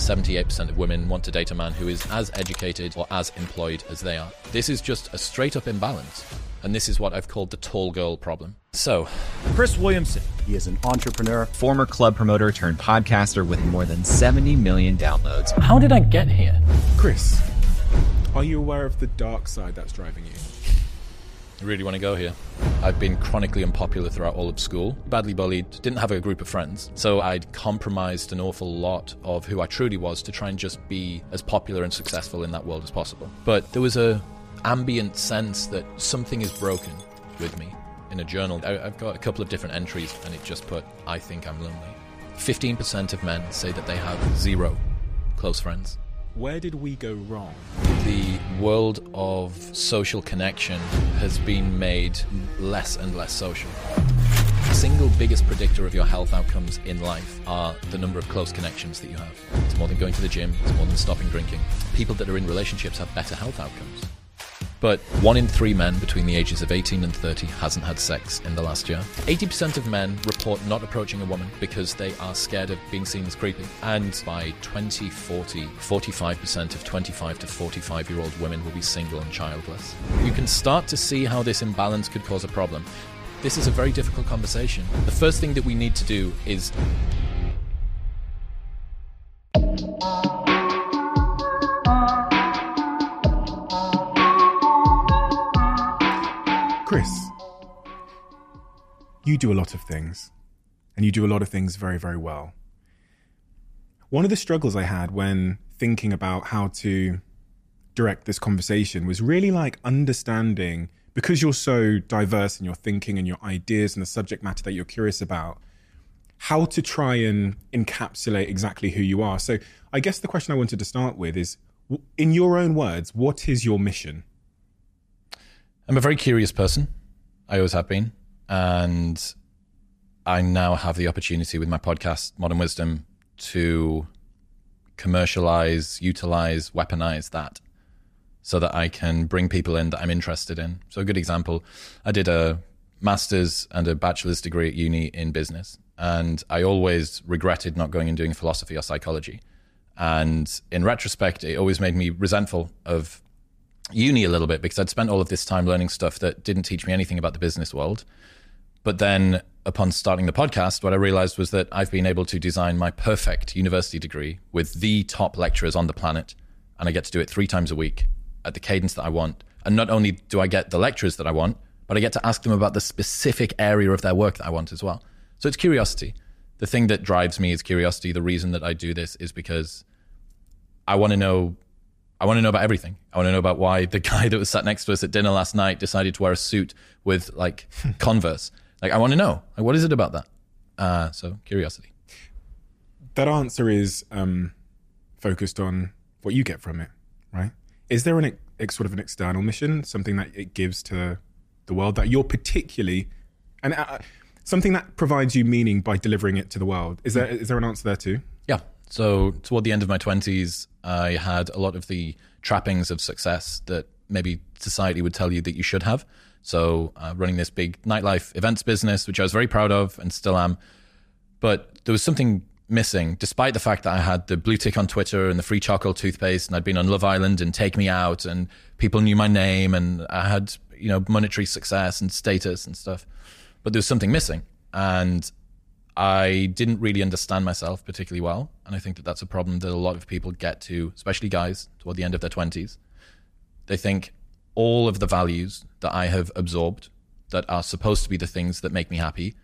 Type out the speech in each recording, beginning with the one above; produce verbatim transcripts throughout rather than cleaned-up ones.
seventy-eight percent of women want to date a man who is as educated or as employed as they are. This is just a straight-up imbalance. And this is what I've called the tall girl problem. So, Chris Williamson. He is an entrepreneur, former club promoter turned podcaster with more than seventy million downloads. How did I get here? Chris, are you aware of the dark side that's driving you? I really want to go here. I've been chronically unpopular throughout all of school, badly bullied, didn't have a group of friends, so I'd compromised an awful lot of who I truly was to try and just be as popular and successful in that world as possible. But there was a ambient sense that something is broken with me. In a journal, I, I've got a couple of different entries, and it just put, I think I'm lonely. fifteen percent of men say that they have zero close friends. Where did we go wrong? The world of social connection has been made less and less social. The single biggest predictor of your health outcomes in life are the number of close connections that you have. It's more than going to the gym, it's more than stopping drinking. People that are in relationships have better health outcomes. But one in three men between the ages of eighteen and thirty hasn't had sex in the last year. eighty percent of men report not approaching a woman because they are scared of being seen as creepy. And by twenty forty, forty-five percent of twenty-five to forty-five-year-old women will be single and childless. You can start to see how this imbalance could cause a problem. This is a very difficult conversation. The first thing that we need to do is... Chris, you do a lot of things, and you do a lot of things very, very well. One of the struggles I had when thinking about how to direct this conversation was really like understanding, because you're so diverse in your thinking and your ideas and the subject matter that you're curious about, how to try and encapsulate exactly who you are. So I guess the question I wanted to start with is, in your own words, what is your mission? I'm a very curious person. I always have been. And I now have the opportunity with my podcast, Modern Wisdom, to commercialize, utilize, weaponize that so that I can bring people in that I'm interested in. So a good example, I did a master's and a bachelor's degree at uni in business. And I always regretted not going and doing philosophy or psychology. And in retrospect, it always made me resentful of uni a little bit, because I'd spent all of this time learning stuff that didn't teach me anything about the business world. But then upon starting the podcast, what I realized was that I've been able to design my perfect university degree with the top lecturers on the planet. And I get to do it three times a week at the cadence that I want. And not only do I get the lecturers that I want, but I get to ask them about the specific area of their work that I want as well. So it's curiosity. The thing that drives me is curiosity. The reason that I do this is because I want to know I want to know about everything. I want to know about why the guy that was sat next to us at dinner last night decided to wear a suit with like Converse. Like, I want to know, like, what is it about that? Uh, so curiosity. That answer is um, focused on what you get from it, right? Is there an ex- sort of an external mission, something that it gives to the world that you're particularly, and uh, something that provides you meaning by delivering it to the world? Is there is there an answer there too? Yeah. So toward the end of my twenties, I had a lot of the trappings of success that maybe society would tell you that you should have. So uh, running this big nightlife events business, which I was very proud of and still am. But there was something missing, despite the fact that I had the blue tick on Twitter and the free charcoal toothpaste, and I'd been on Love Island and Take Me Out, and people knew my name, and I had, you know, monetary success and status and stuff. But there was something missing. And I didn't really understand myself particularly well. And I think that that's a problem that a lot of people get to, especially guys, toward the end of their twenties. They think all of the values that I have absorbed that are supposed to be the things that make me happy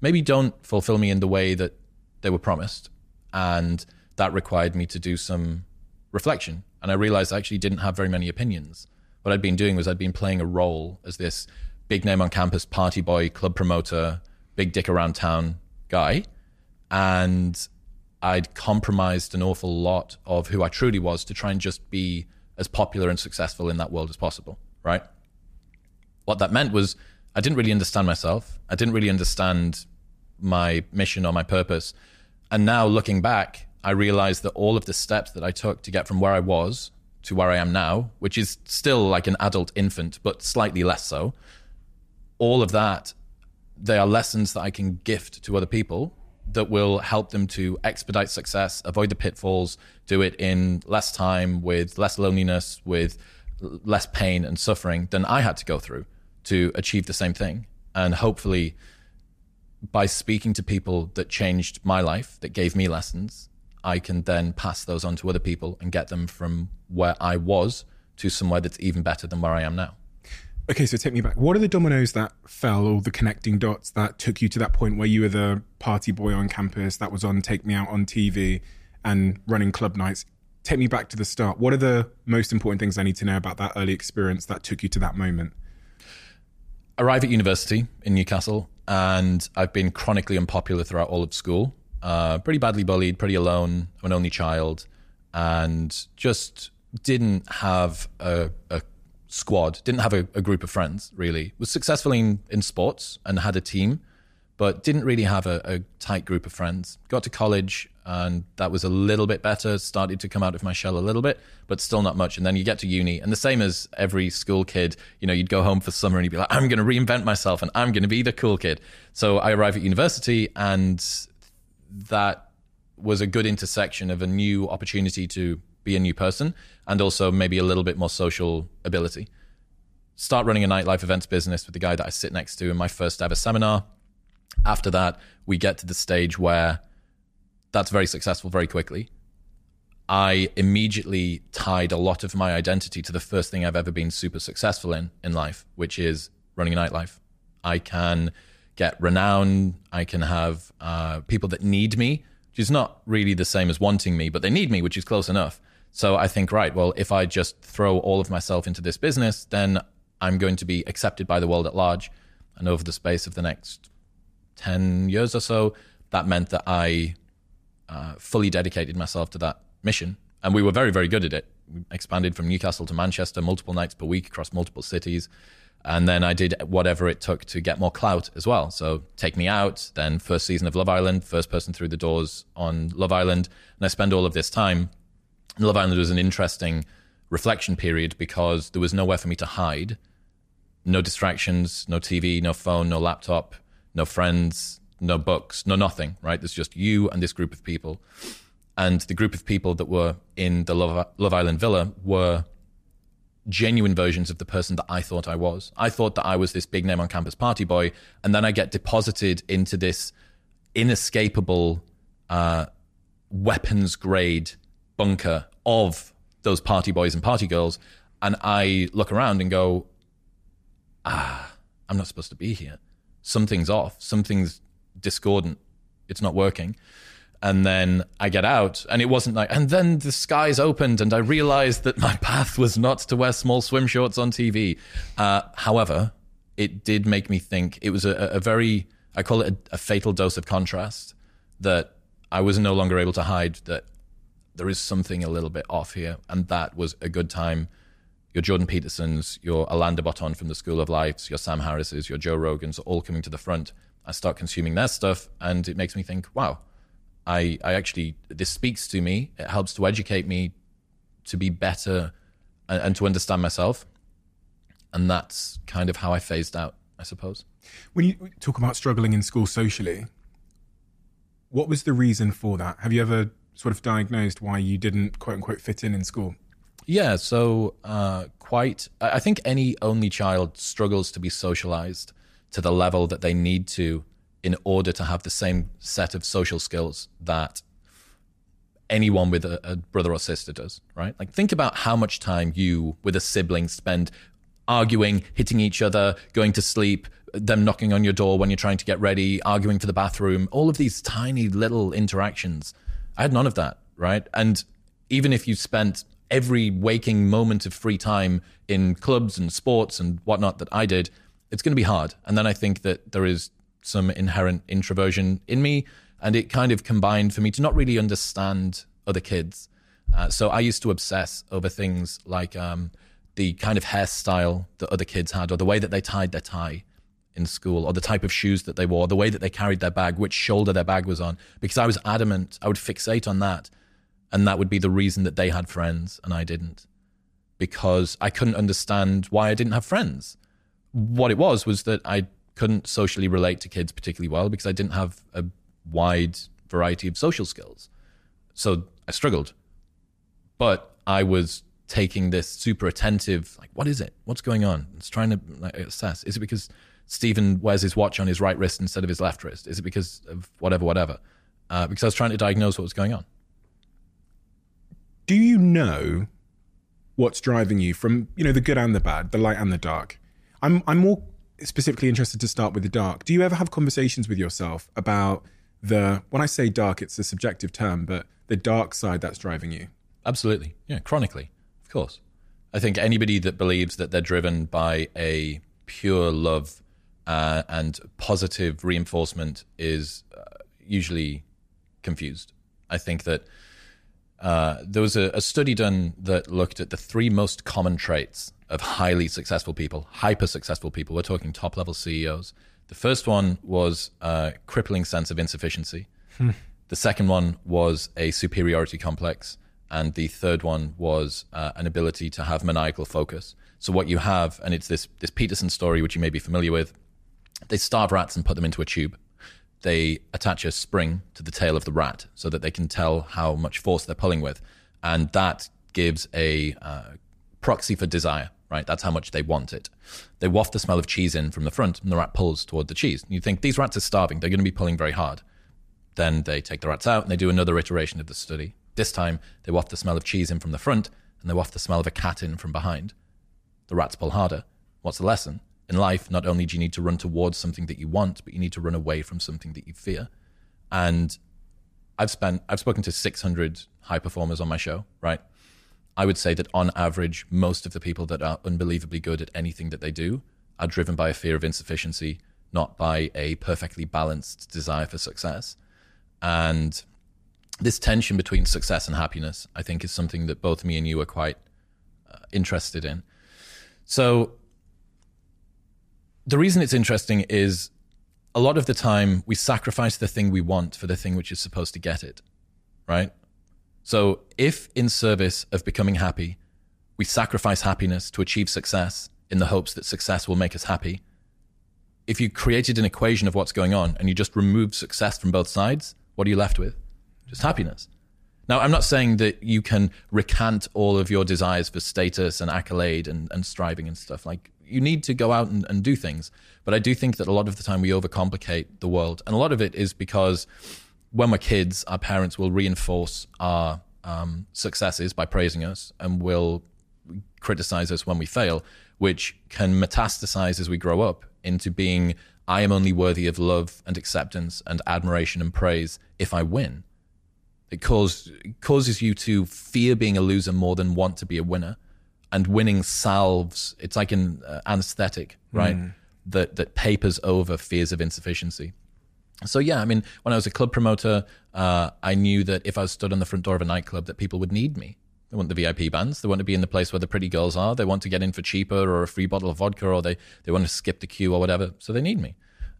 maybe don't fulfill me in the way that they were promised. And that required me to do some reflection. And I realized I actually didn't have very many opinions. What I'd been doing was I'd been playing a role as this big name on campus, party boy, club promoter, big dick around town guy, and I'd compromised an awful lot of who I truly was to try and just be as popular and successful in that world as possible, right? What that meant was I didn't really understand myself. I didn't really understand my mission or my purpose. And now looking back, I realized that all of the steps that I took to get from where I was to where I am now, which is still like an adult infant, but slightly less so, all of that, they are lessons that I can gift to other people that will help them to expedite success, avoid the pitfalls, do it in less time, with less loneliness, with less pain and suffering than I had to go through to achieve the same thing. And hopefully by speaking to people that changed my life, that gave me lessons, I can then pass those on to other people and get them from where I was to somewhere that's even better than where I am now. Okay, so take me back. What are the dominoes that fell, or the connecting dots that took you to that point where you were the party boy on campus that was on Take Me Out on T V and running club nights? Take me back to the start. What are the most important things I need to know about that early experience that took you to that moment? Arrive at university in Newcastle, and I've been chronically unpopular throughout all of school. Uh, pretty badly bullied, pretty alone. I'm an only child, and just didn't have a, a squad, didn't have a, a group of friends, really. Was successful in, in sports and had a team, but didn't really have a, a tight group of friends. Got to college and that was a little bit better, started to come out of my shell a little bit, but still not much. And then you get to uni, and the same as every school kid, you know, you'd go home for summer and you'd be like, I'm going to reinvent myself and I'm going to be the cool kid. So I arrive at university, and that was a good intersection of a new opportunity to be a new person, and also maybe a little bit more social ability. Start running a nightlife events business with the guy that I sit next to in my first ever seminar. After that, we get to the stage where that's very successful very quickly. I immediately tied a lot of my identity to the first thing I've ever been super successful in in life, which is running a nightlife. I can get renown. I can have uh, people that need me, which is not really the same as wanting me, but they need me, which is close enough. So I think, right, well, if I just throw all of myself into this business, then I'm going to be accepted by the world at large. And over the space of the next ten years or so, that meant that I uh, fully dedicated myself to that mission. And we were very, very good at it. We expanded from Newcastle to Manchester, multiple nights per week across multiple cities. And then I did whatever it took to get more clout as well. So Take Me Out, then first season of Love Island, first person through the doors on Love Island. And I spend all of this time. Love Island was an interesting reflection period because there was nowhere for me to hide. No distractions, no T V, no phone, no laptop, no friends, no books, no nothing, right? There's just you and this group of people. And the group of people that were in the Love, Love Island villa were genuine versions of the person that I thought I was. I thought that I was this big name on campus party boy, and then I get deposited into this inescapable uh, weapons grade bunker of those party boys and party girls, and I look around and go, ah, I'm not supposed to be here. Something's off. Something's discordant. It's not working. And then I get out, and it wasn't like, and then the skies opened and I realized that my path was not to wear small swim shorts on T V. Uh, however, it did make me think. It was a, a very, I call it a, a fatal dose of contrast, that I was no longer able to hide that there is something a little bit off here. And that was a good time. Your Jordan Petersons, your Alain de Botton from the School of Life, your Sam Harrises, your Joe Rogans, all coming to the front. I start consuming their stuff, and it makes me think, wow, I, I actually, this speaks to me. It helps to educate me to be better and, and to understand myself. And that's kind of how I phased out, I suppose. When you talk about struggling in school socially, what was the reason for that? Have you ever sort of diagnosed why you didn't, quote unquote, fit in in school? Yeah, so uh, quite, I think any only child struggles to be socialized to the level that they need to in order to have the same set of social skills that anyone with a, a brother or sister does, right? Like, think about how much time you with a sibling spend arguing, hitting each other, going to sleep, them knocking on your door when you're trying to get ready, arguing for the bathroom, all of these tiny little interactions. I had none of that, right? And even if you spent every waking moment of free time in clubs and sports and whatnot that I did, it's going to be hard. And then I think that there is some inherent introversion in me, and it kind of combined for me to not really understand other kids. Uh, so I used to obsess over things like um, the kind of hairstyle that other kids had, or the way that they tied their tie in school, or the type of shoes that they wore, the way that they carried their bag, which shoulder their bag was on, because I was adamant. I would fixate on that, and that would be the reason that they had friends and I didn't, because I couldn't understand why I didn't have friends. What it was was that I couldn't socially relate to kids particularly well because I didn't have a wide variety of social skills. So I struggled, but I was taking this super attentive, like, what is it? What's going on? It's trying to like, assess. Is it because Stephen wears his watch on his right wrist instead of his left wrist? Is it because of whatever, whatever? Uh, because I was trying to diagnose what was going on. Do you know what's driving you from, you know, the good and the bad, the light and the dark? I'm I'm more specifically interested to start with the dark. Do you ever have conversations with yourself about the, when I say dark, it's a subjective term, but the dark side that's driving you? Absolutely. Yeah, chronically, of course. I think anybody that believes that they're driven by a pure love uh, and positive reinforcement is uh, usually confused. I think that Uh, there was a, a study done that looked at the three most common traits of highly successful people, hyper-successful people. We're talking top-level C E Os. The first one was a crippling sense of insufficiency. Hmm. The second one was a superiority complex. And the third one was uh, an ability to have maniacal focus. So what you have, and it's this, this Peterson story, which you may be familiar with, they starve rats and put them into a tube. They attach a spring to the tail of the rat so that they can tell how much force they're pulling with. And that gives a uh, proxy for desire, right? That's how much they want it. They waft the smell of cheese in from the front and the rat pulls toward the cheese. And you think, these rats are starving. They're going to be pulling very hard. Then they take the rats out and they do another iteration of the study. This time, they waft the smell of cheese in from the front and they waft the smell of a cat in from behind. The rats pull harder. What's the lesson? In life, not only do you need to run towards something that you want, but you need to run away from something that you fear. And I've spent, I've spoken to six hundred high performers on my show, right? I would say that on average, most of the people that are unbelievably good at anything that they do are driven by a fear of insufficiency, not by a perfectly balanced desire for success. And this tension between success and happiness, I think, is something that both me and you are quite uh, interested in. So the reason it's interesting is a lot of the time we sacrifice the thing we want for the thing which is supposed to get it, right? So if in service of becoming happy, we sacrifice happiness to achieve success in the hopes that success will make us happy, if you created an equation of what's going on and you just remove success from both sides, what are you left with? Just happiness. Now, I'm not saying that you can recant all of your desires for status and accolade and, and striving and stuff. Like, you need to go out and, and do things. But I do think that a lot of the time we overcomplicate the world. And a lot of it is because when we're kids, our parents will reinforce our um, successes by praising us and will criticize us when we fail, which can metastasize as we grow up into being, I am only worthy of love and acceptance and admiration and praise if I win. It, cause, it causes you to fear being a loser more than want to be a winner. And winning salves, it's like an uh, anesthetic, right? Mm. That that papers over fears of insufficiency. So yeah, I mean, when I was a club promoter, uh, I knew that if I was stood on the front door of a nightclub, that people would need me. They want the V I P bands. They want to be in the place where the pretty girls are. They want to get in for cheaper or a free bottle of vodka, or they, they want to skip the queue or whatever. So they need me.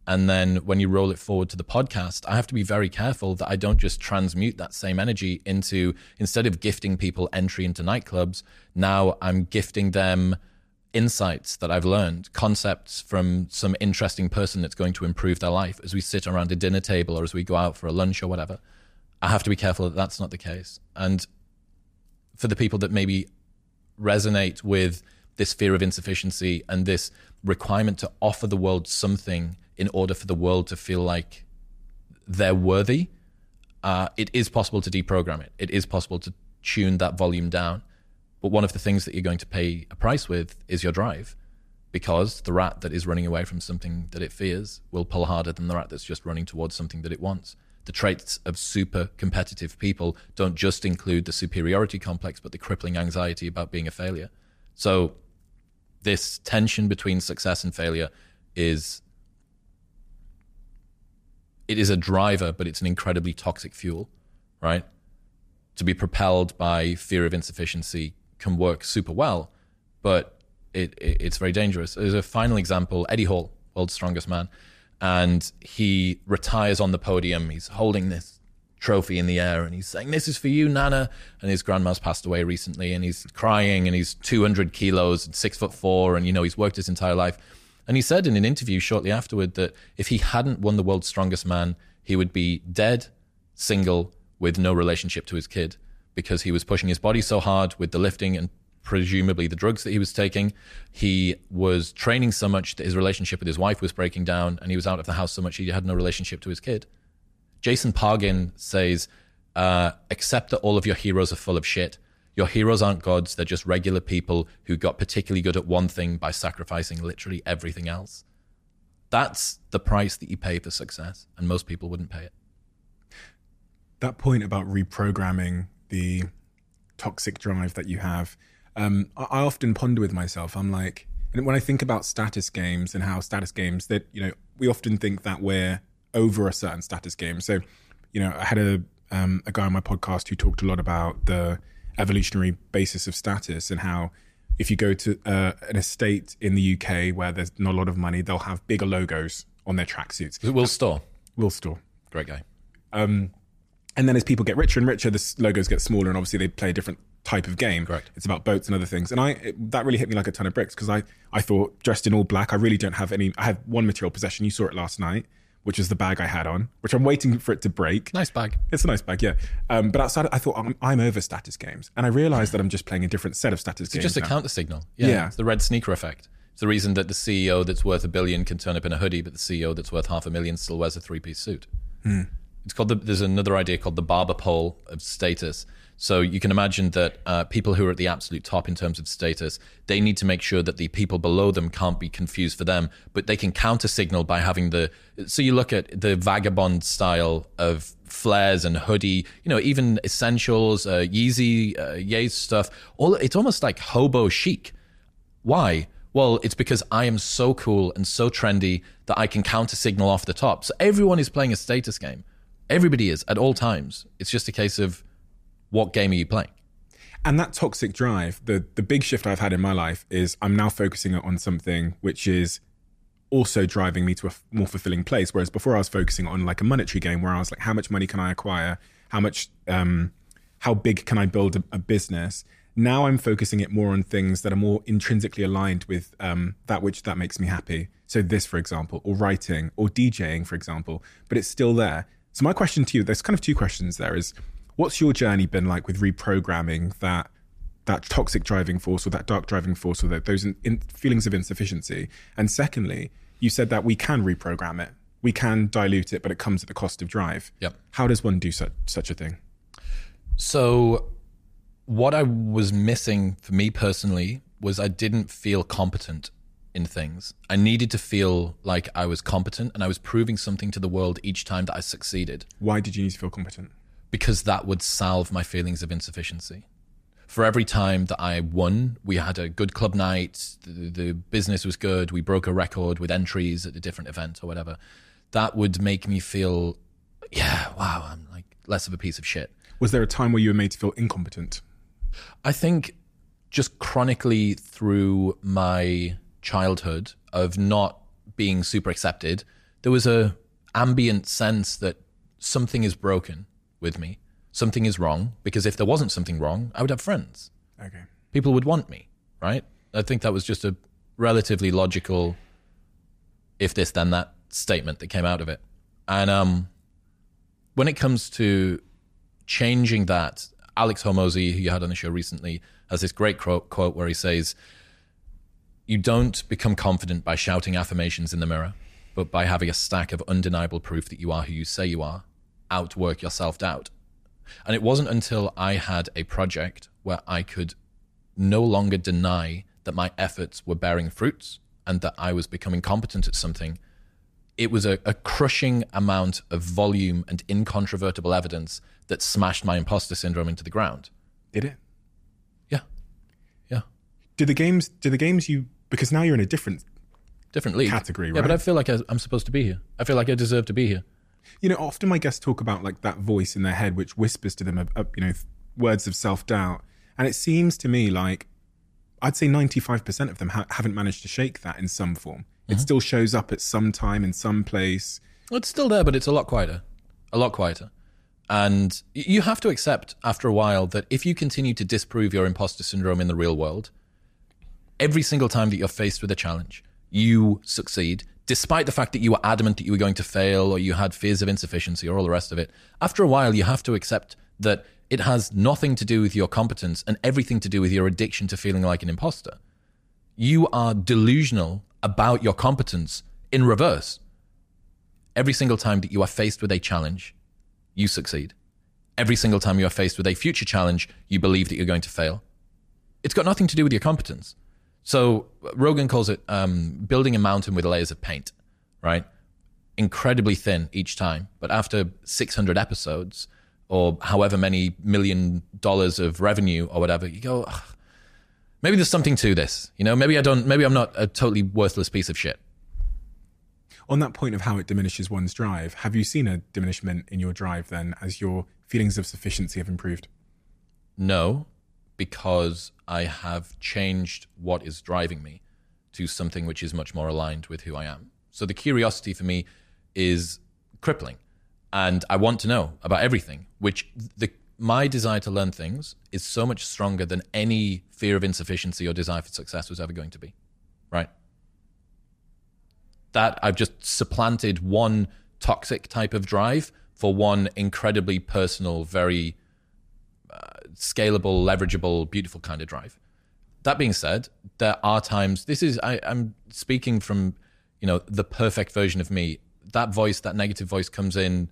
And then when you roll it forward to the podcast, I have to be very careful that I don't just transmute that same energy into, instead of gifting people entry into nightclubs, now I'm gifting them insights that I've learned, concepts from some interesting person that's going to improve their life as we sit around a dinner table or as we go out for a lunch or whatever. I have to be careful that that's not the case. And for the people that maybe resonate with this fear of insufficiency and this requirement to offer the world something in order for the world to feel like they're worthy, uh, it is possible to deprogram it. It is possible to tune that volume down. But one of the things that you're going to pay a price with is your drive, because the rat that is running away from something that it fears will pull harder than the rat that's just running towards something that it wants. The traits of super competitive people don't just include the superiority complex, but the crippling anxiety about being a failure. So this tension between success and failure is... it is a driver, but it's an incredibly toxic fuel, right? To be propelled by fear of insufficiency can work super well, but it, it it's very dangerous. There's a final example, Eddie Hall, World's Strongest Man, and he retires on the podium. He's holding this trophy in the air and he's saying, "This is for you, Nana." And his grandma's passed away recently and he's crying and he's two hundred kilos and six foot four and, you know, he's worked his entire life. And he said in an interview shortly afterward that if he hadn't won the World's Strongest Man, he would be dead, single, with no relationship to his kid, because he was pushing his body so hard with the lifting and presumably the drugs that he was taking. He was training so much that his relationship with his wife was breaking down, and he was out of the house so much he had no relationship to his kid. Jason Pargin says, uh, accept that all of your heroes are full of shit. Your heroes aren't gods. They're just regular people who got particularly good at one thing by sacrificing literally everything else. That's the price that you pay for success, and most people wouldn't pay it. That point about reprogramming the toxic drive that you have, um, I often ponder with myself. I'm like, and when I think about status games and how status games that, you know, we often think that we're over a certain status game. So, you know, I had a, um, a guy on my podcast who talked a lot about the evolutionary basis of status and how if you go to uh, an estate in the U K where there's not a lot of money, they'll have bigger logos on their tracksuits. Will Storr. Will Storr. Great guy. Um, and then as people get richer and richer, the logos get smaller, and obviously they play a different type of game. Correct. It's about boats and other things. And I it, that really hit me like a ton of bricks, because I, I thought, dressed in all black, I really don't have any. I have one material possession. You saw it last night, which is the bag I had on, which I'm waiting for it to break. Nice bag. It's a nice bag, yeah. Um, but outside, I thought, I'm, I'm over status games. And I realized that I'm just playing a different set of status it's games. It's just a now. counter signal. Yeah, yeah. It's the red sneaker effect. It's the reason that the C E O that's worth a billion can turn up in a hoodie, but the C E O that's worth half a million still wears a three-piece suit. Hmm. It's called the, there's another idea called the barber pole of status. So you can imagine that uh, people who are at the absolute top in terms of status, they need to make sure that the people below them can't be confused for them, but they can counter signal by having the, so you look at the vagabond style of flares and hoodie, you know, even essentials, uh, Yeezy, uh, Yeezy stuff, all, it's almost like hobo chic. Why? Well, it's because I am so cool and so trendy that I can counter signal off the top. So everyone is playing a status game. Everybody is at all times. It's just a case of, what game are you playing? And that toxic drive, the the big shift I've had in my life is I'm now focusing on something which is also driving me to a f- more fulfilling place. Whereas before I was focusing on like a monetary game where I was like, how much money can I acquire? How much, um, how big can I build a, a business? Now I'm focusing it more on things that are more intrinsically aligned with um, that which that makes me happy. So this, for example, or writing or DJing, for example, but it's still there. So my question to you, there's kind of two questions there is, what's your journey been like with reprogramming that that toxic driving force or that dark driving force or that, those in, in, feelings of insufficiency? And secondly, you said that we can reprogram it. We can dilute it, but it comes at the cost of drive. Yep. How does one do such, such a thing? So what I was missing for me personally was I didn't feel competent in things. I needed to feel like I was competent and I was proving something to the world each time that I succeeded. Why did you need to feel competent? Because that would salve my feelings of insufficiency. For every time that I won, we had a good club night, the, the business was good, we broke a record with entries at a different event or whatever. That would make me feel, yeah, wow, I'm like less of a piece of shit. Was there a time where you were made to feel incompetent? I think just chronically through my childhood of not being super accepted, there was a ambient sense that something is broken with me. Something is wrong, because if there wasn't something wrong, I would have friends. Okay. People would want me, right? I think that was just a relatively logical if this then that statement that came out of it. And um, when it comes to changing that, Alex Hormozi, who you had on the show recently, has this great quote, quote where he says, you don't become confident by shouting affirmations in the mirror, but by having a stack of undeniable proof that you are who you say you are. Outwork your self-doubt. And it wasn't until I had a project where I could no longer deny that my efforts were bearing fruits and that I was becoming competent at something. It was a, a crushing amount of volume and incontrovertible evidence that smashed my imposter syndrome into the ground. Did it? Yeah. Yeah. Do the games, do the games you, because now you're in a different, different league. Category, right? Yeah, but I feel like I, I'm supposed to be here. I feel like I deserve to be here. You know, often my guests talk about like that voice in their head which whispers to them, a, a, you know, words of self-doubt. And it seems to me like I'd say ninety-five percent of them ha- haven't managed to shake that in some form. Mm-hmm. It still shows up at some time in some place. Well, it's still there, but it's a lot quieter, a lot quieter. And you have to accept after a while that if you continue to disprove your imposter syndrome in the real world, every single time that you're faced with a challenge, you succeed despite the fact that you were adamant that you were going to fail or you had fears of insufficiency or all the rest of it, after a while, you have to accept that it has nothing to do with your competence and everything to do with your addiction to feeling like an imposter. You are delusional about your competence in reverse. Every single time that you are faced with a challenge, you succeed. Every single time you are faced with a future challenge, you believe that you're going to fail. It's got nothing to do with your competence. So Rogan calls it um, building a mountain with layers of paint, right? Incredibly thin each time. But after six hundred episodes or however many million dollars of revenue or whatever, you go, ugh, maybe there's something to this. You know, maybe I don't, maybe I'm not a totally worthless piece of shit. On that point of how it diminishes one's drive, have you seen a diminishment in your drive then as your feelings of sufficiency have improved? No, because I have changed what is driving me to something which is much more aligned with who I am. So the curiosity for me is crippling, and I want to know about everything, which the, my desire to learn things is so much stronger than any fear of insufficiency or desire for success was ever going to be, right? That I've just supplanted one toxic type of drive for one incredibly personal, very uh, scalable, leverageable, beautiful kind of drive. That being said, there are times, this is, I, I'm speaking from, you know, the perfect version of me. That voice, that negative voice comes in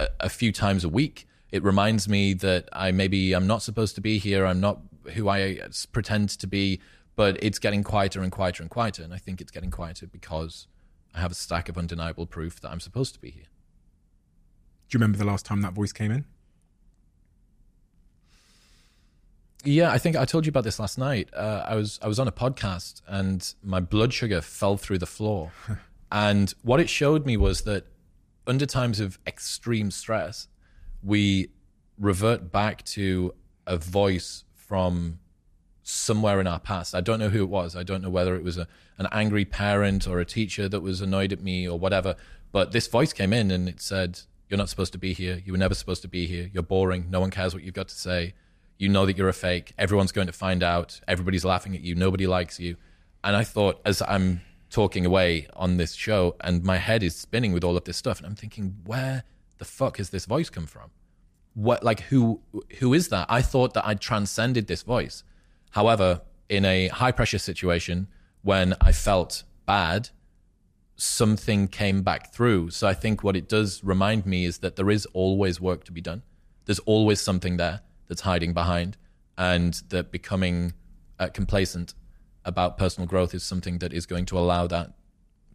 a, a few times a week. It reminds me that I maybe I'm not supposed to be here. I'm not who I pretend to be. But it's getting quieter and quieter and quieter. And I think it's getting quieter because I have a stack of undeniable proof that I'm supposed to be here. Do you remember the last time that voice came in? Yeah, I think I told you about this last night. Uh, I was I was on a podcast and my blood sugar fell through the floor. And what it showed me was that under times of extreme stress, we revert back to a voice from somewhere in our past. I don't know who it was. I don't know whether it was a, an angry parent or a teacher that was annoyed at me or whatever. But this voice came in and it said, you're not supposed to be here. You were never supposed to be here. You're boring. No one cares what you've got to say. You know that you're a fake. Everyone's going to find out. Everybody's laughing at you. Nobody likes you. And I thought, as I'm talking away on this show and my head is spinning with all of this stuff, and I'm thinking, where the fuck has this voice come from? What, like, who, who is that? I thought that I transcended this voice. However, in a high-pressure situation, when I felt bad, something came back through. So I think what it does remind me is that there is always work to be done. There's always something there that's hiding behind, and that becoming uh, complacent about personal growth is something that is going to allow that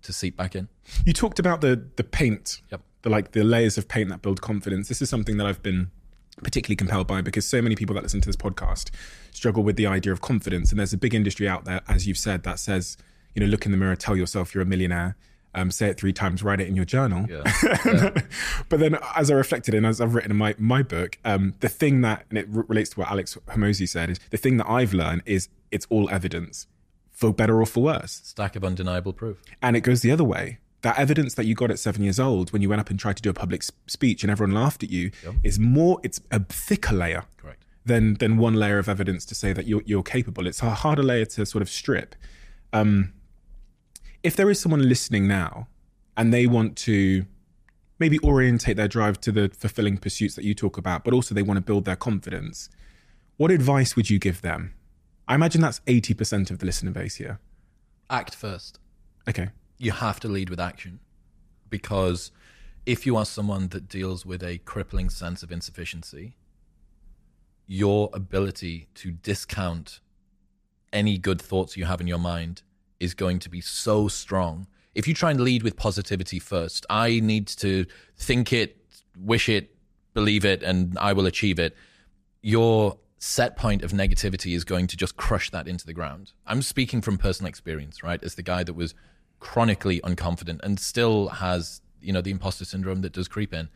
to seep back in. You talked about the the paint, yep. the like the layers of paint that build confidence. This is something that I've been particularly compelled by, because so many people that listen to this podcast struggle with the idea of confidence. And there's a big industry out there, as you've said, that says, you know, look in the mirror, tell yourself you're a millionaire, um, say it three times, write it in your journal. Yeah. Yeah. But then as I reflected and as I've written in my, my book, um, the thing that, and it re- relates to what Alex Hormozi said, is the thing that I've learned is it's all evidence, for better or for worse. Stack of undeniable proof. And it goes the other way. That evidence that you got at seven years old when you went up and tried to do a public speech and everyone laughed at you, yep, is more, it's a thicker layer, correct, than than one layer of evidence to say that you're, you're capable. It's a harder layer to sort of strip. Um, if there is someone listening now and they want to maybe orientate their drive to the fulfilling pursuits that you talk about, but also they want to build their confidence, what advice would you give them? I imagine that's eighty percent of the listener base here. Act first. Okay. You have to lead with action, because if you are someone that deals with a crippling sense of insufficiency, your ability to discount any good thoughts you have in your mind is going to be so strong. If you try and lead with positivity first, I need to think it, wish it, believe it, and I will achieve it, your set point of negativity is going to just crush that into the ground. I'm speaking from personal experience, right? As the guy that was chronically unconfident and still has, you know, the imposter syndrome that does creep in.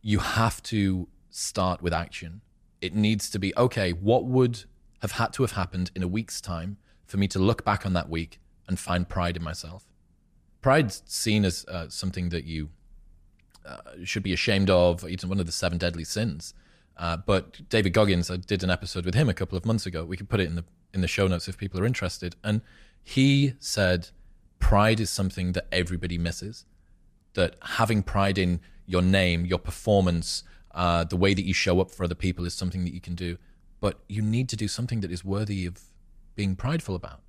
You have to start with action. It needs to be, okay, what would have had to have happened in a week's time for me to look back on that week and find pride in myself? Pride's seen as uh, something that you uh, should be ashamed of, even one of the seven deadly sins. Uh, but David Goggins, I did an episode with him a couple of months ago. We could put it in the in the show notes if people are interested. And he said, pride is something that everybody misses, that having pride in your name, your performance, uh, the way that you show up for other people is something that you can do. But you need to do something that is worthy of being prideful about,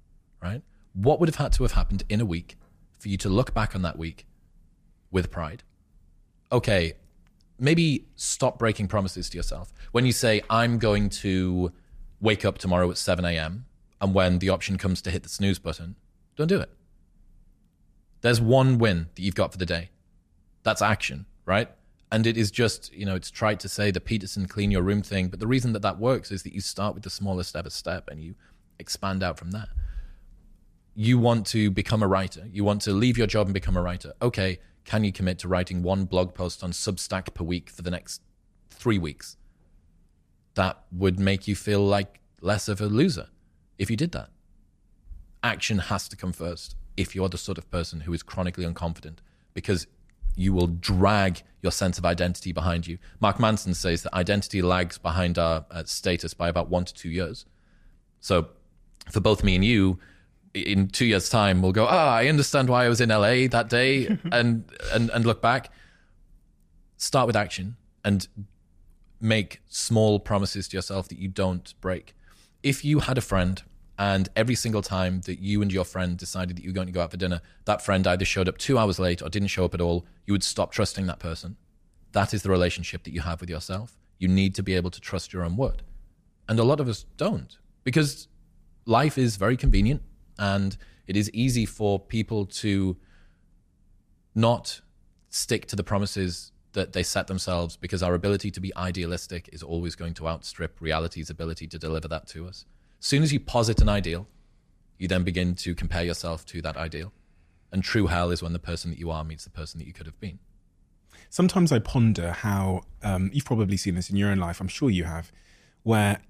right? What would have had to have happened in a week for you to look back on that week with pride? Okay, maybe stop breaking promises to yourself. When you say, I'm going to wake up tomorrow at seven a.m. and when the option comes to hit the snooze button, don't do it. There's one win that you've got for the day. That's action, right? And it is just, you know, it's tried to say the Peterson clean your room thing, but the reason that that works is that you start with the smallest ever step and you expand out from that. You want to become a writer. You want to leave your job and become a writer. Okay, can you commit to writing one blog post on Substack per week for the next three weeks? That would make you feel like less of a loser if you did that. Action has to come first if you're the sort of person who is chronically unconfident, because you will drag your sense of identity behind you. Mark Manson says that identity lags behind our uh, status by about one to two years. So for both me and you, in two years' time, we'll go, ah, oh, I understand why I was in L A that day, and, and, and look back. Start with action and make small promises to yourself that you don't break. If you had a friend and every single time that you and your friend decided that you were going to go out for dinner, that friend either showed up two hours late or didn't show up at all, you would stop trusting that person. That is the relationship that you have with yourself. You need to be able to trust your own word. And a lot of us don't, because life is very convenient and it is easy for people to not stick to the promises that they set themselves, because our ability to be idealistic is always going to outstrip reality's ability to deliver that to us. As soon as you posit an ideal, you then begin to compare yourself to that ideal. And true hell is when the person that you are meets the person that you could have been. Sometimes I ponder how, um, you've probably seen this in your own life, I'm sure you have, where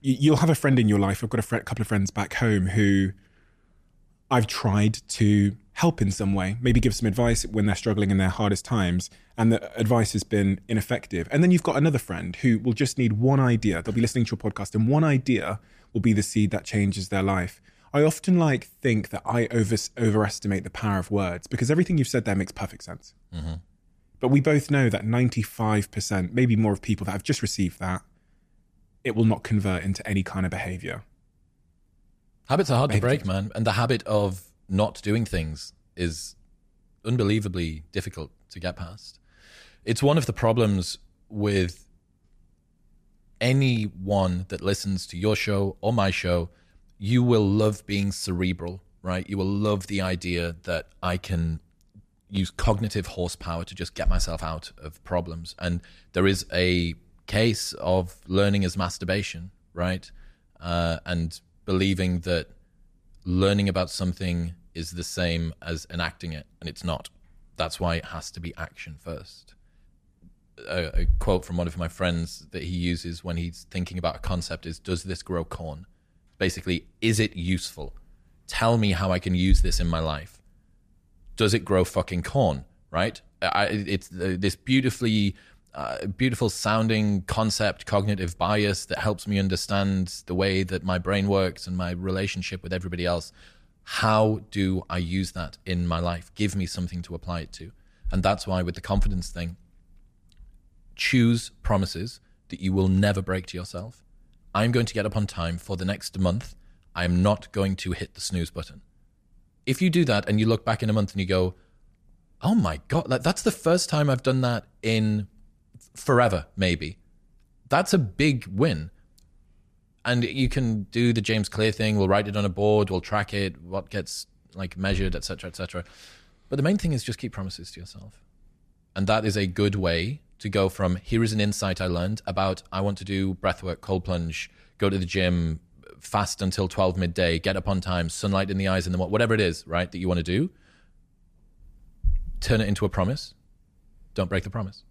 you'll have a friend in your life. I've got a fr- couple of friends back home who I've tried to help in some way, maybe give some advice when they're struggling in their hardest times, and the advice has been ineffective. And then you've got another friend who will just need one idea. They'll be listening to your podcast and one idea will be the seed that changes their life. I often like think that I over, overestimate the power of words, because everything you've said there makes perfect sense. Mm-hmm. But we both know that ninety-five percent, maybe more, of people that have just received that, it will not convert into any kind of behavior. Habits are hard Maybe. to break, man. And the habit of not doing things is unbelievably difficult to get past. It's one of the problems with anyone that listens to your show or my show. You will love being cerebral, right? You will love the idea that I can use cognitive horsepower to just get myself out of problems. And there is a case of learning as masturbation, right? Uh, and... believing that learning about something is the same as enacting it, and it's not. That's why it has to be action first. A, a quote from one of my friends that he uses when he's thinking about a concept is, does this grow corn? Basically, is it useful? Tell me how I can use this in my life. Does it grow fucking corn, right? I, it's this beautifully... Uh, beautiful sounding concept, cognitive bias, that helps me understand the way that my brain works and my relationship with everybody else. How do I use that in my life? Give me something to apply it to. And that's why with the confidence thing, choose promises that you will never break to yourself. I'm going to get up on time for the next month. I'm not going to hit the snooze button. If you do that and you look back in a month and you go, oh my God, that's the first time I've done that in... forever, maybe. That's a big win. And you can do the James Clear thing. We'll write it on a board. We'll track it, what gets like measured, et cetera, et cetera. But the main thing is just keep promises to yourself. And that is a good way to go from, here is an insight I learned about, I want to do breathwork, cold plunge, go to the gym, fast until twelve midday, get up on time, sunlight in the eyes in the morning, whatever it is, right, that you want to do. Turn it into a promise. Don't break the promise.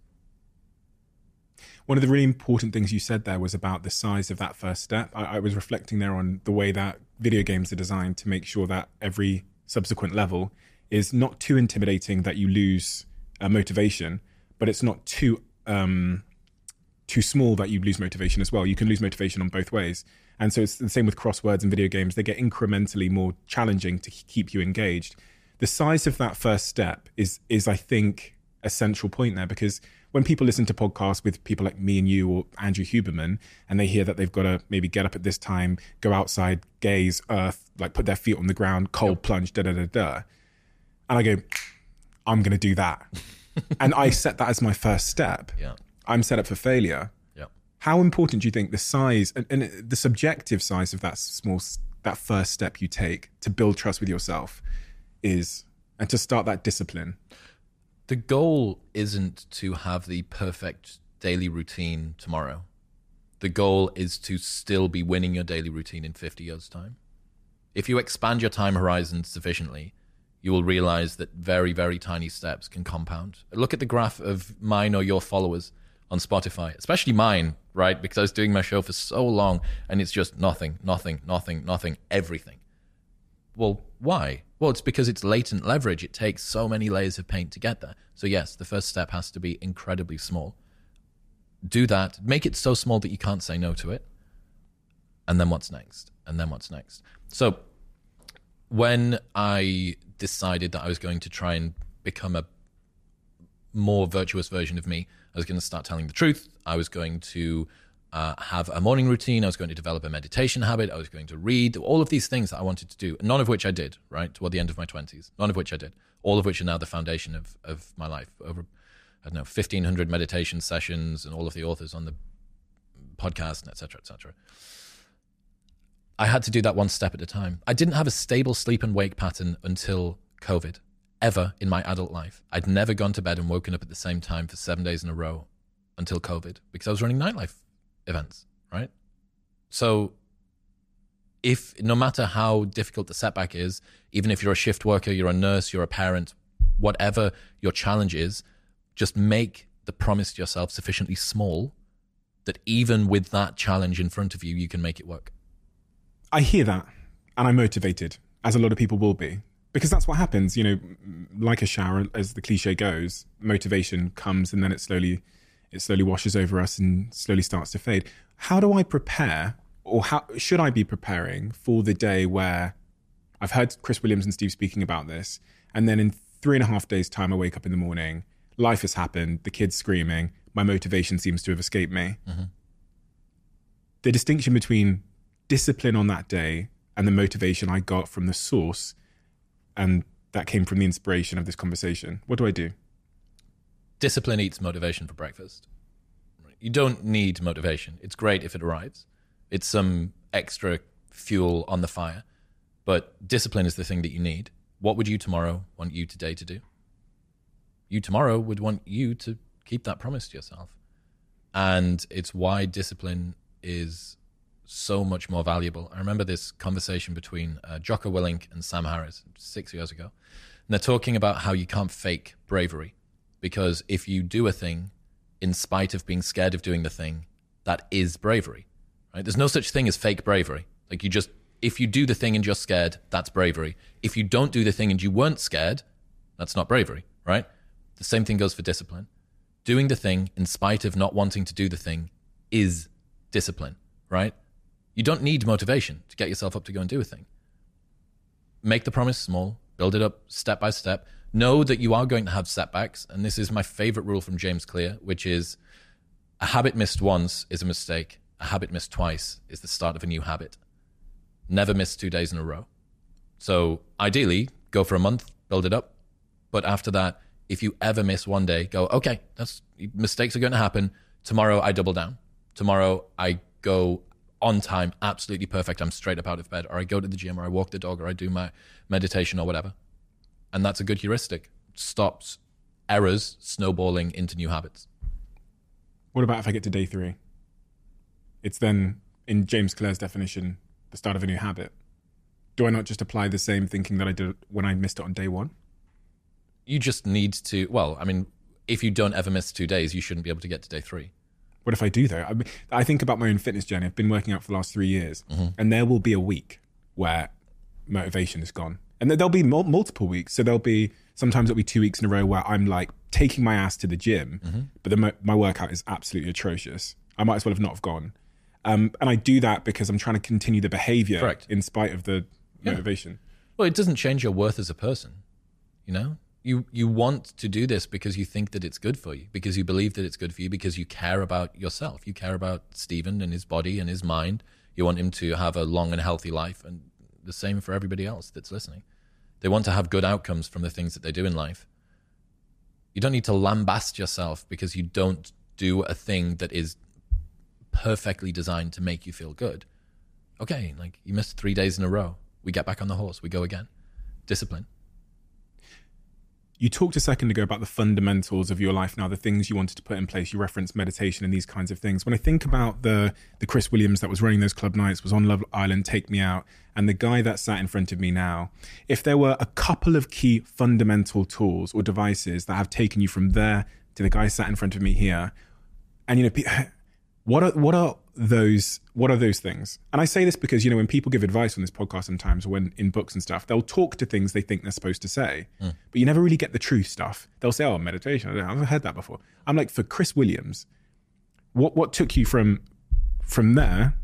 One of the really important things you said there was about the size of that first step. I, I was reflecting there on the way that video games are designed to make sure that every subsequent level is not too intimidating that you lose uh, motivation, but it's not too um, too small that you lose motivation as well. You can lose motivation on both ways. And so it's the same with crosswords and video games. They get incrementally more challenging to keep you engaged. the size of that first step is, is I think, a central point there, because when people listen to podcasts with people like me and you or Andrew Huberman, and they hear that they've got to maybe get up at this time, go outside, gaze, earth, like put their feet on the ground, cold yep. plunge, da, da, da, da. And I go, I'm going to do that. And I set that as my first step. Yeah. I'm set up for failure. Yeah. How important do you think the size and, and the subjective size of that small, that first step you take to build trust with yourself is, and to start that discipline? The goal isn't to have the perfect daily routine tomorrow. The goal is to still be winning your daily routine in fifty years' time. If you expand your time horizon sufficiently, you will realize that very, very tiny steps can compound. Look at the graph of mine or your followers on Spotify, especially mine, right? Because I was doing my show for so long and it's just nothing, nothing, nothing, nothing, everything. Well, why? Well, it's because it's latent leverage. It takes so many layers of paint to get there. So yes, the first step has to be incredibly small. Do that. Make it so small that you can't say no to it. And then what's next? And then what's next? So when I decided that I was going to try and become a more virtuous version of me, I was going to start telling the truth. I was going to Uh, have a morning routine. I was going to develop a meditation habit. I was going to read, all of these things that I wanted to do, none of which I did, right? Toward the end of my twenties, none of which I did, all of which are now the foundation of, of my life. Over, I don't know, fifteen hundred meditation sessions and all of the authors on the podcast and et cetera, et cetera. I had to do that one step at a time. I didn't have a stable sleep and wake pattern until COVID, ever in my adult life. I'd never gone to bed and woken up at the same time for seven days in a row until COVID, because I was running nightlife events, right? So if, no matter how difficult the setback is, even if you're a shift worker, you're a nurse, you're a parent, whatever your challenge is, just make the promise to yourself sufficiently small that even with that challenge in front of you, you can make it work. I hear that and I'm motivated, as a lot of people will be, because that's what happens, you know, like a shower, as the cliche goes, motivation comes and then it slowly It slowly washes over us and slowly starts to fade. How do I prepare, or how should I be preparing for the day where I've heard Chris Williams and Steve speaking about this, and then in three and a half days' time, I wake up in the morning, life has happened, the kid's screaming, my motivation seems to have escaped me. Mm-hmm. The distinction between discipline on that day and the motivation I got from the source, and that came from the inspiration of this conversation. What do I do? Discipline eats motivation for breakfast. You don't need motivation. It's great if it arrives. It's some extra fuel on the fire. But discipline is the thing that you need. What would you tomorrow want you today to do? You tomorrow would want you to keep that promise to yourself. And it's why discipline is so much more valuable. I remember this conversation between uh, Jocko Willink and Sam Harris six years ago. And they're talking about how you can't fake bravery. Because if you do a thing in spite of being scared of doing the thing, that is bravery, right? There's no such thing as fake bravery. Like you just, if you do the thing and you're scared, that's bravery. If you don't do the thing and you weren't scared, that's not bravery, right? The same thing goes for discipline. Doing the thing in spite of not wanting to do the thing is discipline, right? You don't need motivation to get yourself up to go and do a thing. Make the promise small, build it up step by step. Know that you are going to have setbacks. And this is my favorite rule from James Clear, which is a habit missed once is a mistake. A habit missed twice is the start of a new habit. Never miss two days in a row. So ideally, go for a month, build it up. But after that, if you ever miss one day, go, okay, that's, mistakes are going to happen. Tomorrow, I double down. Tomorrow, I go on time, absolutely perfect. I'm straight up out of bed, or I go to the gym, or I walk the dog, or I do my meditation or whatever. And that's a good heuristic. Stops errors snowballing into new habits. What about if I get to day three? It's then, in James Clear's definition, the start of a new habit. Do I not just apply the same thinking that I did when I missed it on day one? You just need to, well, I mean, if you don't ever miss two days, you shouldn't be able to get to day three. What if I do though? I mean, I think about my own fitness journey. I've been working out for the last three years mm-hmm. and there will be a week where motivation is gone. And there'll be multiple weeks. So there'll be, sometimes it'll be two weeks in a row where I'm like taking my ass to the gym, mm-hmm. but the, my, my workout is absolutely atrocious. I might as well have not have gone. Um, and I do that because I'm trying to continue the behavior Correct. in spite of the yeah. motivation. Well, it doesn't change your worth as a person. you know? You you want to do this because you think that it's good for you, because you believe that it's good for you, because you care about yourself. You care about Stephen and his body and his mind. You want him to have a long and healthy life, and the same for everybody else that's listening. They want to have good outcomes from the things that they do in life. You don't need to lambaste yourself because you don't do a thing that is perfectly designed to make you feel good. Okay, like you missed three days in a row. We get back on the horse. We go again. Discipline. You talked a second ago about the fundamentals of your life now, the things you wanted to put in place. You referenced meditation and these kinds of things. When I think about the the Chris Williams that was running those club nights, was on Love Island, Take Me Out, and the guy that sat in front of me now, if there were a couple of key fundamental tools or devices that have taken you from there to the guy sat in front of me here, and you know, what are what are those what are those things? And I say this because, you know, when people give advice on this podcast sometimes, when in books and stuff, they'll talk to things they think they're supposed to say, mm. but you never really get the true stuff. They'll say, oh, meditation, I don't know, I've never heard that before. I'm like, for Chris Williams, what what took you from from there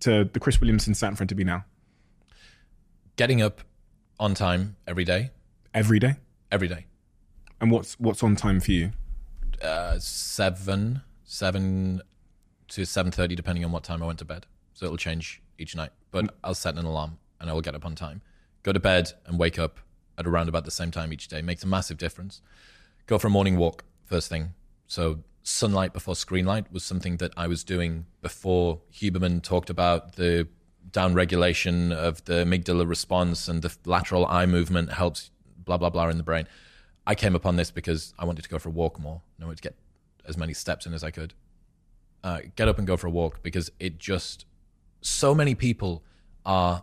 to the Chris Williamson sat in front of me now? Getting up on time every day. Every day? Every day. And what's what's on time for you? Uh, seven, seven to seven thirty, depending on what time I went to bed. So it'll change each night, but I'll set an alarm and I will get up on time. Go to bed and wake up at around about the same time each day. Makes a massive difference. Go for a morning walk, first thing. So sunlight before screen light was something that I was doing before Huberman talked about the downregulation of the amygdala response and the lateral eye movement helps blah, blah, blah in the brain. I came upon this because I wanted to go for a walk more. I wanted to get as many steps in as I could. Uh, get up and go for a walk, because it just, so many people are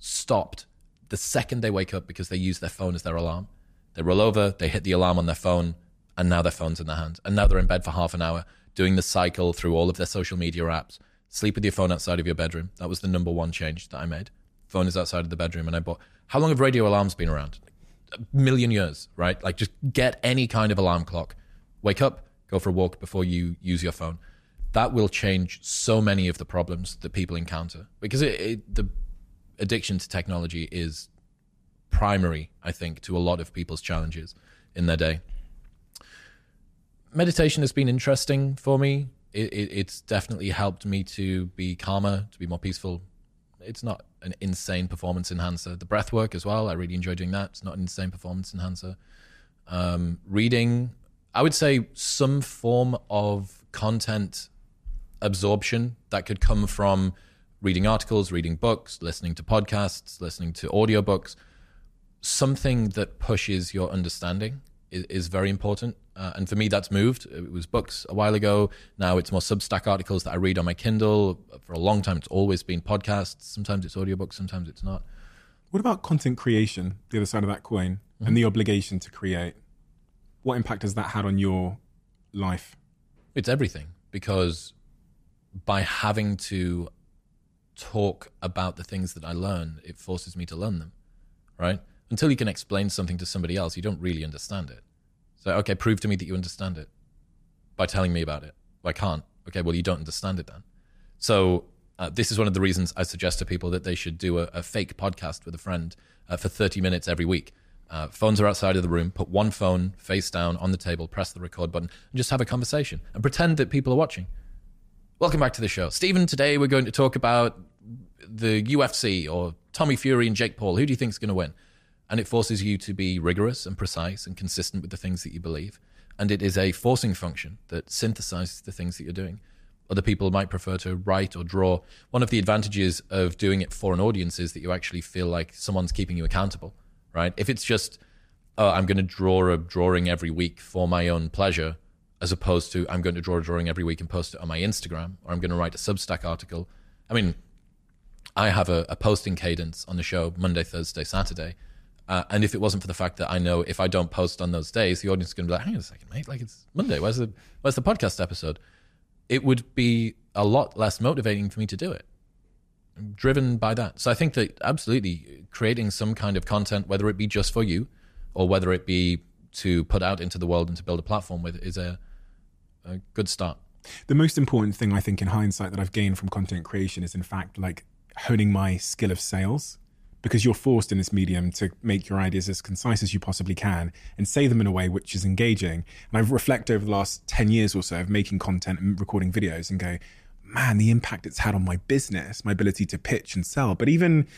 stopped the second they wake up because they use their phone as their alarm. They roll over, they hit the alarm on their phone, and now their phone's in their hand. And now they're in bed for half an hour doing the cycle through all of their social media apps. Sleep with your phone outside of your bedroom. That was the number one change that I made. Phone is outside of the bedroom. And I bought, how long have radio alarms been around? A million years, right? Like, just get any kind of alarm clock. Wake up, go for a walk before you use your phone. That will change so many of the problems that people encounter, because it, it, the addiction to technology is primary, I think, to a lot of people's challenges in their day. Meditation has been interesting for me. It, it, it's definitely helped me to be calmer, to be more peaceful. It's not an insane performance enhancer. The breath work as well, I really enjoy doing that. It's not an insane performance enhancer. Um, reading, I would say some form of content absorption that could come from reading articles, reading books, listening to podcasts, listening to audiobooks. Something that pushes your understanding is, is very important. Uh, and for me, that's moved. It was books a while ago. Now it's more Substack articles that I read on my Kindle. For a long time, it's always been podcasts. Sometimes it's audiobooks, sometimes it's not. What about content creation, the other side of that coin, mm-hmm. and the obligation to create? What impact has that had on your life? It's everything, because by having to talk about the things that I learn, it forces me to learn them, right? Until you can explain something to somebody else, you don't really understand it. So, okay, prove to me that you understand it by telling me about it. Well, I can't. Okay, well, you don't understand it then. So uh, this is one of the reasons I suggest to people that they should do a, a fake podcast with a friend uh, for thirty minutes every week. Uh, phones are outside of the room. Put one phone face down on the table, press the record button, and just have a conversation and pretend that people are watching. Welcome back to the show. Stephen, today we're going to talk about the U F C or Tommy Fury and Jake Paul. Who do you think is going to win? And it forces you to be rigorous and precise and consistent with the things that you believe. And it is a forcing function that synthesizes the things that you're doing. Other people might prefer to write or draw. One of the advantages of doing it for an audience is that you actually feel like someone's keeping you accountable, right? If it's just, oh, I'm going to draw a drawing every week for my own pleasure, as opposed to I'm going to draw a drawing every week and post it on my Instagram, or I'm going to write a Substack article. I mean, I have a, a posting cadence on the show Monday, Thursday, Saturday. Uh, and if it wasn't for the fact that I know if I don't post on those days, the audience is going to be like, hang on a second, mate, like it's Monday. Where's the where's the podcast episode? It would be a lot less motivating for me to do it. I'm driven by that. So I think that absolutely creating some kind of content, whether it be just for you or whether it be to put out into the world and to build a platform with, is a, a good start. The most important thing I think in hindsight that I've gained from content creation is in fact like honing my skill of sales. because you're forced in this medium to make your ideas as concise as you possibly can and say them in a way which is engaging. And I've reflected over the last ten years or so of making content and recording videos and go, man, the impact it's had on my business, my ability to pitch and sell. But even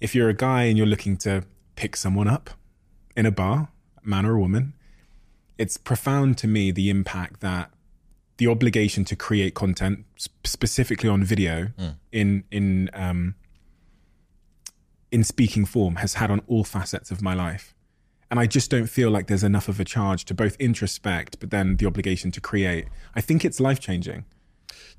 if you're a guy and you're looking to pick someone up in a bar, man or a woman, it's profound to me, the impact that the obligation to create content, specifically on video, mm. in in um, in speaking form, has had on all facets of my life. And I just don't feel like there's enough of a charge to both introspect, but then the obligation to create. I think it's life-changing.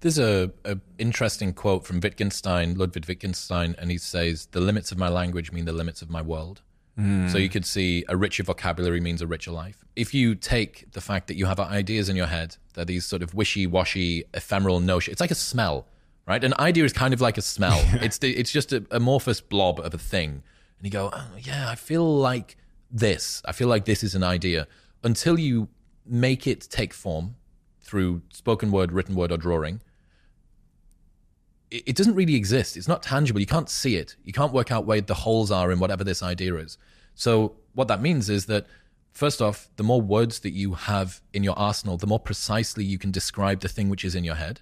There's a, a interesting quote from Wittgenstein, Ludwig Wittgenstein, and he says, "The limits of my language mean the limits of my world." Mm. So you could see a richer vocabulary means a richer life. If you take the fact that you have ideas in your head, they're these sort of wishy-washy, ephemeral notions. It's like a smell, right? An idea is kind of like a smell. Yeah. It's the, it's just an amorphous blob of a thing. And you go, oh, yeah, I feel like this. I feel like this is an idea. Until you make it take form through spoken word, written word, or drawing, it doesn't really exist. It's not tangible. You can't see it. You can't work out where the holes are in whatever this idea is. So what that means is that, first off, the more words that you have in your arsenal, the more precisely you can describe the thing which is in your head.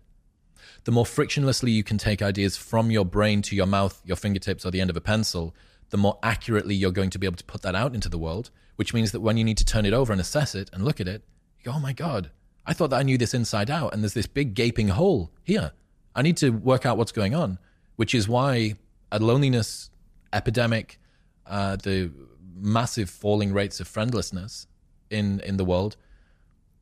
The more frictionlessly you can take ideas from your brain to your mouth, your fingertips, or the end of a pencil, the more accurately you're going to be able to put that out into the world, which means that when you need to turn it over and assess it and look at it, you go, oh my God, I thought that I knew this inside out, and there's this big gaping hole here. I need to work out what's going on, which is why a loneliness epidemic, uh, the massive falling rates of friendlessness in, in the world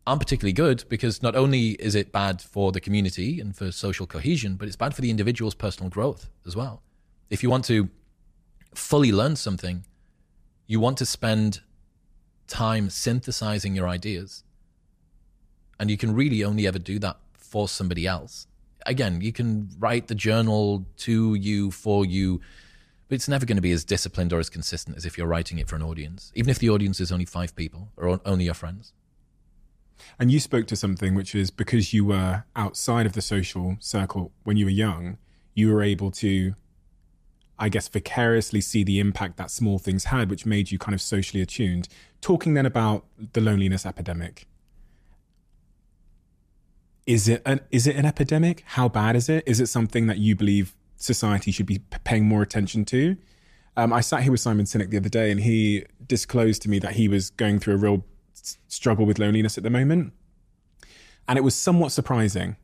aren't particularly good, because not only is it bad for the community and for social cohesion, but it's bad for the individual's personal growth as well. If you want to fully learn something, you want to spend time synthesizing your ideas. And you can really only ever do that for somebody else. Again, you can write the journal to you, for you, but it's never going to be as disciplined or as consistent as if you're writing it for an audience, even if the audience is only five people or only your friends. And you spoke to something which is, because you were outside of the social circle when you were young, you were able to, I guess, vicariously see the impact that small things had, which made you kind of socially attuned. Talking then about the loneliness epidemic. Is it an is it an epidemic? How bad is it? Is it something that you believe society should be paying more attention to? Um, I sat here with Simon Sinek the other day, and he disclosed to me that he was going through a real struggle with loneliness at the moment. And it was somewhat surprising.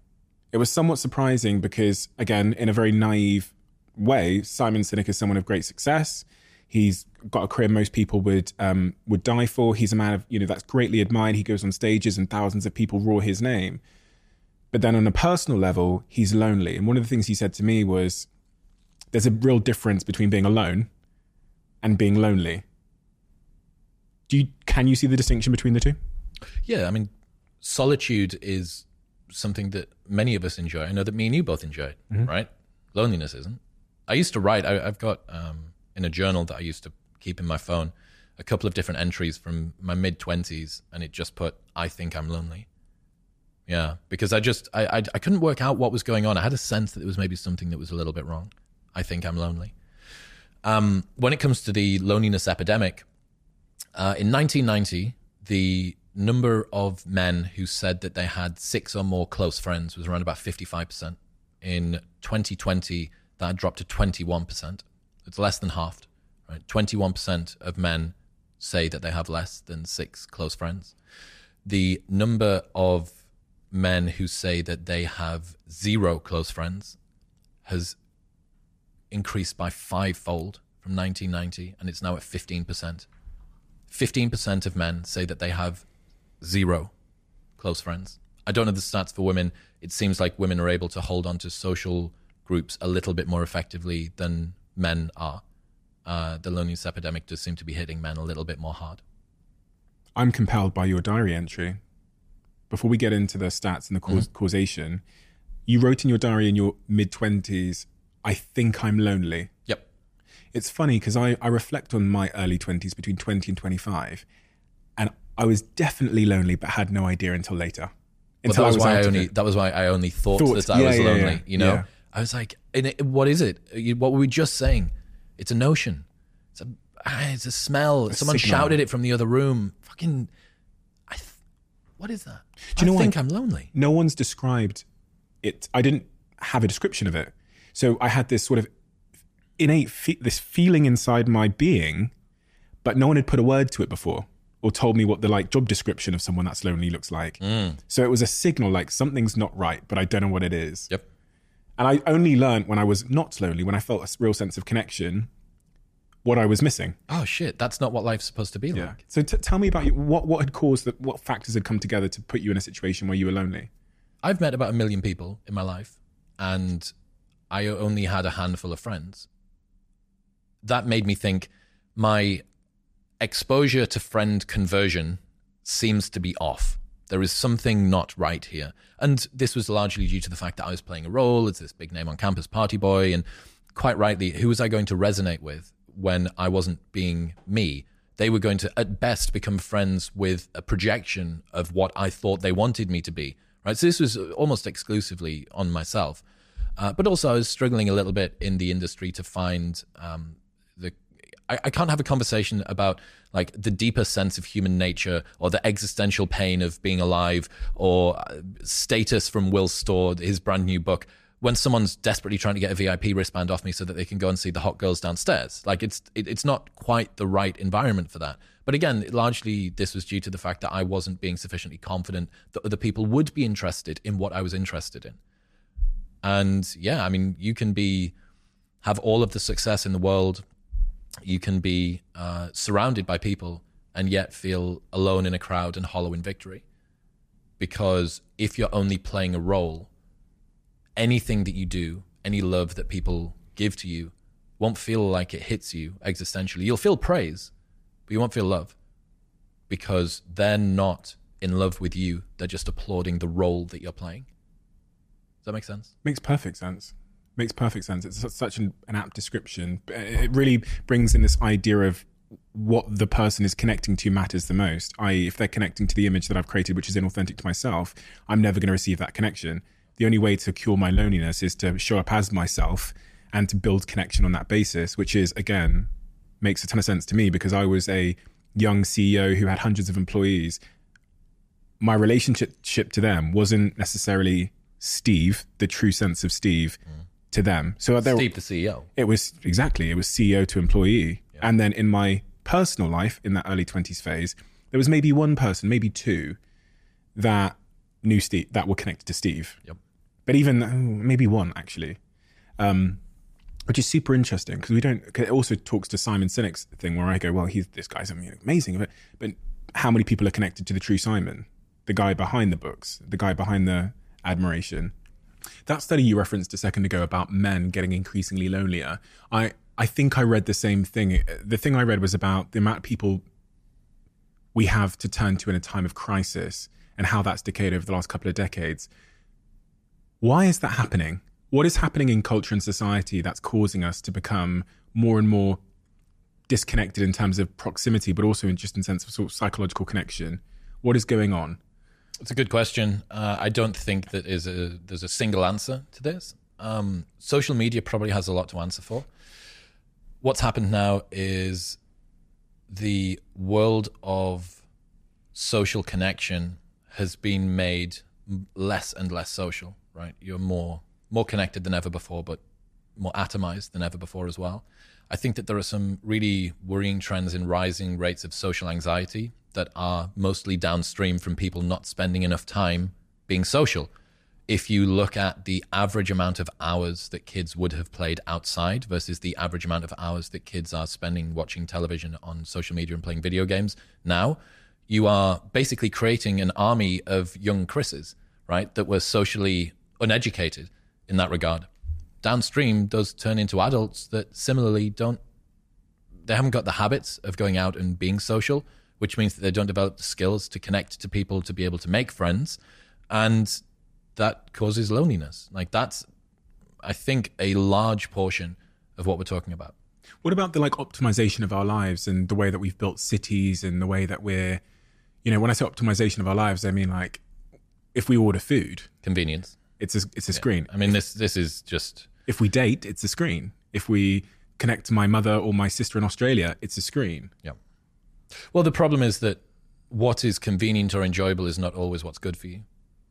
It was somewhat surprising because, again, in a very naive way, Simon Sinek is someone of great success. He's got a career most people would um, would die for. He's a man of, you know, that's greatly admired. He goes on stages and thousands of people roar his name. But then on a personal level, he's lonely. And one of the things he said to me was, there's a real difference between being alone and being lonely. Do you, can you see the distinction between the two? Yeah, I mean, solitude is something that many of us enjoy. I know that me and you both enjoy it, mm-hmm. right? Loneliness isn't. I used to write, I, I've got um, in a journal that I used to keep in my phone, a couple of different entries from my mid-twenties, and it just put, I think I'm lonely. Yeah, because I just, I, I I couldn't work out what was going on. I had a sense that there was maybe something that was a little bit wrong. I think I'm lonely. Um, when it comes to the loneliness epidemic, uh, in nineteen ninety, the number of men who said that they had six or more close friends was around about fifty-five percent. In twenty twenty, that dropped to twenty-one percent. It's less than halved, right? twenty-one percent of men say that they have less than six close friends. The number of men who say that they have zero close friends has increased by fivefold from nineteen ninety, and it's now at fifteen percent. fifteen percent of men say that they have zero close friends. I don't know the stats for women. It seems like women are able to hold on to social groups a little bit more effectively than men are. Uh, the loneliness epidemic does seem to be hitting men a little bit more hard. I'm compelled by your diary entry. Before we get into the stats and the cause, mm-hmm. causation, you wrote in your diary in your mid-twenties, I think I'm lonely. Yep. It's funny because I, I reflect on my early twenties, between twenty and twenty-five, and I was definitely lonely but had no idea until later. Until well, that, was I was why I only, that was why I only thought, thought that I yeah, was yeah, lonely, yeah, you know? Yeah. I was like, and it, what is it? What were we just saying? It's a notion. It's a, it's a smell. A Someone signal. shouted it from the other room. Fucking, I th- what is that? Do you I know think what? I'm lonely. No one's described it. I didn't have a description of it. So I had this sort of innate, fe- this feeling inside my being, but no one had put a word to it before or told me what the like job description of someone that's lonely looks like. Mm. So it was a signal, like something's not right, but I don't know what it is. Yep. And I only learned when I was not lonely, when I felt a real sense of connection, what I was missing. Oh shit, that's not what life's supposed to be yeah. like. So t- tell me about you, what, what had caused that, what factors had come together to put you in a situation where you were lonely? I've met about a million people in my life and I only had a handful of friends. That made me think my exposure to friend conversion seems to be off. There is something not right here. And this was largely due to the fact that I was playing a role as this big name on campus party boy. And quite rightly, who was I going to resonate with when I wasn't being me? They were going to, at best, become friends with a projection of what I thought they wanted me to be. Right? So this was almost exclusively on myself. Uh, but also I was struggling a little bit in the industry to find um, the I, I can't have a conversation about like the deeper sense of human nature or the existential pain of being alive or uh, status from Will Storr, his brand new book, when someone's desperately trying to get a V I P wristband off me so that they can go and see the hot girls downstairs. Like it's it, it's not quite the right environment for that. But again, largely this was due to the fact that I wasn't being sufficiently confident that other people would be interested in what I was interested in. And yeah, I mean, you can be, have all of the success in the world. You can be uh, surrounded by people and yet feel alone in a crowd and hollow in victory. Because if you're only playing a role, anything that you do, any love that people give to you won't feel like it hits you existentially. You'll feel praise, but you won't feel love because they're not in love with you. They're just applauding the role that you're playing. Does that make sense? Makes perfect sense. Makes perfect sense. It's such an, an apt description. It really brings in this idea of what the person is connecting to matters the most. that is, if they're connecting to the image that I've created, which is inauthentic to myself, I'm never going to receive that connection. The only way to cure my loneliness is to show up as myself and to build connection on that basis, which is, again, makes a ton of sense to me because I was a young C E O who had hundreds of employees. My relationship to them wasn't necessarily Steve, the true sense of Steve mm. to them. So there, Steve, the C E O. It was exactly, it was C E O to employee. Yeah. And then in my personal life, in that early twenties phase, there was maybe one person, maybe two that knew Steve, that were connected to Steve. Yep. But even oh, maybe one actually, um, which is super interesting because we don't, cause it also talks to Simon Sinek's thing where I go, well, he's, this guy's amazing, but, but how many people are connected to the true Simon? The guy behind the books, the guy behind the admiration. That study you referenced a second ago about men getting increasingly lonelier, I, I think I read the same thing. The thing I read was about the amount of people we have to turn to in a time of crisis and how that's decayed over the last couple of decades. Why is that happening? What is happening in culture and society that's causing us to become more and more disconnected in terms of proximity, but also in just in sense of sort of psychological connection? What is going on? It's a good question. Uh, I don't think that is a, there's a single answer to this. Um, social media probably has a lot to answer for. What's happened now is the world of social connection has been made less and less social, right? You're more more connected than ever before, but more atomized than ever before as well. I think that there are some really worrying trends in rising rates of social anxiety that are mostly downstream from people not spending enough time being social. If you look at the average amount of hours that kids would have played outside versus the average amount of hours that kids are spending watching television on social media and playing video games now, you are basically creating an army of young Chris's, right, that were socially uneducated in that regard. Downstream, those turn into adults that similarly don't, they haven't got the habits of going out and being social, which means that they don't develop the skills to connect to people, to be able to make friends. And that causes loneliness. Like that's, I think, a large portion of what we're talking about. What about the like optimization of our lives and the way that we've built cities and the way that we're, you know, when I say optimization of our lives, I mean like if we order food. Convenience. It's a, it's a yeah. screen. I mean, if, this this is just... If we date, it's a screen. If we connect to my mother or my sister in Australia, it's a screen. Yeah. Well, the problem is that what is convenient or enjoyable is not always what's good for you,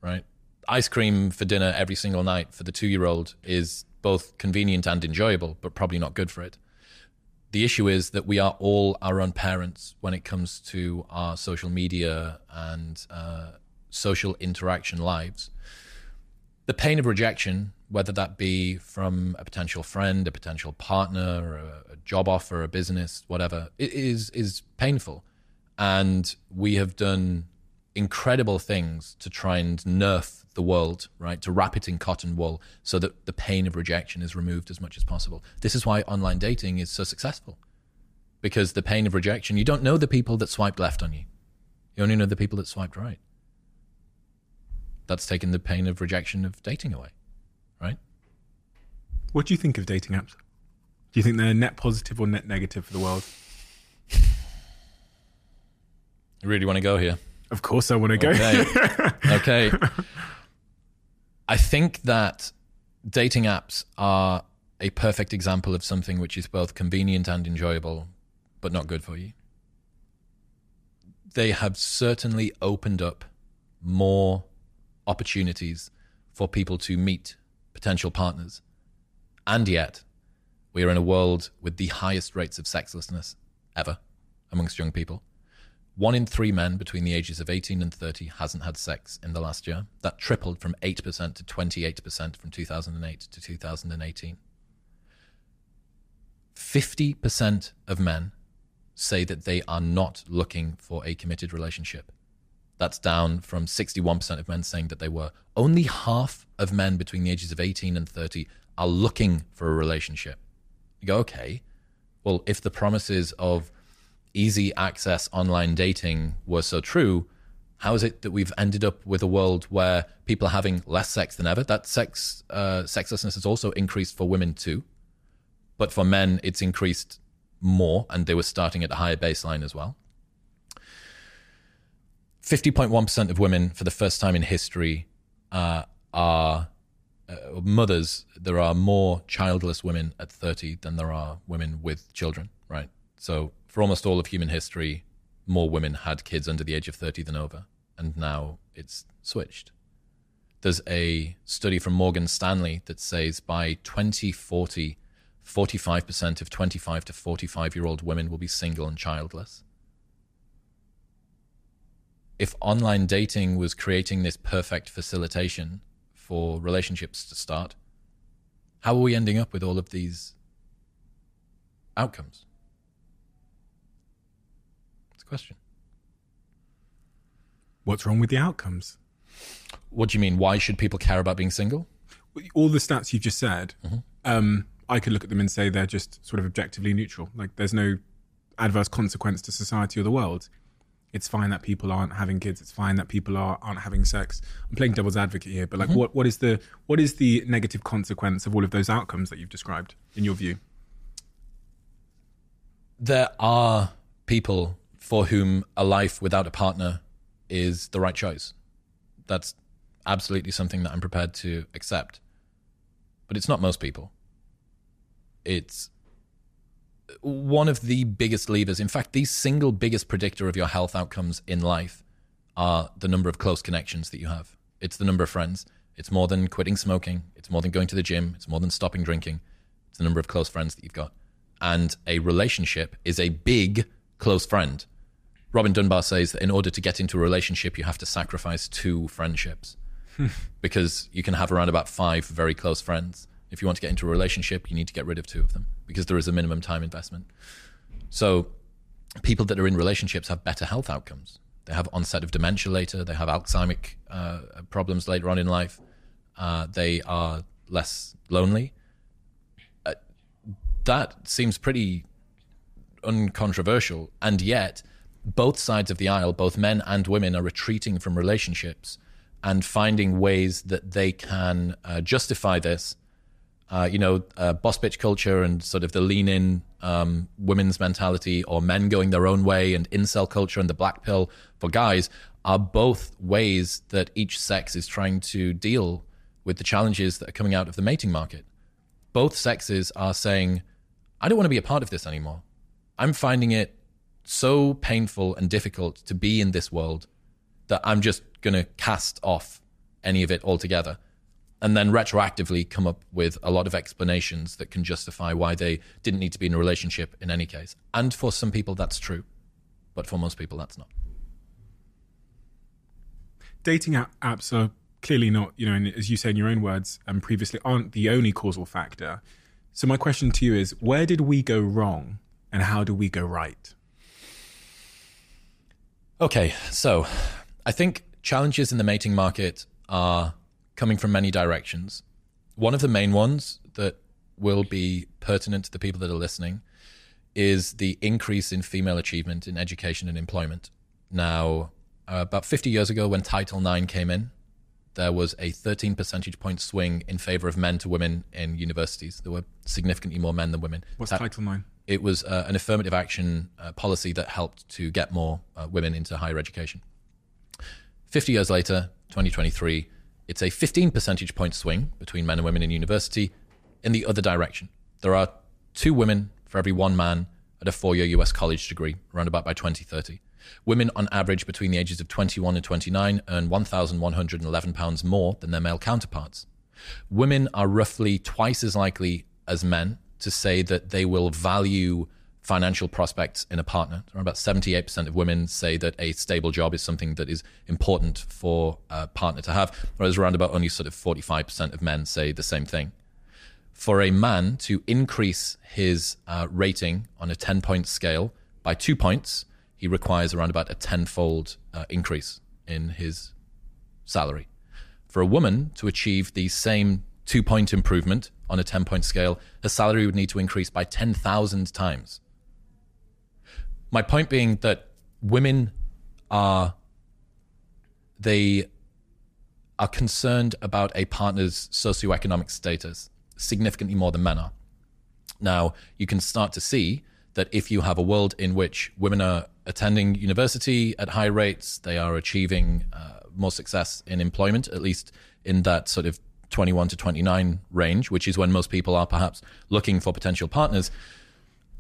right? Ice cream for dinner every single night for the two-year-old is both convenient and enjoyable, but probably not good for it. The issue is that we are all our own parents when it comes to our social media and uh, social interaction lives. The pain of rejection, whether that be from a potential friend, a potential partner, or a job offer, a business, whatever, it is, is painful. And we have done incredible things to try and nerf the world, right? To wrap it in cotton wool so that the pain of rejection is removed as much as possible. This is why online dating is so successful, because the pain of rejection, you don't know the people that swiped left on you. You only know the people that swiped right. That's taken the pain of rejection of dating away, right? What do you think of dating apps? Do you think they're net positive or net negative for the world? I really want to go here. Of course I want to go. Okay. okay. I think that dating apps are a perfect example of something which is both convenient and enjoyable, but not good for you. They have certainly opened up more opportunities for people to meet potential partners. And yet, we are in a world with the highest rates of sexlessness ever amongst young people. One in three men between the ages of eighteen and thirty hasn't had sex in the last year. That tripled from eight percent to twenty-eight percent from two thousand eight to two thousand eighteen. fifty percent of men say that they are not looking for a committed relationship. That's down from sixty-one percent of men saying that they were. Only half of men between the ages of eighteen and thirty are looking for a relationship. You go, okay, well, if the promises of easy access online dating were so true, how is it that we've ended up with a world where people are having less sex than ever? That sex uh, sexlessness has also increased for women too, but for men it's increased more, and they were starting at a higher baseline as well. fifty point one percent of women for the first time in history uh, are uh, mothers. There are more childless women at thirty than there are women with children, right? So for almost all of human history, more women had kids under the age of thirty than over, and now it's switched. There's a study from Morgan Stanley that says by twenty forty, forty-five percent of twenty-five to forty-five-year-old women will be single and childless. If online dating was creating this perfect facilitation for relationships to start, how are we ending up with all of these outcomes? Question. What's wrong with the outcomes? What do you mean? Why should people care about being single? All the stats you've just said, mm-hmm. um, I could look at them and say they're just sort of objectively neutral. Like there's no adverse consequence to society or the world. It's fine that people aren't having kids. It's fine that people are, aren't having sex. I'm playing devil's advocate here, but like mm-hmm. what, what is the what is the negative consequence of all of those outcomes that you've described in your view? There are people for whom a life without a partner is the right choice. That's absolutely something that I'm prepared to accept. But it's not most people. It's one of the biggest levers. In fact, the single biggest predictor of your health outcomes in life are the number of close connections that you have. It's the number of friends. It's more than quitting smoking. It's more than going to the gym. It's more than stopping drinking. It's the number of close friends that you've got. And a relationship is a big close friend. Robin Dunbar says that in order to get into a relationship, you have to sacrifice two friendships because you can have around about five very close friends. If you want to get into a relationship, you need to get rid of two of them because there is a minimum time investment. So people that are in relationships have better health outcomes. They have onset of dementia later. They have Alzheimer's uh, problems later on in life. Uh, they are less lonely. Uh, that seems pretty uncontroversial, and yet both sides of the aisle, both men and women, are retreating from relationships and finding ways that they can uh, justify this. Uh, you know, uh, boss bitch culture and sort of the lean in um, women's mentality, or men going their own way, and incel culture and the black pill for guys are both ways that each sex is trying to deal with the challenges that are coming out of the mating market. Both sexes are saying, I don't want to be a part of this anymore. I'm finding it so painful and difficult to be in this world that I'm just going to cast off any of it altogether, and then retroactively come up with a lot of explanations that can justify why they didn't need to be in a relationship in any case. And for some people, that's true. But for most people, that's not. Dating apps are clearly not, you know, and as you say in your own words and um, previously, aren't the only causal factor. So my question to you is, where did we go wrong and how do we go right? Okay, so I think challenges in the mating market are coming from many directions. One of the main ones that will be pertinent to the people that are listening is the increase in female achievement in education and employment. Now, uh, about fifty years ago when Title nine came in, there was a thirteen percentage point swing in favor of men to women in universities. There were significantly more men than women. What's that, Title nine? It was uh, an affirmative action uh, policy that helped to get more uh, women into higher education. fifty years later, twenty twenty-three, it's a fifteen percentage point swing between men and women in university in the other direction. There are two women for every one man at a four-year U S college degree, around about by twenty thirty. Women on average between the ages of twenty-one and twenty-nine earn one thousand one hundred eleven pounds more than their male counterparts. Women are roughly twice as likely as men to say that they will value financial prospects in a partner. Around about seventy-eight percent of women say that a stable job is something that is important for a partner to have, whereas around about only sort of forty-five percent of men say the same thing. For a man to increase his uh, rating on a ten-point scale by two points, he requires around about a tenfold uh, increase in his salary. For a woman to achieve the same two-point improvement on a ten-point scale, her salary would need to increase by ten thousand times. My point being that women are, they are concerned about a partner's socioeconomic status significantly more than men are. Now, you can start to see that if you have a world in which women are attending university at high rates, they are achieving uh, more success in employment, at least in that sort of twenty-one to twenty-nine range, which is when most people are perhaps looking for potential partners.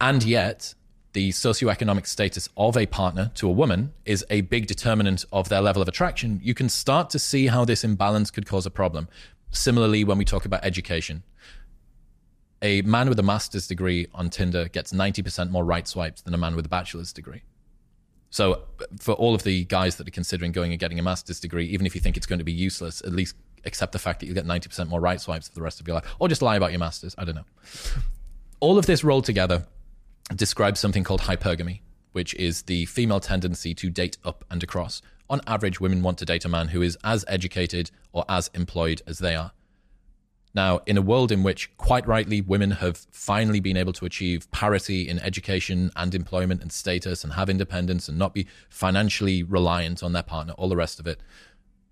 And yet the socioeconomic status of a partner to a woman is a big determinant of their level of attraction. You can start to see how this imbalance could cause a problem. Similarly, when we talk about education, a man with a master's degree on Tinder gets ninety percent more right swipes than a man with a bachelor's degree. So for all of the guys that are considering going and getting a master's degree, even if you think it's going to be useless, at least accept the fact that you get ninety percent more right swipes for the rest of your life. Or just lie about your master's. I don't know. All of this rolled together describes something called hypergamy, which is the female tendency to date up and across. On average, women want to date a man who is as educated or as employed as they are. Now, in a world in which, quite rightly, women have finally been able to achieve parity in education and employment and status and have independence and not be financially reliant on their partner, all the rest of it,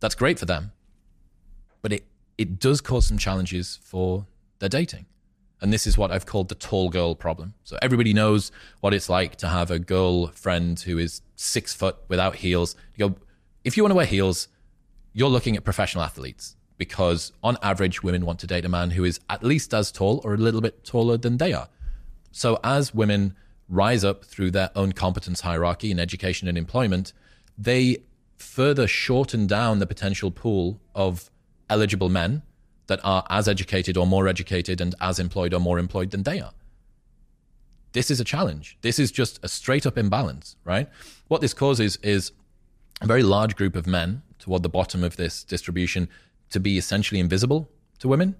that's great for them. But it, it does cause some challenges for their dating. And this is what I've called the tall girl problem. So everybody knows what it's like to have a girl friend who is six foot without heels. You go, if you want to wear heels, you're looking at professional athletes, because on average, women want to date a man who is at least as tall or a little bit taller than they are. So as women rise up through their own competence hierarchy in education and employment, they further shorten down the potential pool of eligible men that are as educated or more educated and as employed or more employed than they are. This is a challenge. This is just a straight up imbalance, right? What this causes is a very large group of men toward the bottom of this distribution to be essentially invisible to women.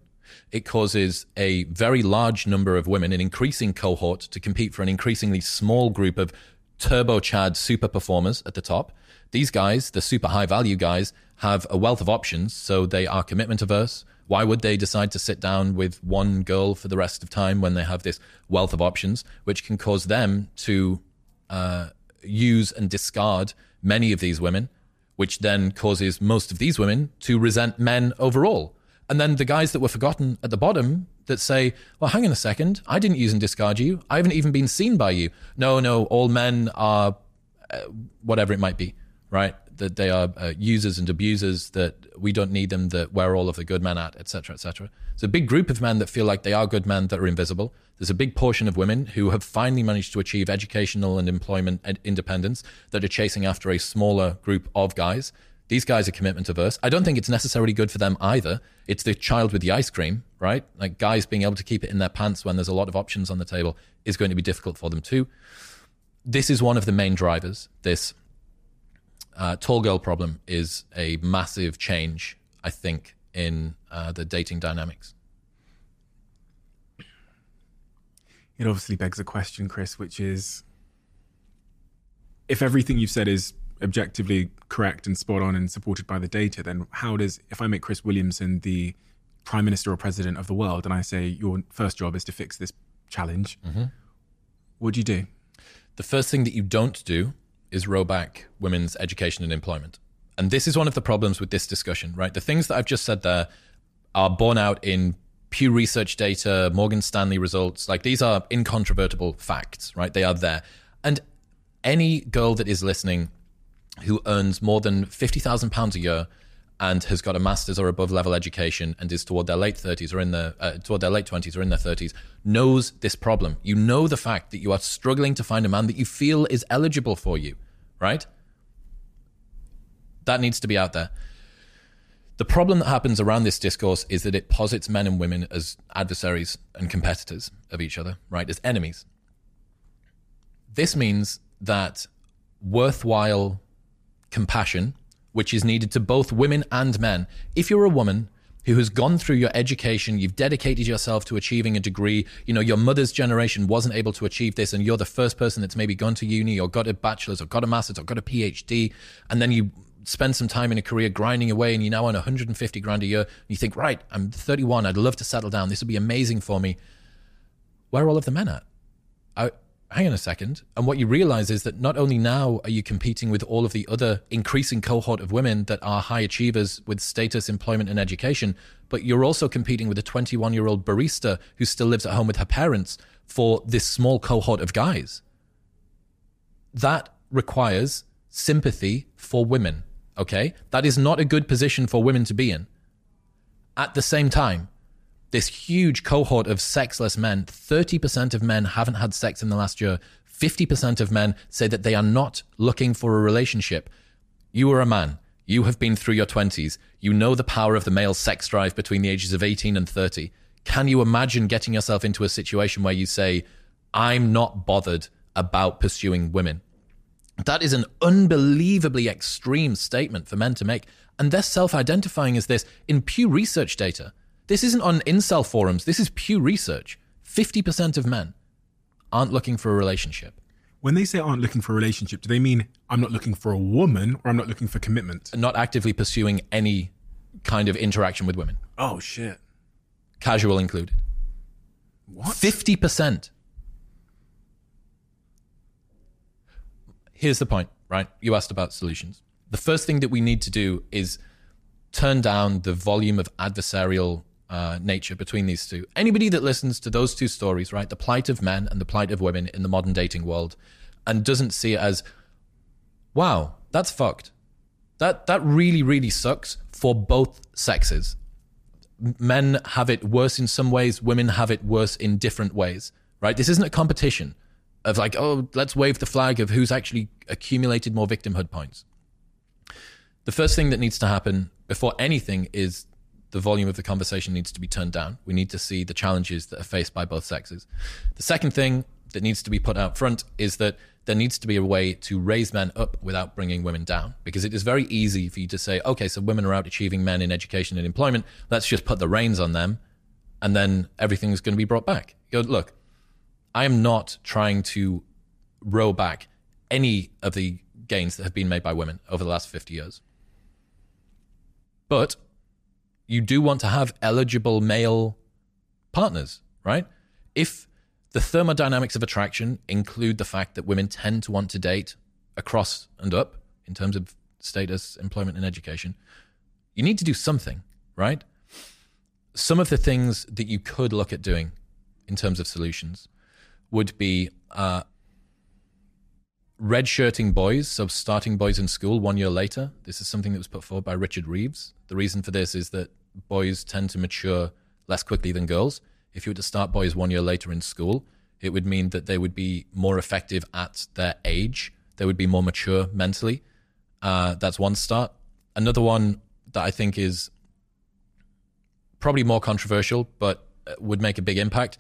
It causes a very large number of women, an increasing cohort, to compete for an increasingly small group of turbo-chad super performers at the top. These guys, the super high-value guys, have a wealth of options, so they are commitment-averse. Why would they decide to sit down with one girl for the rest of time when they have this wealth of options, which can cause them to uh, use and discard many of these women, which then causes most of these women to resent men overall. And then the guys that were forgotten at the bottom that say, well, hang on a second, I didn't use and discard you. I haven't even been seen by you. No, no, all men are uh, whatever it might be, right? that they are uh, users and abusers, that we don't need them, that we're all of the good men at, et cetera, et cetera. It's a big group of men that feel like they are good men that are invisible. There's a big portion of women who have finally managed to achieve educational and employment and independence that are chasing after a smaller group of guys. These guys are commitment averse. I don't think it's necessarily good for them either. It's the child with the ice cream, right? Like guys being able to keep it in their pants when there's a lot of options on the table is going to be difficult for them too. This is one of the main drivers. This uh, tall girl problem is a massive change, I think, in uh, the dating dynamics. It obviously begs a question, Chris, which is, if everything you've said is objectively correct and spot on and supported by the data, then how does, if I make Chris Williamson the prime minister or president of the world and I say your first job is to fix this challenge, mm-hmm. what do you do? The first thing that you don't do is roll back women's education and employment. And this is one of the problems with this discussion, right? The things that I've just said there are borne out in Pew Research data, Morgan Stanley results. Like these are incontrovertible facts, right? They are there. And any girl that is listening who earns more than fifty thousand pounds a year and has got a master's or above level education and is toward their late thirties or in their uh, toward their late twenties or in their thirties knows this problem. You know the fact that you are struggling to find a man that you feel is eligible for you, right? That needs to be out there. The problem that happens around this discourse is that it posits men and women as adversaries and competitors of each other, right? As enemies. This means that worthwhile compassion, which is needed to both women and men. If you're a woman who has gone through your education, you've dedicated yourself to achieving a degree, you know, your mother's generation wasn't able to achieve this, and you're the first person that's maybe gone to uni or got a bachelor's or got a master's or got a P H D, and then you spend some time in a career grinding away and you now earn one hundred fifty grand a year, and you think, right, I'm thirty-one, I'd love to settle down, this would be amazing for me. Where are all of the men at? I... Hang on a second. And what you realize is that not only now are you competing with all of the other increasing cohort of women that are high achievers with status, employment, and education, but you're also competing with a twenty-one-year-old barista who still lives at home with her parents for this small cohort of guys. That requires sympathy for women, okay? That is not a good position for women to be in. At the same time, this huge cohort of sexless men, thirty percent of men haven't had sex in the last year. fifty percent of men say that they are not looking for a relationship. You are a man. You have been through your twenties. You know the power of the male sex drive between the ages of eighteen and thirty. Can you imagine getting yourself into a situation where you say, I'm not bothered about pursuing women? That is an unbelievably extreme statement for men to make. And they're self-identifying as this in Pew Research data. This isn't on incel forums. This is Pew Research. fifty percent of men aren't looking for a relationship. When they say aren't looking for a relationship, do they mean I'm not looking for a woman or I'm not looking for commitment? Not actively pursuing any kind of interaction with women. Oh, shit. Casual included. What? fifty percent. Here's the point, right? You asked about solutions. The first thing that we need to do is turn down the volume of adversarial Uh, nature between these two. Anybody that listens to those two stories, right, the plight of men and the plight of women in the modern dating world, and doesn't see it as, wow, that's fucked. That that really, really sucks for both sexes. Men have it worse in some ways, women have it worse in different ways, right? This isn't a competition of like, oh, let's wave the flag of who's actually accumulated more victimhood points. The first thing that needs to happen before anything is the volume of the conversation needs to be turned down. We need to see the challenges that are faced by both sexes. The second thing that needs to be put out front is that there needs to be a way to raise men up without bringing women down, because it is very easy for you to say, okay, so women are out achieving men in education and employment. Let's just put the reins on them and then everything's going to be brought back. You go, look, I am not trying to row back any of the gains that have been made by women over the last fifty years. But you do want to have eligible male partners, right? If the thermodynamics of attraction include the fact that women tend to want to date across and up in terms of status, employment, and education, you need to do something, right? Some of the things that you could look at doing in terms of solutions would be uh, red shirting boys, so starting boys in school one year later. This is something that was put forward by Richard Reeves. The reason for this is that boys tend to mature less quickly than girls. If you were to start boys one year later in school, it would mean that they would be more effective at their age. They would be more mature mentally. Uh, that's one start. Another one that I think is probably more controversial, but would make a big impact,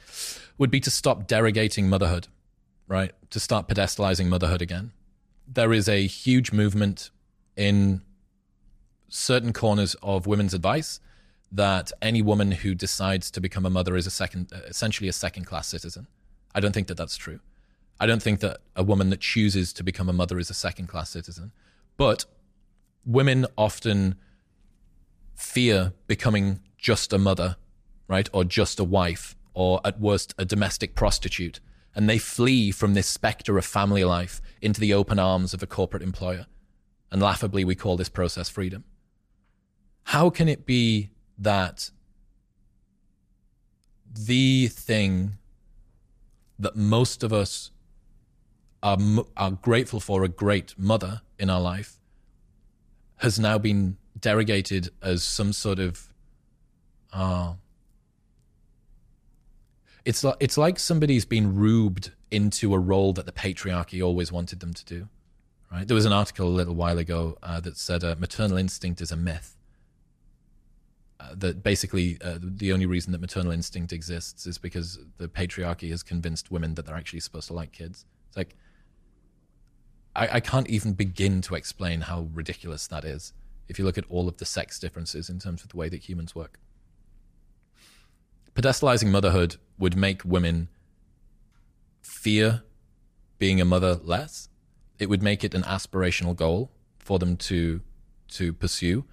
would be to stop derogating motherhood, right? To start pedestalizing motherhood again. There is a huge movement in certain corners of women's advice that any woman who decides to become a mother is a second, essentially a second-class citizen. I don't think that that's true. I don't think that a woman that chooses to become a mother is a second-class citizen. But women often fear becoming just a mother, right? Or just a wife, or at worst, a domestic prostitute. And they flee from this specter of family life into the open arms of a corporate employer. And laughably, we call this process freedom. How can it be that the thing that most of us are, are grateful for, a great mother in our life, has now been derogated as some sort of... Uh, it's, like, it's like somebody's been rubed into a role that the patriarchy always wanted them to do. Right? There was an article a little while ago uh, that said uh, maternal instinct is a myth. Uh, that basically uh, the only reason that maternal instinct exists is because the patriarchy has convinced women that they're actually supposed to like kids. It's like, I, I can't even begin to explain how ridiculous that is if you look at all of the sex differences in terms of the way that humans work. Pedestalizing motherhood would make women fear being a mother less. It would make it an aspirational goal for them to to pursue.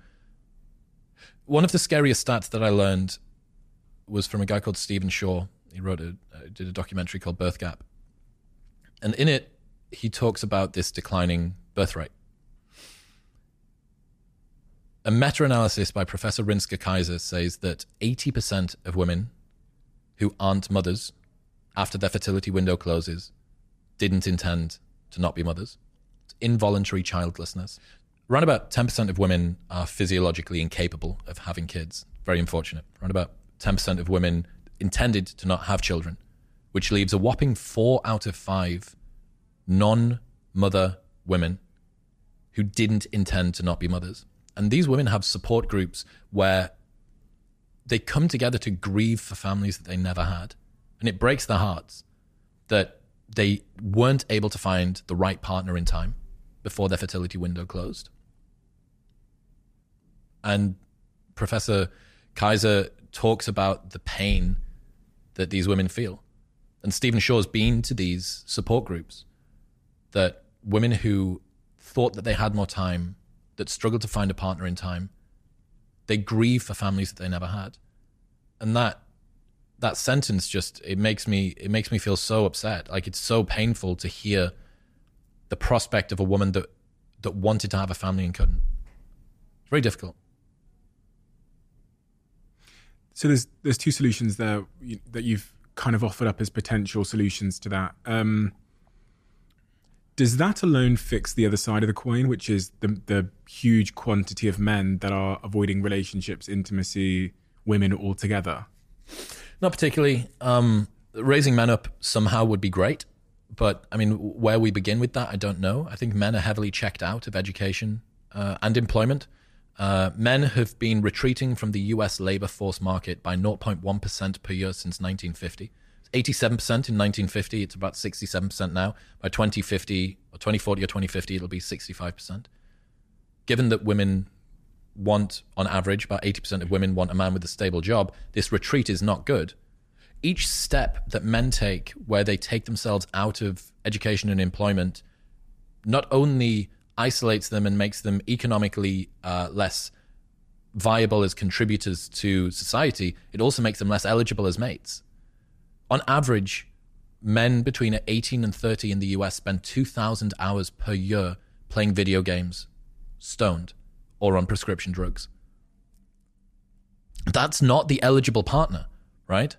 One of the scariest stats that I learned was from a guy called Stephen Shaw. He wrote a, uh, did a documentary called Birth Gap. And in it, he talks about this declining birth rate. A meta-analysis by Professor Rinska-Kaiser says that eighty percent of women who aren't mothers after their fertility window closes didn't intend to not be mothers. It's involuntary childlessness. Around about ten percent of women are physiologically incapable of having kids. Very unfortunate. Around about ten percent of women intended to not have children, which leaves a whopping four out of five non-mother women who didn't intend to not be mothers. And these women have support groups where they come together to grieve for families that they never had. And it breaks their hearts that they weren't able to find the right partner in time before their fertility window closed. And Professor Kaiser talks about the pain that these women feel. And Stephen Shaw's been to these support groups that women who thought that they had more time, that struggled to find a partner in time, they grieve for families that they never had. And that that sentence just, it makes me it makes me feel so upset. Like, it's so painful to hear the prospect of a woman that that wanted to have a family and couldn't. It's very difficult. So there's there's two solutions there that you've kind of offered up as potential solutions to that. Um, does that alone fix the other side of the coin, which is the, the huge quantity of men that are avoiding relationships, intimacy, women altogether? Not particularly. Um, raising men up somehow would be great. But I mean, where we begin with that, I don't know. I think men are heavily checked out of education uh, and employment. Uh, men have been retreating from the U S labor force market by zero point one percent per year since nineteen fifty. eighty-seven percent in nineteen fifty, it's about sixty-seven percent now. By twenty fifty, or twenty forty or twenty fifty, it'll be sixty-five percent. Given that women want, on average, about eighty percent of women want a man with a stable job, this retreat is not good. Each step that men take where they take themselves out of education and employment not only isolates them and makes them economically uh, less viable as contributors to society, it also makes them less eligible as mates. On average, men between eighteen and thirty in the U S spend two thousand hours per year playing video games, stoned, or on prescription drugs. That's not the eligible partner, right?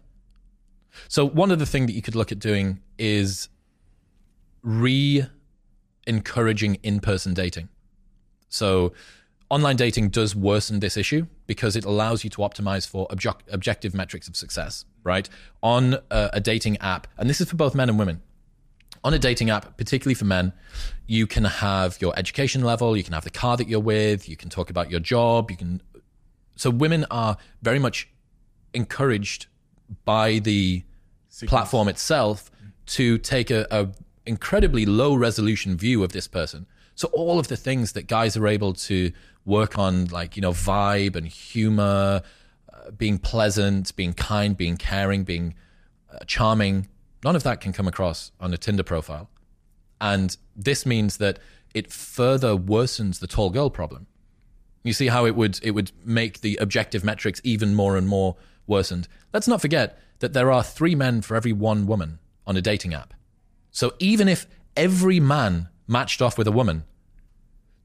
So one other thing that you could look at doing is re encouraging in-person dating. So online dating does worsen this issue because it allows you to optimize for object, objective metrics of success, right? On a, a dating app, and this is for both men and women, on a dating app, particularly for men, you can have your education level, you can have the car that you're with, you can talk about your job, you can... So women are very much encouraged by the Signals. platform itself to take a, a incredibly low resolution view of this person. So all of the things that guys are able to work on, like, you know, vibe and humor, uh, being pleasant, being kind, being caring, being uh, charming, none of that can come across on a Tinder profile. And this means that it further worsens the tall girl problem. You see how it would it would make the objective metrics even more and more worsened. Let's not forget that there are three men for every one woman on a dating app. So even if every man matched off with a woman,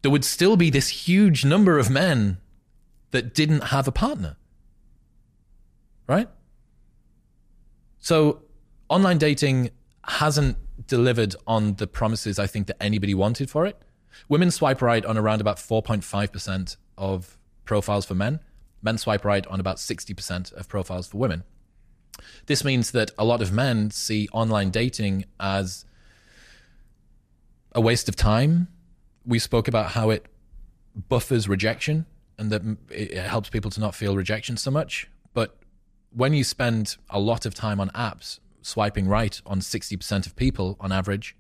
there would still be this huge number of men that didn't have a partner, right? So online dating hasn't delivered on the promises I think that anybody wanted for it. Women swipe right on around about four point five percent of profiles for men. Men swipe right on about sixty percent of profiles for women. This means that a lot of men see online dating as a waste of time. We spoke about how it buffers rejection and that it helps people to not feel rejection so much. But when you spend a lot of time on apps, swiping right on sixty percent of people on average,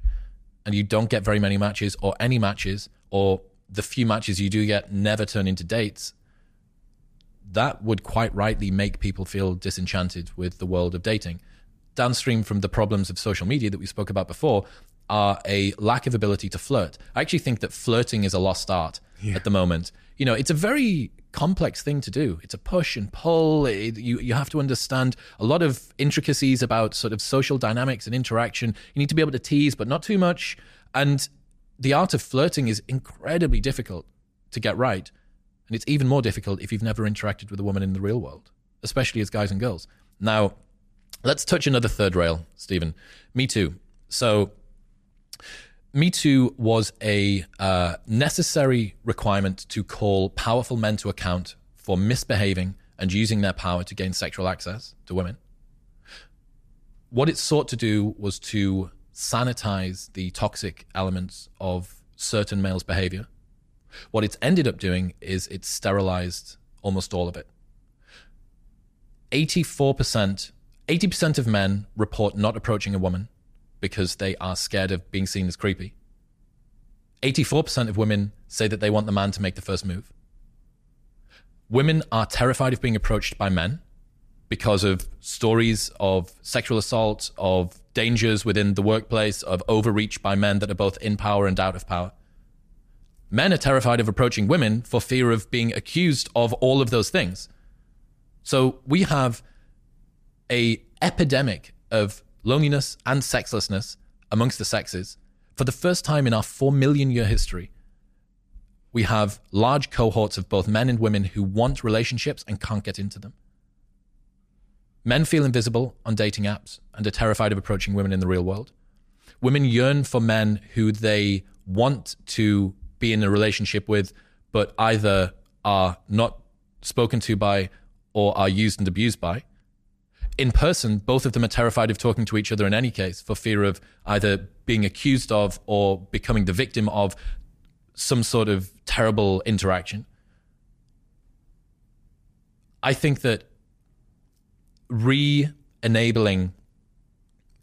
and you don't get very many matches or any matches, or the few matches you do get never turn into dates, that would quite rightly make people feel disenchanted with the world of dating. Downstream from the problems of social media that we spoke about before are a lack of ability to flirt. I actually think that flirting is a lost art yeah. at the moment. You know, it's a very complex thing to do. It's a push and pull. It, you, you have to understand a lot of intricacies about sort of social dynamics and interaction. You need to be able to tease, but not too much. And the art of flirting is incredibly difficult to get right. And it's even more difficult if you've never interacted with a woman in the real world, especially as guys and girls. Now, let's touch another third rail, Stephen. Me Too. So Me Too was a uh, necessary requirement to call powerful men to account for misbehaving and using their power to gain sexual access to women. What it sought to do was to sanitize the toxic elements of certain males' behavior. What it's ended up doing is it's sterilized almost all of it. eighty-four percent, eighty percent of men report not approaching a woman because they are scared of being seen as creepy. eighty-four percent of women say that they want the man to make the first move. Women are terrified of being approached by men because of stories of sexual assault, of dangers within the workplace, of overreach by men that are both in power and out of power. Men are terrified of approaching women for fear of being accused of all of those things. So we have an epidemic of loneliness and sexlessness amongst the sexes. For the first time in our four million year history, we have large cohorts of both men and women who want relationships and can't get into them. Men feel invisible on dating apps and are terrified of approaching women in the real world. Women yearn for men who they want to be in a relationship with, but either are not spoken to by or are used and abused by. In person, both of them are terrified of talking to each other in any case for fear of either being accused of or becoming the victim of some sort of terrible interaction. I think that re-enabling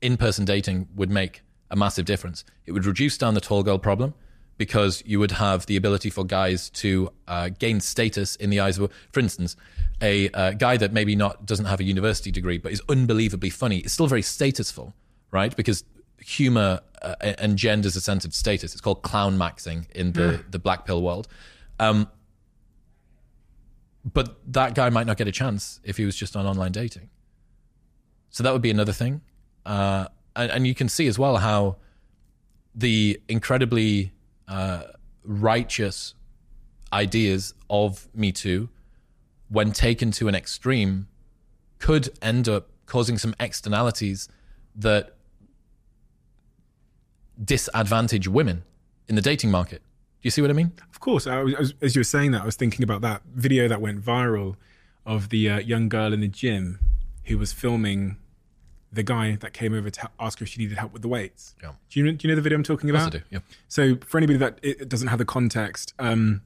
in-person dating would make a massive difference. It would reduce down the tall girl problem because you would have the ability for guys to uh, gain status in the eyes of, for instance, a uh, guy that maybe not doesn't have a university degree but is unbelievably funny. It's still very statusful, right? Because humor uh, engenders a sense of status. It's called clown maxing in the, mm. the black pill world. Um, but that guy might not get a chance if he was just on online dating. So that would be another thing. Uh, and, and you can see as well how the incredibly... Uh, righteous ideas of Me Too, when taken to an extreme, could end up causing some externalities that disadvantage women in the dating market. Do you see what I mean? Of course. I was, as you were saying that, I was thinking about that video that went viral of the uh, young girl in the gym who was filming the guy that came over to ask her if she needed help with the weights. Yeah. Do you, do you know the video I'm talking about? Yes, I do. Yeah. So for anybody that it doesn't have the context, um,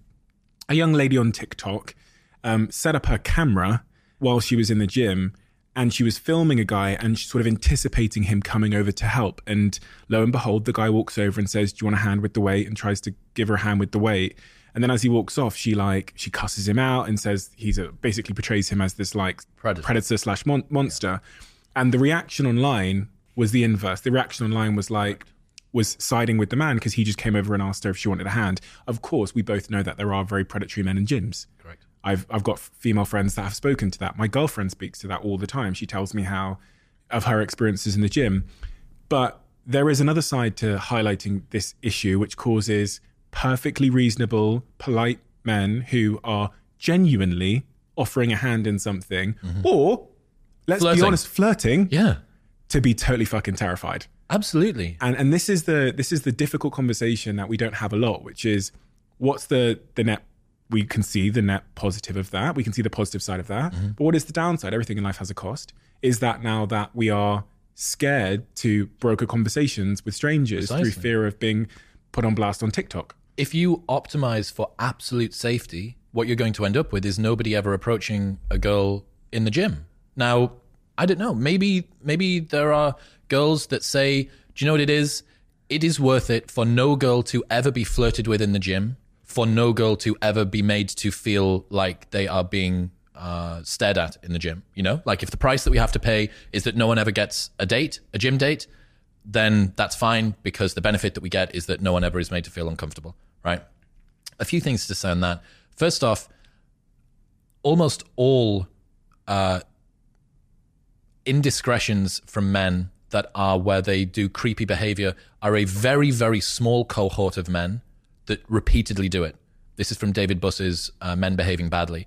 a young lady on TikTok um, set up her camera while she was in the gym, and she was filming a guy and sort of anticipating him coming over to help. And lo and behold, the guy walks over and says, do you want a hand with the weight? And tries to give her a hand with the weight. And then as he walks off, she like, she cusses him out and says he's a, basically portrays him as this like predator, predator slash mon- monster. Yeah. And the reaction online was the inverse. The reaction online was like, was siding with the man because he just came over and asked her if she wanted a hand. Of course, we both know that there are very predatory men in gyms. Correct. I've I've got female friends that have spoken to that. My girlfriend speaks to that all the time. She tells me how, of her experiences in the gym. But there is another side to highlighting this issue, which causes perfectly reasonable, polite men who are genuinely offering a hand in something, mm-hmm. or let's flirting. be honest, flirting, yeah, to be totally fucking terrified. Absolutely. And and this is the this is the difficult conversation that we don't have a lot, which is what's the the net we can see the net positive of that. We can see the positive side of that. Mm-hmm. But what is the downside? Everything in life has a cost. Is that now that we are scared to broker conversations with strangers Precisely. through fear of being put on blast on TikTok? If you optimize for absolute safety, what you're going to end up with is nobody ever approaching a girl in the gym. Now, I don't know, maybe maybe there are girls that say, do you know what it is? It is worth it for no girl to ever be flirted with in the gym, for no girl to ever be made to feel like they are being uh, stared at in the gym. You know, like if the price that we have to pay is that no one ever gets a date, a gym date, then that's fine because the benefit that we get is that no one ever is made to feel uncomfortable, right? A few things to say on that. First off, almost all... Uh, indiscretions from men that are where they do creepy behavior are a very, very small cohort of men that repeatedly do it. This is from David Buss's uh, Men Behaving Badly.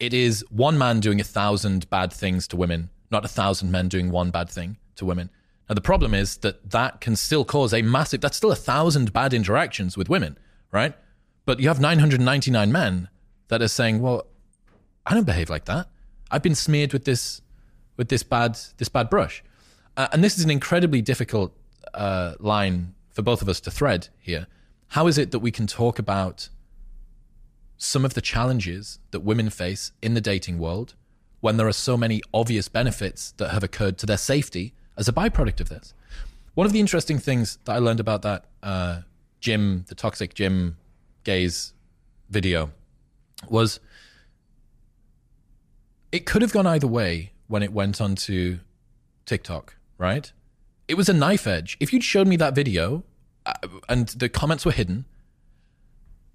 It is one man doing a thousand bad things to women, not a thousand men doing one bad thing to women. Now, the problem is that that can still cause a massive, that's still a thousand bad interactions with women, right? But you have nine hundred ninety-nine men that are saying, well, I don't behave like that. I've been smeared with this with this bad this bad brush. Uh, and this is an incredibly difficult uh, line for both of us to thread here. How is it that we can talk about some of the challenges that women face in the dating world when there are so many obvious benefits that have occurred to their safety as a byproduct of this? One of the interesting things that I learned about that uh, gym, the toxic gym gaze video, was it could have gone either way when it went onto TikTok, right? It was a knife edge. If you'd showed me that video uh, and the comments were hidden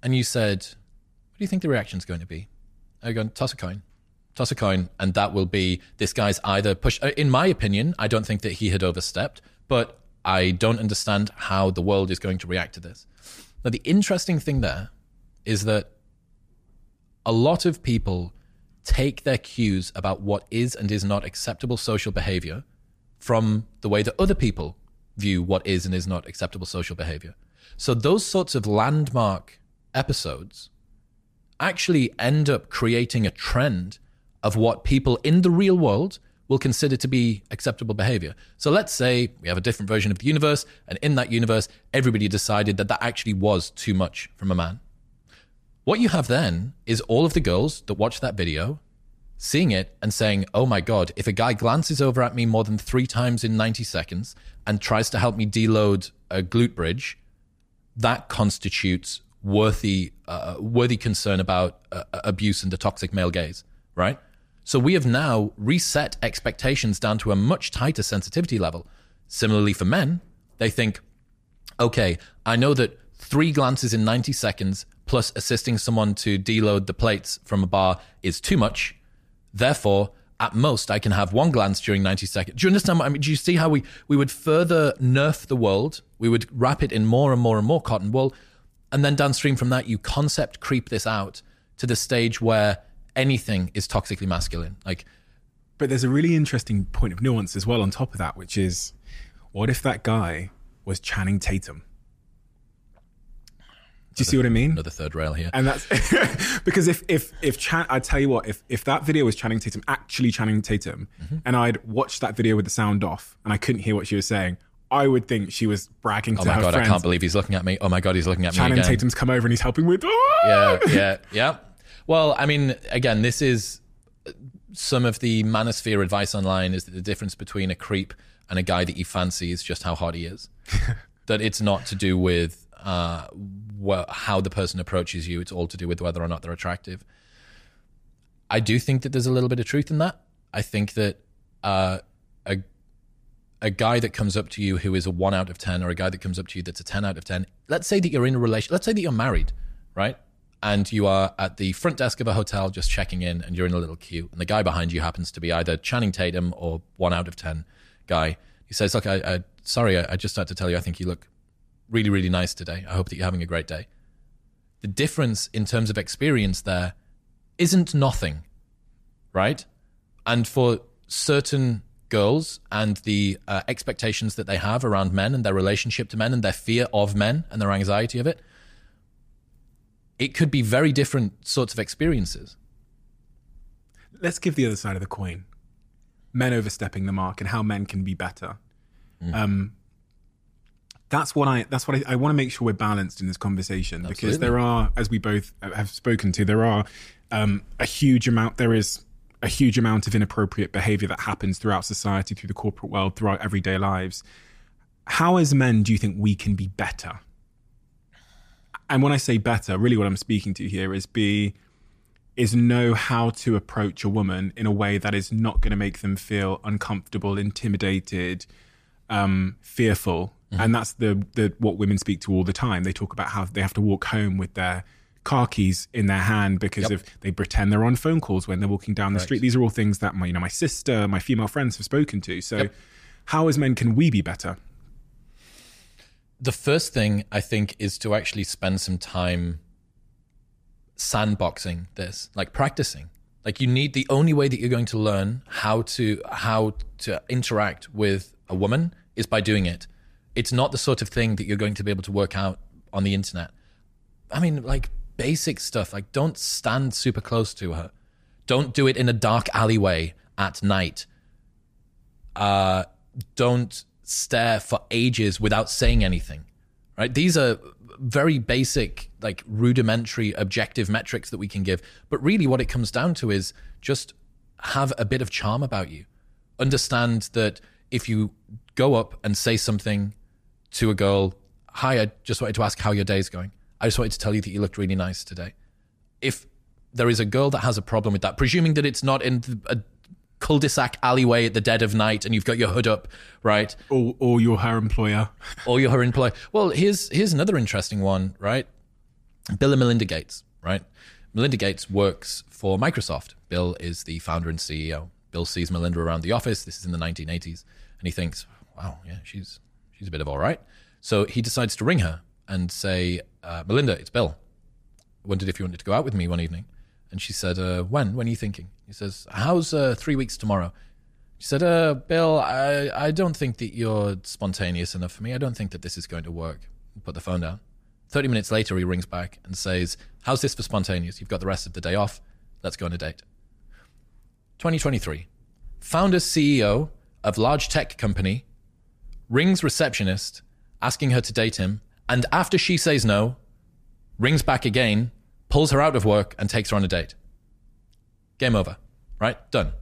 and you said, what do you think the reaction's going to be? I'm going to toss a coin, toss a coin. And that will be, this guy's either pushed, in my opinion, I don't think that he had overstepped, but I don't understand how the world is going to react to this. Now, the interesting thing there is that a lot of people take their cues about what is and is not acceptable social behavior from the way that other people view what is and is not acceptable social behavior. So those sorts of landmark episodes actually end up creating a trend of what people in the real world will consider to be acceptable behavior. So let's say we have a different version of the universe, and in that universe, everybody decided that that actually was too much from a man. What you have then is all of the girls that watch that video seeing it and saying, oh my God, if a guy glances over at me more than three times in ninety seconds and tries to help me deload a glute bridge, that constitutes worthy uh, worthy concern about uh, abuse and the toxic male gaze, right? So we have now reset expectations down to a much tighter sensitivity level. Similarly for men, they think, okay, I know that three glances in ninety seconds plus assisting someone to deload the plates from a bar is too much. Therefore, at most, I can have one glance during ninety seconds. Do you understand what I mean? Do you see how we, we would further nerf the world? We would wrap it in more and more and more cotton wool. And then downstream from that, you concept creep this out to the stage where anything is toxically masculine. Like, but there's a really interesting point of nuance as well on top of that, which is, what if that guy was Channing Tatum? Do you see what I mean? Another third rail here. And that's because if if if Chan, I tell you what, if if that video was Channing Tatum, actually Channing Tatum, mm-hmm. and I'd watched that video with the sound off and I couldn't hear what she was saying, I would think she was bragging to her friends. Oh my God, I can't believe he's looking at me. Oh my God, he's looking at Channing me again. Channing Tatum's come over and he's helping with. Yeah, yeah, yeah. Well, I mean, again, this is some of the manosphere advice online is that the difference between a creep and a guy that you fancy is just how hot he is. That it's not to do with uh, wh- how the person approaches you. It's all to do with whether or not they're attractive. I do think that there's a little bit of truth in that. I think that uh, a a guy that comes up to you who is a one out of ten or a guy that comes up to you that's a ten out of ten, let's say that you're in a relation, let's say that you're married, right? And you are at the front desk of a hotel just checking in and you're in a little queue and the guy behind you happens to be either Channing Tatum or one out of ten guy. He says, look, I, I sorry, I, I just had to tell you, I think you look really, really nice today. I hope that you're having a great day. The difference in terms of experience there isn't nothing, right? And for certain girls and the uh, expectations that they have around men and their relationship to men and their fear of men and their anxiety of it, it could be very different sorts of experiences. Let's give the other side of the coin. Men overstepping the mark and how men can be better. Mm. Um, that's what I. That's what I, I want to make sure we're balanced in this conversation. Absolutely. Because there are, as we both have spoken to, there are um, a huge amount. There is a huge amount of inappropriate behavior that happens throughout society, through the corporate world, through our everyday lives. How, as men, do you think we can be better? And when I say better, really, what I'm speaking to here is be. is know how to approach a woman in a way that is not going to make them feel uncomfortable, intimidated, um, fearful. Mm-hmm. And that's the, the what women speak to all the time. They talk about how they have to walk home with their car keys in their hand because yep. of they pretend they're on phone calls when they're walking down the right. street. These are all things that my, you know, my sister, my female friends have spoken to. So yep. how as men can we be better? The first thing I think is to actually spend some time sandboxing this, like practicing. Like you need, the only way that you're going to learn how to how to interact with a woman is by doing it. It's not the sort of thing that you're going to be able to work out on the internet. I mean, like basic stuff, like don't stand super close to her. Don't do it in a dark alleyway at night. Uh, don't stare for ages without saying anything, right? These are very basic, like rudimentary objective metrics that we can give. But really what it comes down to is just have a bit of charm about you. Understand that if you go up and say something to a girl, hi, I just wanted to ask how your day's going. I just wanted to tell you that you looked really nice today. If there is a girl that has a problem with that, presuming that it's not in a cul-de-sac alleyway at the dead of night and you've got your hood up, right? Or, or you're her employer. Or you're her employer. Well, here's here's another interesting one, right? Bill and Melinda Gates, right? Melinda Gates works for Microsoft. Bill is the founder and C E O. Bill sees Melinda around the office. This is in the nineteen eighties. And he thinks, wow, yeah, she's she's a bit of all right. So he decides to ring her and say, uh, Melinda, it's Bill. I wondered if you wanted to go out with me one evening. And she said, uh, when? When are you thinking? He says, how's uh, three weeks tomorrow? She said, uh, Bill, I, I don't think that you're spontaneous enough for me. I don't think that this is going to work. Put the phone down. thirty minutes later, he rings back and says, how's this for spontaneous? You've got the rest of the day off. Let's go on a date. twenty twenty-three. Founder, C E O of large tech company, rings receptionist, asking her to date him. And after she says no, rings back again, pulls her out of work and takes her on a date. Game over, right? Done.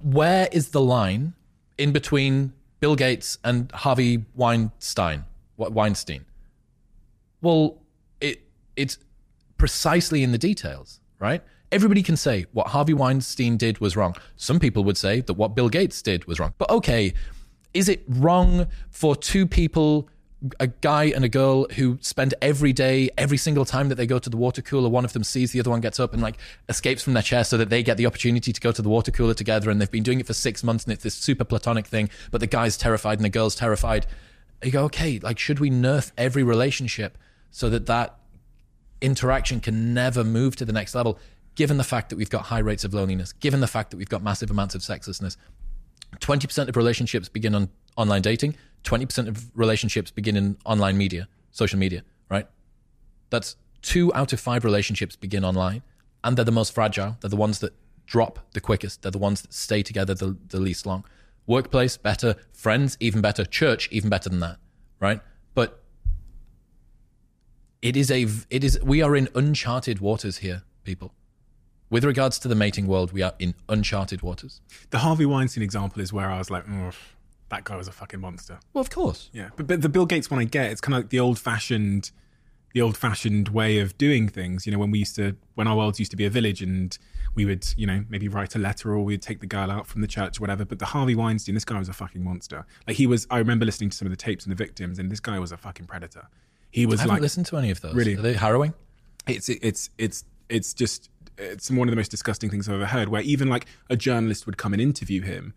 Where is the line in between Bill Gates and Harvey Weinstein? What Weinstein? Well, it it's precisely in the details, right? Everybody can say what Harvey Weinstein did was wrong. Some people would say that what Bill Gates did was wrong. But okay, is it wrong for two people, a guy and a girl, who spend every day, every single time that they go to the water cooler, one of them sees the other one gets up and like escapes from their chair so that they get the opportunity to go to the water cooler together, and they've been doing it for six months and it's this super platonic thing, but the guy's terrified and the girl's terrified. You go, okay, like should we nerf every relationship so that that interaction can never move to the next level, given the fact that we've got high rates of loneliness, given the fact that we've got massive amounts of sexlessness? twenty percent of relationships begin on online dating. twenty percent of relationships begin in online media. social media, right? That's two out of five relationships begin online, and they're the most fragile. They're the ones that drop the quickest. They're the ones that stay together the, the least long. Workplace, better. Friends, even better. Church, even better than that, right? But it is a, it is, we are in uncharted waters here, people. With regards to the mating world, we are in uncharted waters. The Harvey Weinstein example is where I was like, mm, that guy was a fucking monster. Well, of course. Yeah, but, but the Bill Gates one I get, it's kind of like the old-fashioned, the old-fashioned way of doing things. You know, when we used to, when our worlds used to be a village and we would, you know, maybe write a letter or we'd take the girl out from the church or whatever. But the Harvey Weinstein, this guy was a fucking monster. Like he was, I remember listening to some of the tapes and the victims, and this guy was a fucking predator. He was I haven't like, listened to any of those. Really? Are they harrowing? It's, it's, it's, it's just... it's one of the most disgusting things I've ever heard, where even like a journalist would come and interview him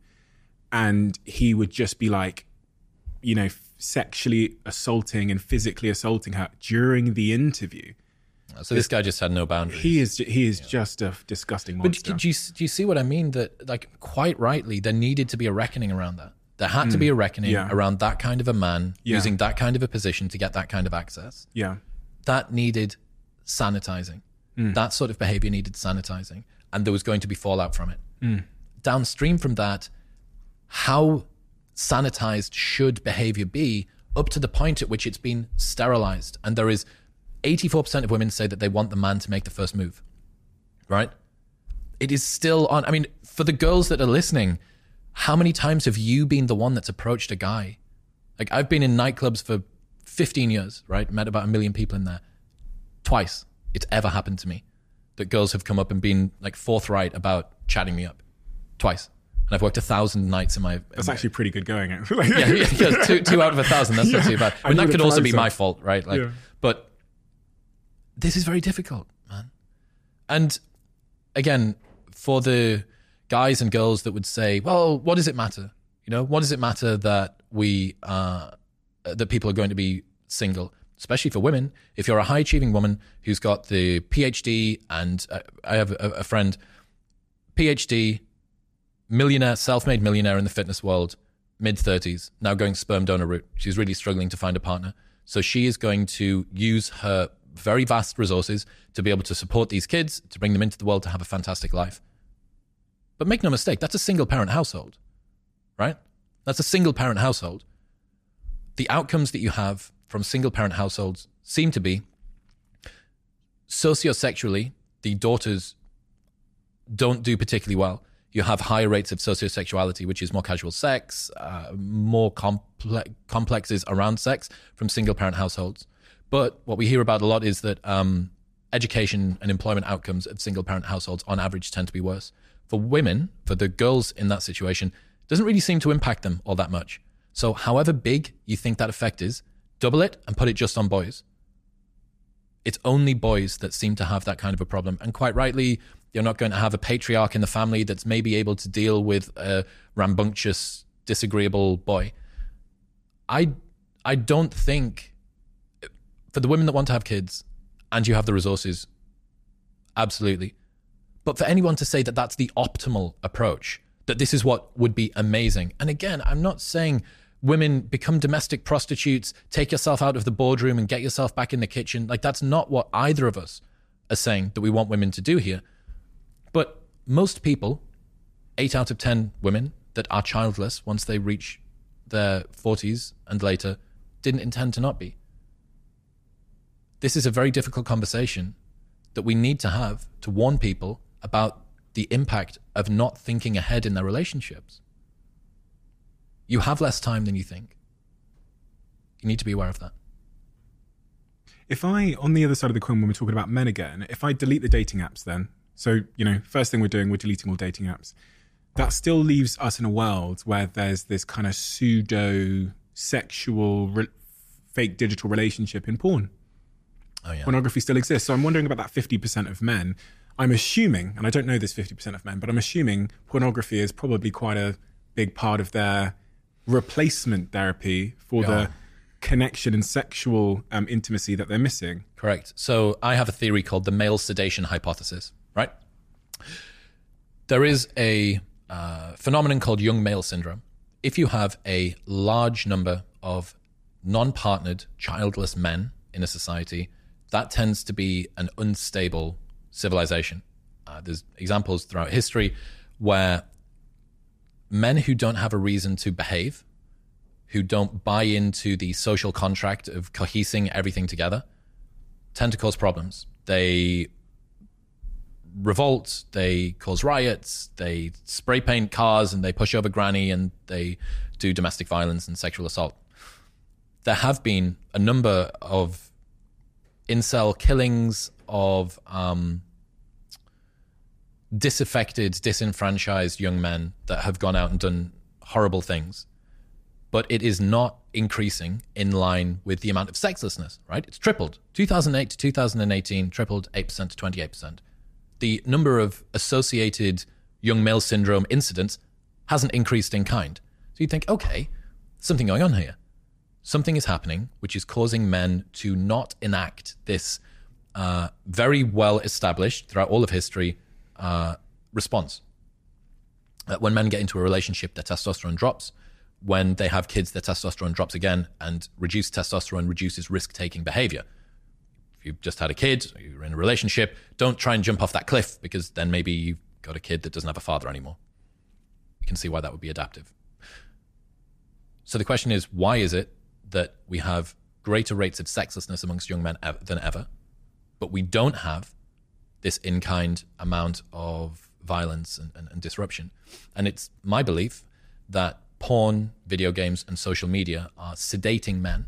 and he would just be like, you know, sexually assaulting and physically assaulting her during the interview. So this, this guy just had no boundaries. He is he is yeah. just a disgusting monster. But do you, do you see what I mean? That like quite rightly, there needed to be a reckoning around that. There had mm, to be a reckoning yeah. around that kind of a man yeah. using that kind of a position to get that kind of access. Yeah. That needed sanitizing. Mm. That sort of behavior needed sanitizing, and there was going to be fallout from it. Mm. Downstream from that, how sanitized should behavior be up to the point at which it's been sterilized? And there is eighty-four percent of women say that they want the man to make the first move, right? It is still on. I mean, for the girls that are listening, how many times have you been the one that's approached a guy? Like I've been in nightclubs for fifteen years, right? Met about a million people in there. Twice. It's ever happened to me that girls have come up and been like forthright about chatting me up twice. And I've worked a thousand nights in my... In that's my, actually pretty good going, actually. yeah, yeah, yeah two, two out of a thousand, that's yeah, not too bad. I mean, that could also be my fault, right? Like, yeah. But this is very difficult, man. And again, for the guys and girls that would say, well, what does it matter? You know, what does it matter that we, uh, that people are going to be single? Especially for women, if you're a high-achieving woman who's got the PhD, and uh, I have a, a friend, PhD, millionaire, self-made millionaire in the fitness world, mid-thirties, now going sperm donor route. She's really struggling to find a partner. So she is going to use her very vast resources to be able to support these kids, to bring them into the world, to have a fantastic life. But make no mistake, that's a single-parent household, right? That's a single-parent household. The outcomes that you have from single-parent households seem to be sociosexually, the daughters don't do particularly well. You have higher rates of sociosexuality, which is more casual sex, uh, more comple- complexes around sex from single-parent households. But what we hear about a lot is that um, education and employment outcomes of single-parent households on average tend to be worse. For women, for the girls in that situation, it doesn't really seem to impact them all that much. So however big you think that effect is, double it and put it just on boys. It's only boys that seem to have that kind of a problem. And quite rightly, you're not going to have a patriarch in the family that's maybe able to deal with a rambunctious, disagreeable boy. I, I don't think, for the women that want to have kids and you have the resources, absolutely. But for anyone to say that that's the optimal approach, that this is what would be amazing. And again, I'm not saying... women become domestic prostitutes, take yourself out of the boardroom and get yourself back in the kitchen. Like that's not what either of us are saying that we want women to do here. But most people, eight out of ten women that are childless once they reach their forties and later, didn't intend to not be. This is a very difficult conversation that we need to have to warn people about the impact of not thinking ahead in their relationships. You have less time than you think. You need to be aware of that. If I, on the other side of the coin, when we're talking about men again, if I delete the dating apps then, so, you know, first thing we're doing, we're deleting all dating apps. That still leaves us in a world where there's this kind of pseudo sexual, re- fake digital relationship in porn. Oh yeah. Pornography still exists. So I'm wondering about that fifty percent of men. I'm assuming, and I don't know this fifty percent of men, but I'm assuming pornography is probably quite a big part of their replacement therapy for yeah. the connection and sexual um, intimacy that they're missing. Correct. So I have a theory called the male sedation hypothesis, right? There is a uh, phenomenon called young male syndrome. If you have a large number of non-partnered, childless men in a society, that tends to be an unstable civilization. Uh, there's examples throughout history where men who don't have a reason to behave, who don't buy into the social contract of cohesing everything together, tend to cause problems. They revolt, they cause riots, they spray paint cars and they push over granny and they do domestic violence and sexual assault. There have been a number of incel killings of um, disaffected, disenfranchised young men that have gone out and done horrible things. But it is not increasing in line with the amount of sexlessness, right? It's tripled. two thousand eight to two thousand eighteen, tripled eight percent to twenty-eight percent. The number of associated young male syndrome incidents hasn't increased in kind. So you think, okay, something going on here. Something is happening which is causing men to not enact this uh, very well established throughout all of history uh, response. Uh, when men get into a relationship, their testosterone drops. When they have kids, their testosterone drops again, and reduced testosterone reduces risk-taking behavior. If you've just had a kid, or you're in a relationship, don't try and jump off that cliff because then maybe you've got a kid that doesn't have a father anymore. You can see why that would be adaptive. So the question is, why is it that we have greater rates of sexlessness amongst young men ever, than ever, but we don't have this in-kind amount of violence and, and, and disruption? And it's my belief that porn, video games, and social media are sedating men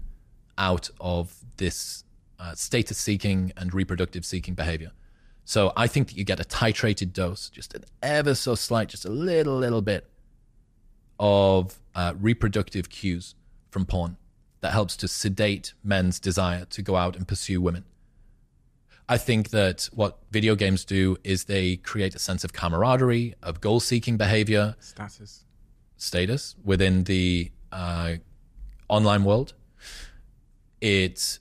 out of this uh, status-seeking and reproductive-seeking behavior. So I think that you get a titrated dose, just an ever so slight, just a little, little bit of uh, reproductive cues from porn that helps to sedate men's desire to go out and pursue women. I think that what video games do is they create a sense of camaraderie, of goal-seeking behavior. Status. status within the uh, online world. It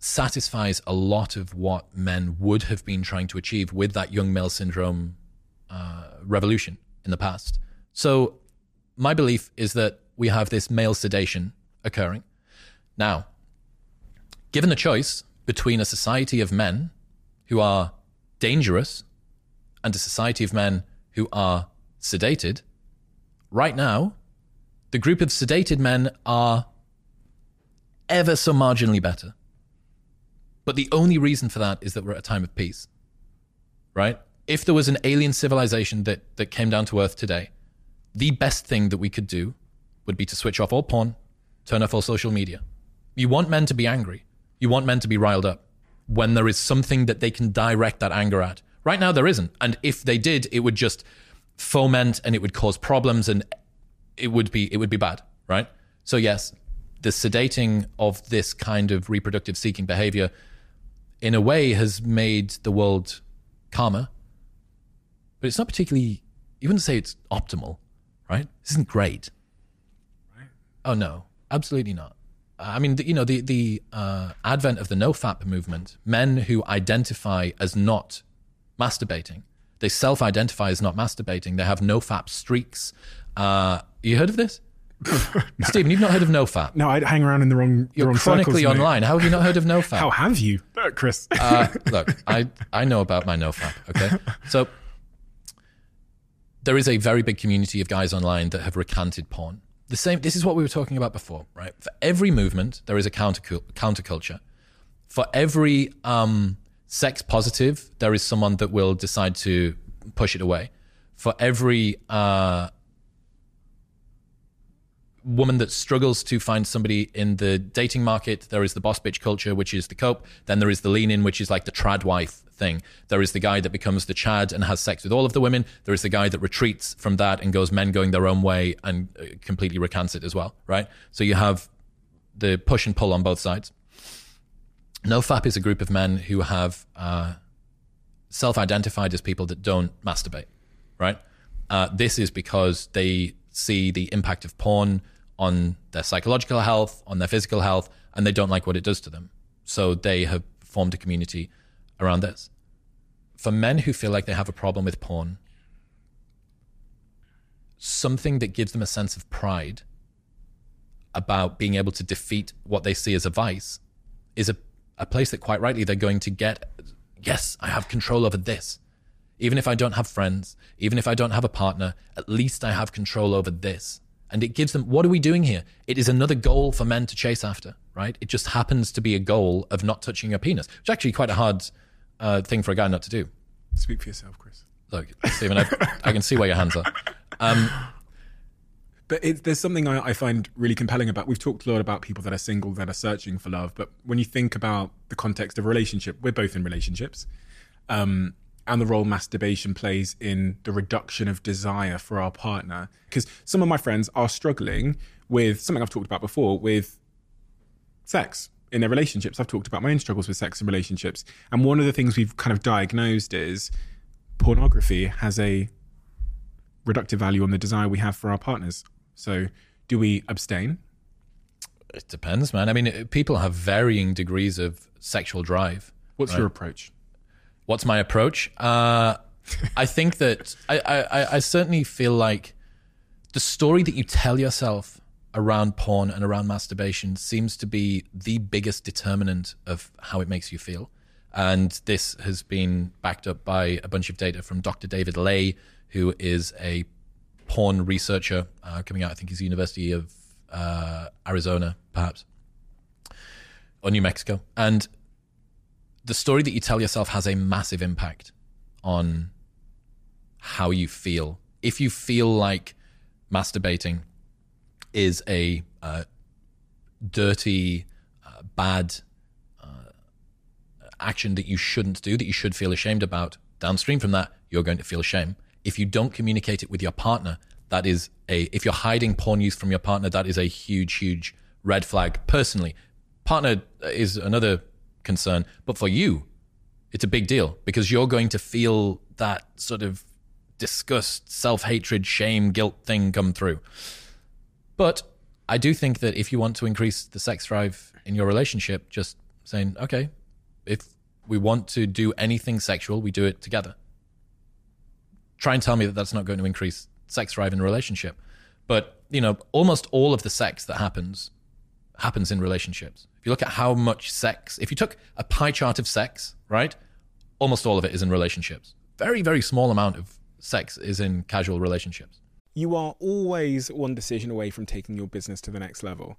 satisfies a lot of what men would have been trying to achieve with that young male syndrome uh, revolution in the past. So my belief is that we have this male sedation occurring. Now, given the choice between a society of men who are dangerous and a society of men who are sedated, right now, the group of sedated men are ever so marginally better. But the only reason for that is that we're at a time of peace, right? If there was an alien civilization that, that came down to Earth today, the best thing that we could do would be to switch off all porn, turn off all social media. You want men to be angry. You want men to be riled up when there is something that they can direct that anger at. Right now, there isn't. And if they did, it would just foment and it would cause problems and it would be it would be bad, right? So yes, the sedating of this kind of reproductive seeking behavior in a way has made the world calmer, but it's not particularly, you wouldn't say it's optimal, right? This isn't great, right? Oh no, absolutely not. I mean, the, you know, the, the uh, advent of the no-fap movement, men who identify as not masturbating, they self-identify as not masturbating. They have no-fap streaks. Uh, you heard of this? No. Stephen, you've not heard of no-fap? No, I'd hang around in the wrong You're the wrong chronically circles, online. How have you not heard of no-fap? How have you, uh, Chris? uh, look, I, I know about my no-fap, okay? So there is a very big community of guys online that have recanted porn. The same. This is what we were talking about before, right? For every movement, there is a counter counterculture. For every... Um, sex positive, there is someone that will decide to push it away. For every uh, woman that struggles to find somebody in the dating market, there is the boss bitch culture, which is the cope. Then there is the lean in, which is like the trad wife thing. There is the guy that becomes the Chad and has sex with all of the women. There is the guy that retreats from that and goes men going their own way and completely recants it as well, right? So you have the push and pull on both sides. NoFap is a group of men who have uh, self-identified as people that don't masturbate, right? Uh, this is because they see the impact of porn on their psychological health, on their physical health, and they don't like what it does to them. So they have formed a community around this. For men who feel like they have a problem with porn, something that gives them a sense of pride about being able to defeat what they see as a vice is a, a place that quite rightly they're going to get, yes, I have control over this. Even if I don't have friends, even if I don't have a partner, at least I have control over this. And it gives them, what are we doing here? It is another goal for men to chase after, right? It just happens to be a goal of not touching your penis, which is actually quite a hard uh, thing for a guy not to do. Speak for yourself, Chris. Look, Stephen, I, I can see where your hands are. Um, but it, there's something I, I find really compelling about, we've talked a lot about people that are single, that are searching for love. But when you think about the context of a relationship, we're both in relationships. Um, and the role masturbation plays in the reduction of desire for our partner. Because some of my friends are struggling with something I've talked about before, with sex in their relationships. I've talked about my own struggles with sex and relationships. And one of the things we've kind of diagnosed is pornography has a reductive value on the desire we have for our partners. So do we abstain? It depends, man. I mean, people have varying degrees of sexual drive. What's right? your approach? What's my approach? Uh, I think that I, I, I certainly feel like the story that you tell yourself around porn and around masturbation seems to be the biggest determinant of how it makes you feel. And this has been backed up by a bunch of data from Doctor David Lay, who is a porn researcher uh, coming out, I think he's University of uh, Arizona, perhaps, or New Mexico. And the story that you tell yourself has a massive impact on how you feel. If you feel like masturbating is a uh, dirty, uh, bad uh, action that you shouldn't do, that you should feel ashamed about, downstream from that, you're going to feel shame. If you don't communicate it with your partner, that is a, if you're hiding porn use from your partner, that is a huge, huge red flag personally. Partner is another concern, but for you it's a big deal because you're going to feel that sort of disgust, self-hatred, shame, guilt thing come through. But I do think that if you want to increase the sex drive in your relationship, just saying, okay, if we want to do anything sexual, we do it together. Try and tell me that that's not going to increase sex drive in a relationship. But you know, almost all of the sex that happens happens in relationships. If you look at how much sex, if you took a pie chart of sex, right, almost all of it is in relationships. Very, very small amount of sex is in casual relationships. You are always one decision away from taking your business to the next level.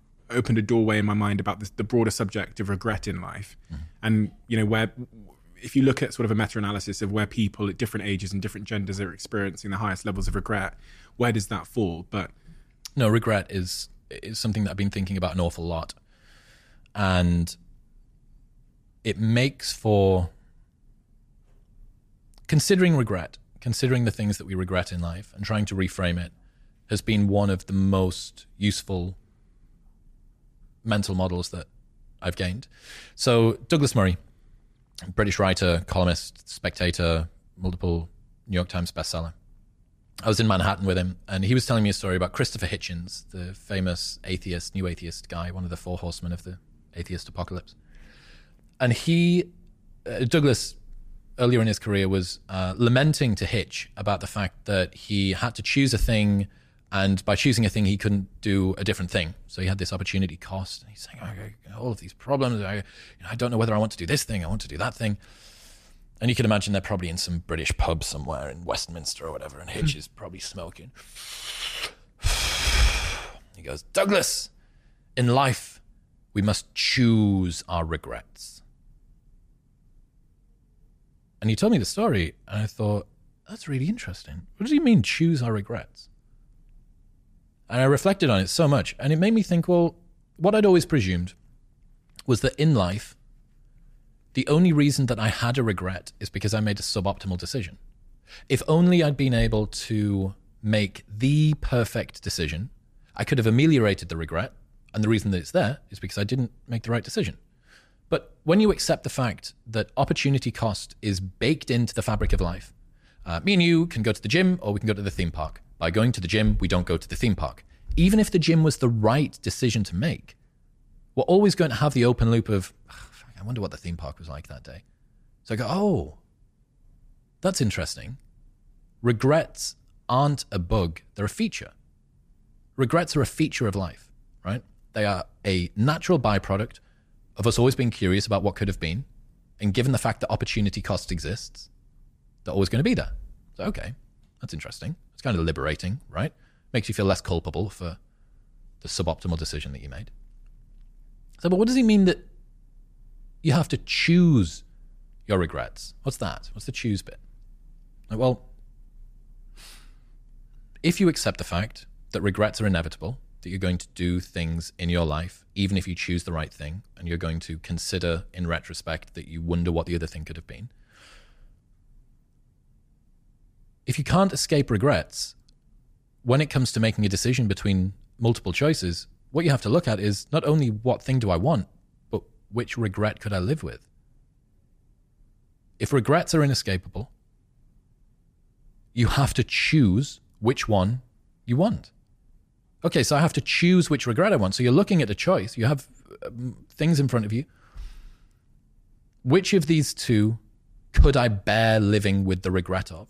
opened a doorway in my mind about this, the broader subject of regret in life. Mm-hmm. And, you know, where, if you look at sort of a meta-analysis of where people at different ages and different genders are experiencing the highest levels of regret, where does that fall? But no, regret is, is something that I've been thinking about an awful lot. And it makes for considering regret, considering the things that we regret in life and trying to reframe it has been one of the most useful mental models that I've gained. So Douglas Murray, British writer, columnist, Spectator, multiple New York Times bestseller. I was in Manhattan with him and he was telling me a story about Christopher Hitchens, the famous atheist, new atheist guy, one of the four horsemen of the atheist apocalypse. And he, uh, Douglas, earlier in his career was uh, lamenting to Hitch about the fact that he had to choose a thing. And by choosing a thing, he couldn't do a different thing. So he had this opportunity cost. And he's saying, okay, all of these problems. I, you know, I don't know whether I want to do this thing. I want to do that thing. And you can imagine they're probably in some British pub somewhere in Westminster or whatever. And Hitch is probably smoking. He goes, Douglas, in life, we must choose our regrets. And he told me the story, and I thought, that's really interesting. What does he mean, choose our regrets? And I reflected on it so much, and it made me think, well, what I'd always presumed was that in life, the only reason that I had a regret is because I made a suboptimal decision. If only I'd been able to make the perfect decision, I could have ameliorated the regret, and the reason that it's there is because I didn't make the right decision. But when you accept the fact that opportunity cost is baked into the fabric of life, uh, me and you can go to the gym or we can go to the theme park. By going to the gym, we don't go to the theme park. Even if the gym was the right decision to make, we're always going to have the open loop of, oh, I wonder what the theme park was like that day. So I go, oh, that's interesting. Regrets aren't a bug, they're a feature. Regrets are a feature of life, right? They are a natural byproduct of us always being curious about what could have been. And given the fact that opportunity cost exists, they're always going to be there. So, okay, that's interesting. It's kind of liberating, right? Makes you feel less culpable for the suboptimal decision that you made. So, but what does he mean that you have to choose your regrets? What's that? What's the choose bit? Like, well, if you accept the fact that regrets are inevitable, that you're going to do things in your life, even if you choose the right thing, and you're going to consider in retrospect that you wonder what the other thing could have been. If you can't escape regrets, when it comes to making a decision between multiple choices, what you have to look at is not only what thing do I want, but which regret could I live with? If regrets are inescapable, you have to choose which one you want. Okay, so I have to choose which regret I want. So you're looking at a choice. You have um, things in front of you. Which of these two could I bear living with the regret of?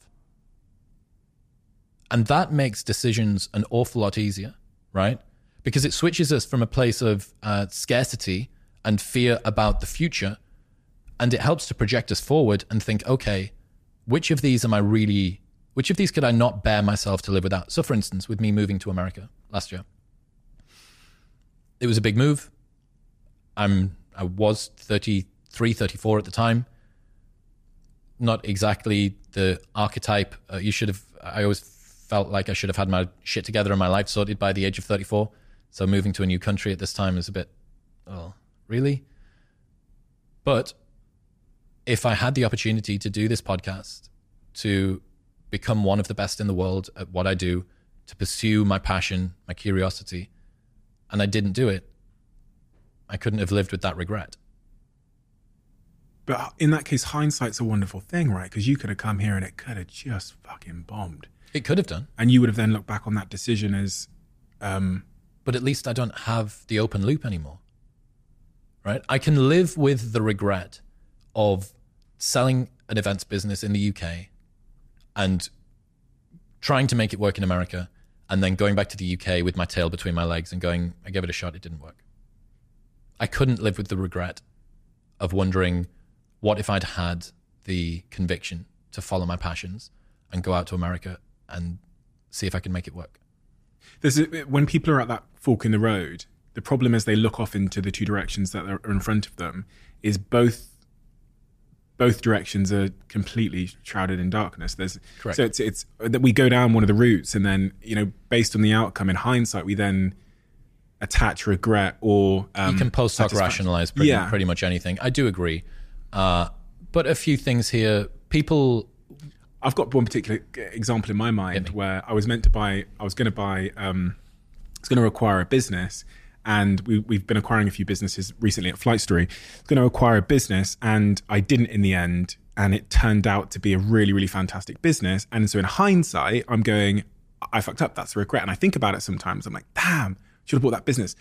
And that makes decisions an awful lot easier, right? Because it switches us from a place of uh, scarcity and fear about the future. And it helps to project us forward and think, okay, which of these am I really, which of these could I not bear myself to live without? So for instance, with me moving to America last year, it was a big move. I'm, I was thirty-three, thirty-four at the time. Not exactly the archetype. Uh, you should have, I always felt like I should have had my shit together and my life sorted by the age of thirty-four. So moving to a new country at this time is a bit, oh, really? But if I had the opportunity to do this podcast, to become one of the best in the world at what I do, to pursue my passion, my curiosity, and I didn't do it, I couldn't have lived with that regret. But in that case, hindsight's a wonderful thing, right? Because you could have come here and it could have just fucking bombed. It could have done. And you would have then looked back on that decision as... Um, but at least I don't have the open loop anymore, right? I can live with the regret of selling an events business in the U K and trying to make it work in America and then going back to the U K with my tail between my legs and going, I gave it a shot, it didn't work. I couldn't live with the regret of wondering what if I'd had the conviction to follow my passions and go out to America and see if I could make it work. There's a, when people are at that fork in the road, the problem is they look off into the two directions that are in front of them is both Both directions are completely shrouded in darkness. There's, Correct. So it's it's that we go down one of the routes, and then you know, based on the outcome in hindsight, we then attach regret or um, you can post hoc rationalize pretty, yeah. pretty much anything. I do agree, uh, but a few things here. People, I've got one particular example in my mind where I was meant to buy. I was going to buy. Um, it's going to require a business, and we, we've been acquiring a few businesses recently at Flight Story. It's going to acquire a business and I didn't in the end. And it turned out to be a really, really fantastic business. And so in hindsight, I'm going, I fucked up. That's a regret. And I think about it sometimes. I'm like, damn, should have bought that business.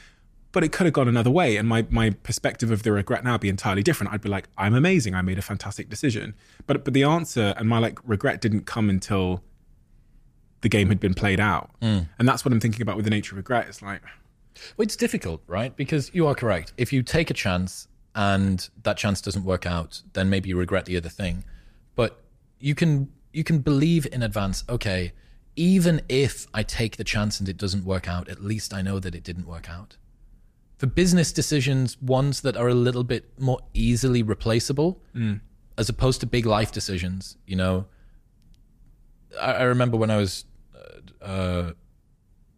But it could have gone another way. And my my perspective of the regret now would be entirely different. I'd be like, I'm amazing. I made a fantastic decision. But but the answer and my like regret didn't come until the game had been played out. Mm. And that's what I'm thinking about with the nature of regret. It's like... Well, it's difficult, right? Because you are correct. If you take a chance and that chance doesn't work out, then maybe you regret the other thing. But you can you can believe in advance, okay, even if I take the chance and it doesn't work out, at least I know that it didn't work out. For business decisions, ones that are a little bit more easily replaceable, mm. as opposed to big life decisions, you know, I, I remember when I was uh,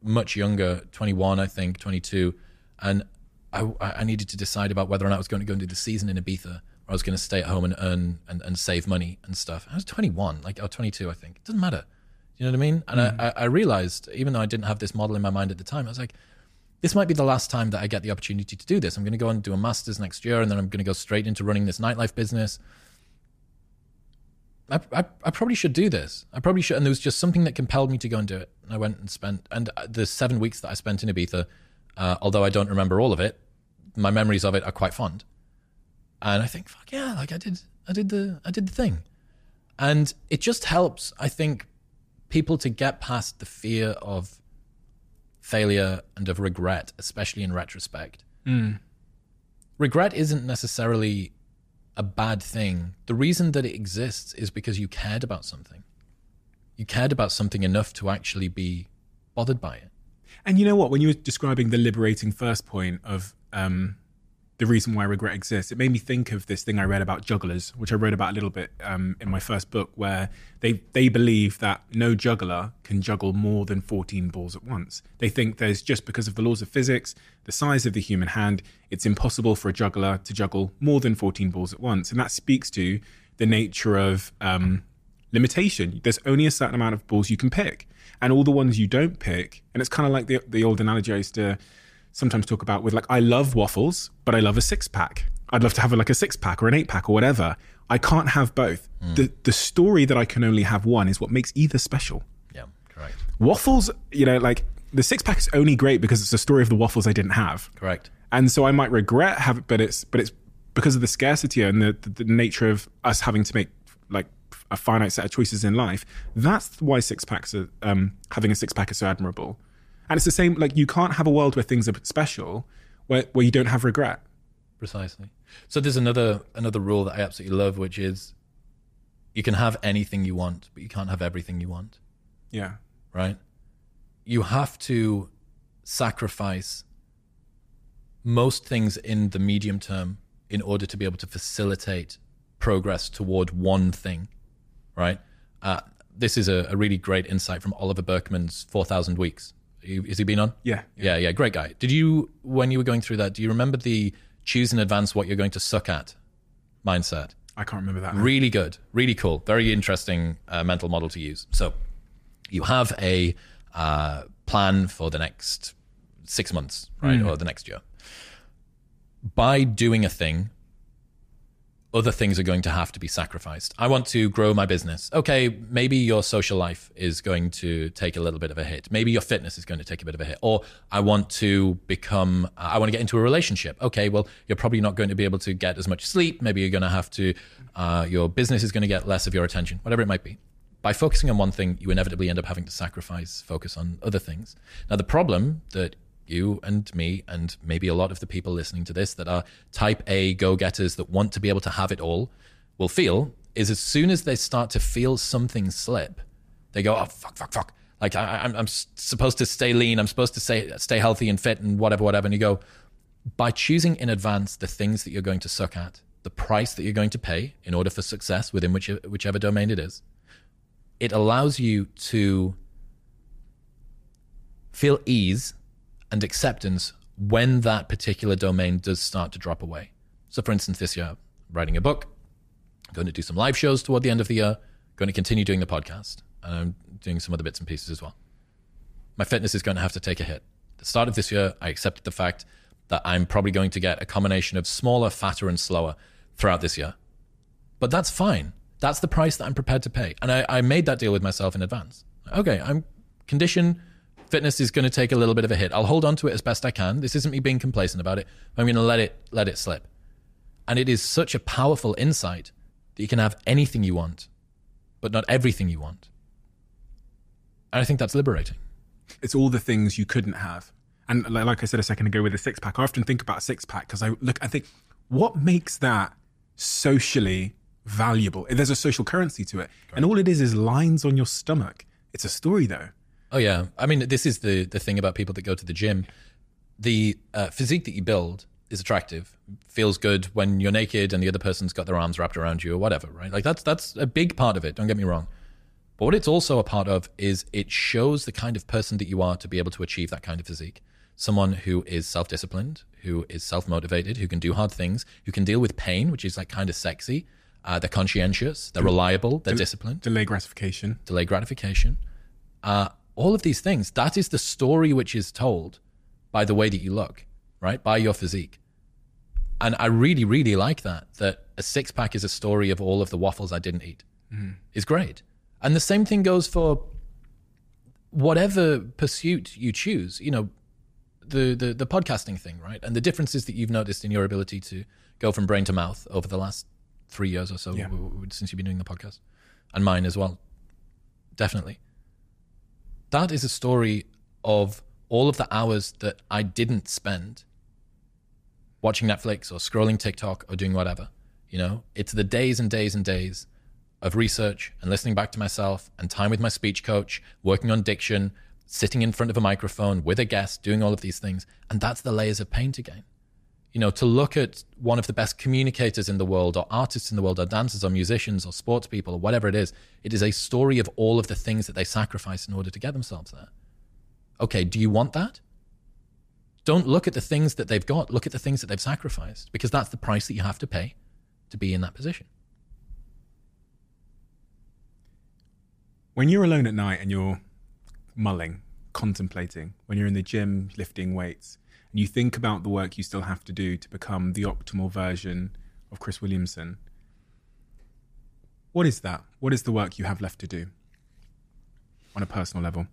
much younger, twenty-one, I think, twenty-two, and I, I needed to decide about whether or not I was going to go into the season in Ibiza, or I was going to stay at home and earn and, and save money and stuff. I was twenty-one, like, or twenty-two, I think. It doesn't matter. You know what I mean? And mm. I, I realized, even though I didn't have this model in my mind at the time, I was like, this might be the last time that I get the opportunity to do this. I'm going to go and do a master's next year, and then I'm going to go straight into running this nightlife business. I, I, I probably should do this. I probably should. And there was just something that compelled me to go and do it. And I went and spent, and the seven weeks that I spent in Ibiza, uh, although I don't remember all of it, my memories of it are quite fond. And I think, fuck yeah, like I did, I did the, I did the thing. And it just helps, I think, people to get past the fear of failure and of regret, especially in retrospect. Mm. Regret isn't necessarily a bad thing. The reason that it exists is because you cared about something. You cared about something enough to actually be bothered by it. And you know what? When you were describing the liberating first point of um, the reason why regret exists, it made me think of this thing I read about jugglers, which I wrote about a little bit um, in my first book, where they, they believe that no juggler can juggle more than fourteen balls at once. They think there's, just because of the laws of physics, the size of the human hand, it's impossible for a juggler to juggle more than fourteen balls at once. And that speaks to the nature of um, limitation. There's only a certain amount of balls you can pick, and all the ones you don't pick. And it's kind of like the, the old analogy I used to sometimes talk about with, like, I love waffles, but I love a six pack. I'd love to have like a six pack or an eight pack or whatever. I can't have both. Mm. The the story that I can only have one is what makes either special. Yeah, correct. Waffles, you know, like the six pack is only great because it's the story of the waffles I didn't have. Correct. And so I might regret having, but it's, but it's because of the scarcity and the, the, the nature of us having to make like a finite set of choices in life. That's why six packs are, um, having a six pack is so admirable. And it's the same, like, you can't have a world where things are special, where, where you don't have regret. Precisely. So there's another another rule that I absolutely love, which is you can have anything you want, but you can't have everything you want. Yeah. Right? You have to sacrifice most things in the medium term in order to be able to facilitate progress toward one thing, right? Uh, this is a, a really great insight from Oliver Berkman's four thousand Weeks. Has he been on? Yeah, yeah. Yeah, yeah. Great guy. Did you, when you were going through that, do you remember the choose in advance what you're going to suck at mindset? I can't remember that. Really good. Really cool. Very interesting uh, mental model to use. So you have a uh, plan for the next six months, right? Mm. Or the next year. By doing a thing, other things are going to have to be sacrificed. I want to grow my business. Okay, maybe your social life is going to take a little bit of a hit. Maybe your fitness is going to take a bit of a hit. Or I want to become, I want to get into a relationship. Okay, well, you're probably not going to be able to get as much sleep. Maybe you're going to have to, uh, your business is going to get less of your attention, whatever it might be. By focusing on one thing, you inevitably end up having to sacrifice focus on other things. Now, the problem that you and me and maybe a lot of the people listening to this that are type A go-getters that want to be able to have it all will feel is, as soon as they start to feel something slip, they go, oh, fuck, fuck, fuck. Like I, I'm, I'm supposed to stay lean. I'm supposed to stay, stay healthy and fit and whatever, whatever. And you go, by choosing in advance the things that you're going to suck at, the price that you're going to pay in order for success within which, whichever domain it is, it allows you to feel ease and acceptance when that particular domain does start to drop away. So for instance, this year, I'm writing a book, I'm going to do some live shows toward the end of the year, I'm going to continue doing the podcast, and I'm doing some other bits and pieces as well. My fitness is going to have to take a hit. At the start of this year, I accepted the fact that I'm probably going to get a combination of smaller, fatter, and slower throughout this year. But that's fine. That's the price that I'm prepared to pay. And I, I made that deal with myself in advance. Okay, I'm conditioned. Fitness is going to take a little bit of a hit. I'll hold on to it as best I can. This isn't me being complacent about it. I'm going to let it let it slip. And it is such a powerful insight that you can have anything you want, but not everything you want. And I think that's liberating. It's all the things you couldn't have. And like I said a second ago with a six pack, I often think about a six pack because I look, I think, what makes that socially valuable? There's a social currency to it. Correct. And all it is is lines on your stomach. It's a story, though. Oh, yeah. I mean, this is the, the thing about people that go to the gym. The uh, physique that you build is attractive, feels good when you're naked and the other person's got their arms wrapped around you or whatever, right? Like, that's that's a big part of it. Don't get me wrong. But what it's also a part of is it shows the kind of person that you are to be able to achieve that kind of physique. Someone who is self-disciplined, who is self-motivated, who can do hard things, who can deal with pain, which is like kind of sexy. Uh, they're conscientious, they're reliable, they're disciplined. Delay gratification. Delay gratification. Uh, all of these things, that is the story which is told by the way that you look, right? By your physique. And I really, really like that, that a six-pack is a story of all of the waffles I didn't eat. Mm. It's great. And the same thing goes for whatever pursuit you choose, you know, the, the, the podcasting thing, right? And the differences that you've noticed in your ability to go from brain to mouth over the last three years or so yeah. w- w- since you've been doing the podcast, and mine as well, definitely. That is a story of all of the hours that I didn't spend watching Netflix or scrolling TikTok or doing whatever, you know? It's the days and days and days of research and listening back to myself and time with my speech coach, working on diction, sitting in front of a microphone with a guest, doing all of these things. And that's the layers of pain to gain. You know, to look at one of the best communicators in the world or artists in the world or dancers or musicians or sports people or whatever it is, it is a story of all of the things that they sacrifice in order to get themselves there. Okay, do you want that? Don't look at the things that they've got. Look at the things that they've sacrificed, because that's the price that you have to pay to be in that position. When you're alone at night and you're mulling, contemplating, when you're in the gym lifting weights, and you think about the work you still have to do to become the optimal version of Chris Williamson, what is that? What is the work you have left to do on a personal level?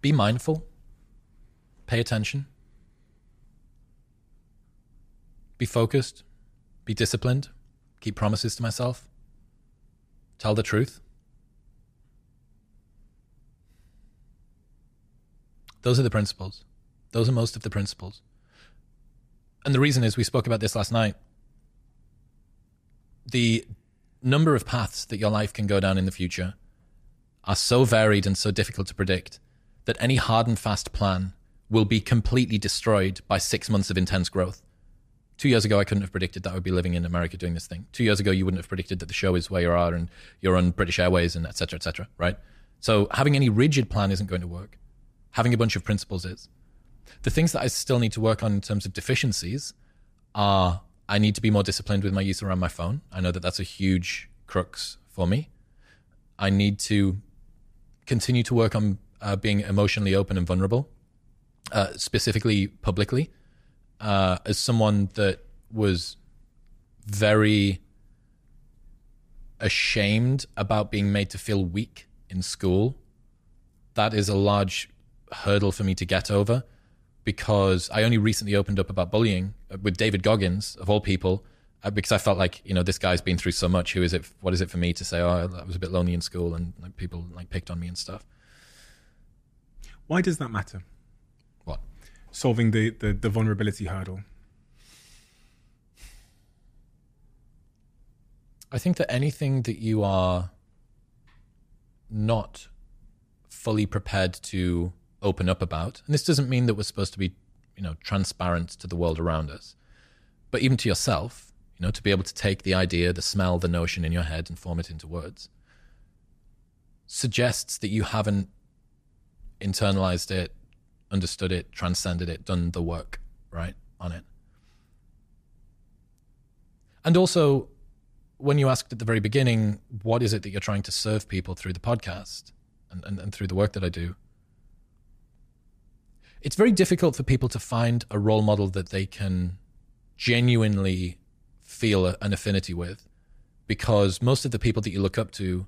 Be mindful. Pay attention. Be focused. Be disciplined. Keep promises to myself. Tell the truth. Those are the principles. Those are most of the principles. And the reason is, we spoke about this last night, the number of paths that your life can go down in the future are so varied and so difficult to predict that any hard and fast plan will be completely destroyed by six months of intense growth. Two years ago, I couldn't have predicted that I would be living in America doing this thing. Two years ago, you wouldn't have predicted that the show is where you are and you're on British Airways and et cetera, et cetera, right? So having any rigid plan isn't going to work. Having a bunch of principles is. The things that I still need to work on in terms of deficiencies are, I need to be more disciplined with my use around my phone. I know that that's a huge crux for me. I need to continue to work on uh, being emotionally open and vulnerable, uh, specifically publicly. Uh, as someone that was very ashamed about being made to feel weak in school, that is a large hurdle for me to get over, because I only recently opened up about bullying with David Goggins, of all people, because I felt like, you know, this guy's been through so much. Who is it? What is it for me to say, oh, I was a bit lonely in school and like people like picked on me and stuff? Why does that matter? Solving the, the, the vulnerability hurdle? I think that anything that you are not fully prepared to open up about, and this doesn't mean that we're supposed to be, you know, transparent to the world around us, but even to yourself, you know, to be able to take the idea, the smell, the notion in your head and form it into words, suggests that you haven't internalized it, understood it, transcended it, done the work, right, on it. And also, when you asked at the very beginning, what is it that you're trying to serve people through the podcast and, and, and through the work that I do? It's very difficult for people to find a role model that they can genuinely feel an affinity with, because most of the people that you look up to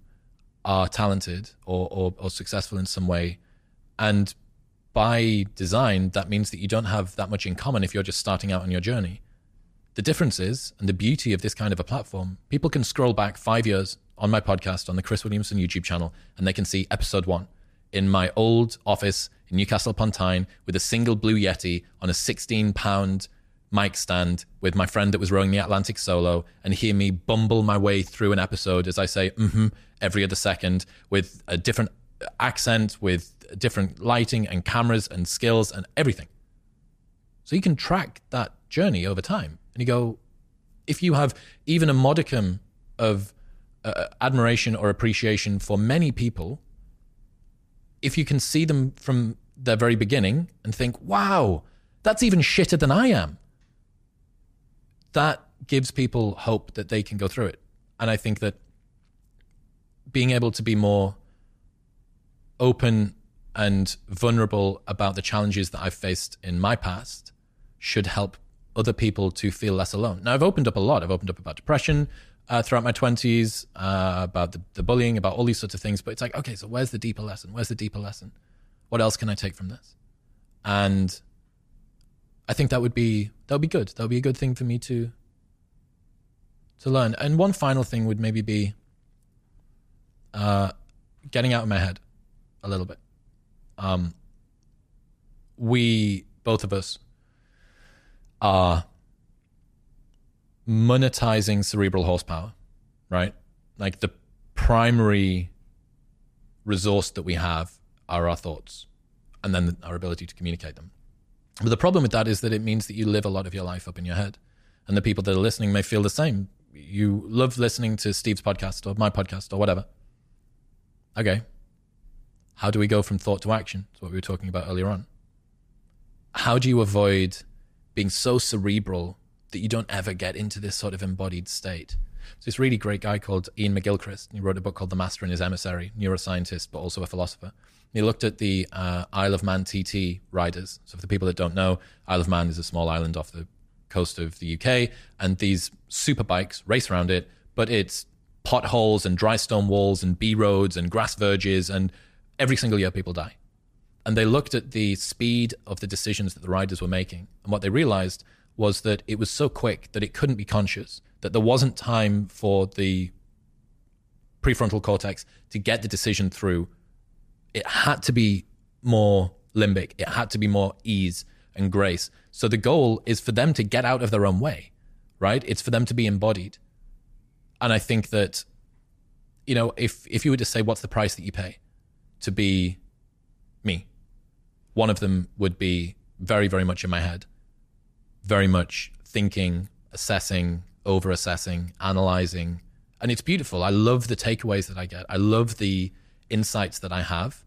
are talented or, or, or successful in some way, and by design, that means that you don't have that much in common if you're just starting out on your journey. The difference is, and the beauty of this kind of a platform, people can scroll back five years on my podcast, on the Chris Williamson YouTube channel, and they can see episode one in my old office in Newcastle upon Tyne with a single blue Yeti on a sixteen pound mic stand with my friend that was rowing the Atlantic solo and hear me bumble my way through an episode as I say mm-hmm every other second with a different accent, with different lighting and cameras and skills and everything. So you can track that journey over time. And you go, if you have even a modicum of uh, admiration or appreciation for many people, if you can see them from their very beginning and think, wow, that's even shitter than I am, that gives people hope that they can go through it. And I think that being able to be more open and vulnerable about the challenges that I've faced in my past should help other people to feel less alone. Now, I've opened up a lot. I've opened up about depression uh, throughout my twenties, uh, about the, the bullying, about all these sorts of things. But it's like, okay, so where's the deeper lesson? Where's the deeper lesson? What else can I take from this? And I think that would be that would be good. That would be a good thing for me to to learn. And one final thing would maybe be uh, getting out of my head a little bit. Um, we, both of us, are monetizing cerebral horsepower, right? Like the primary resource that we have are our thoughts and then our ability to communicate them. But the problem with that is that it means that you live a lot of your life up in your head. And the people that are listening may feel the same. You love listening to Steve's podcast or my podcast or whatever. Okay. How do we go from thought to action? That's what we were talking about earlier on. How do you avoid being so cerebral that you don't ever get into this sort of embodied state? So this really great guy called Ian McGilchrist, and he wrote a book called The Master and His Emissary, neuroscientist, but also a philosopher. And he looked at the uh, Isle of Man T T riders. So for the people that don't know, Isle of Man is a small island off the coast of the U K, and these super bikes race around it, but it's potholes and dry stone walls and B roads and grass verges, and every single year people die. And they looked at the speed of the decisions that the riders were making. And what they realized was that it was so quick that it couldn't be conscious, that there wasn't time for the prefrontal cortex to get the decision through. It had to be more limbic. It had to be more ease and grace. So the goal is for them to get out of their own way, right? It's for them to be embodied. And I think that, you know, if, if you were to say, what's the price that you pay to be me, one of them would be very, very much in my head, very much thinking, assessing, over-assessing, analyzing. And it's beautiful. I love the takeaways that I get. I love the insights that I have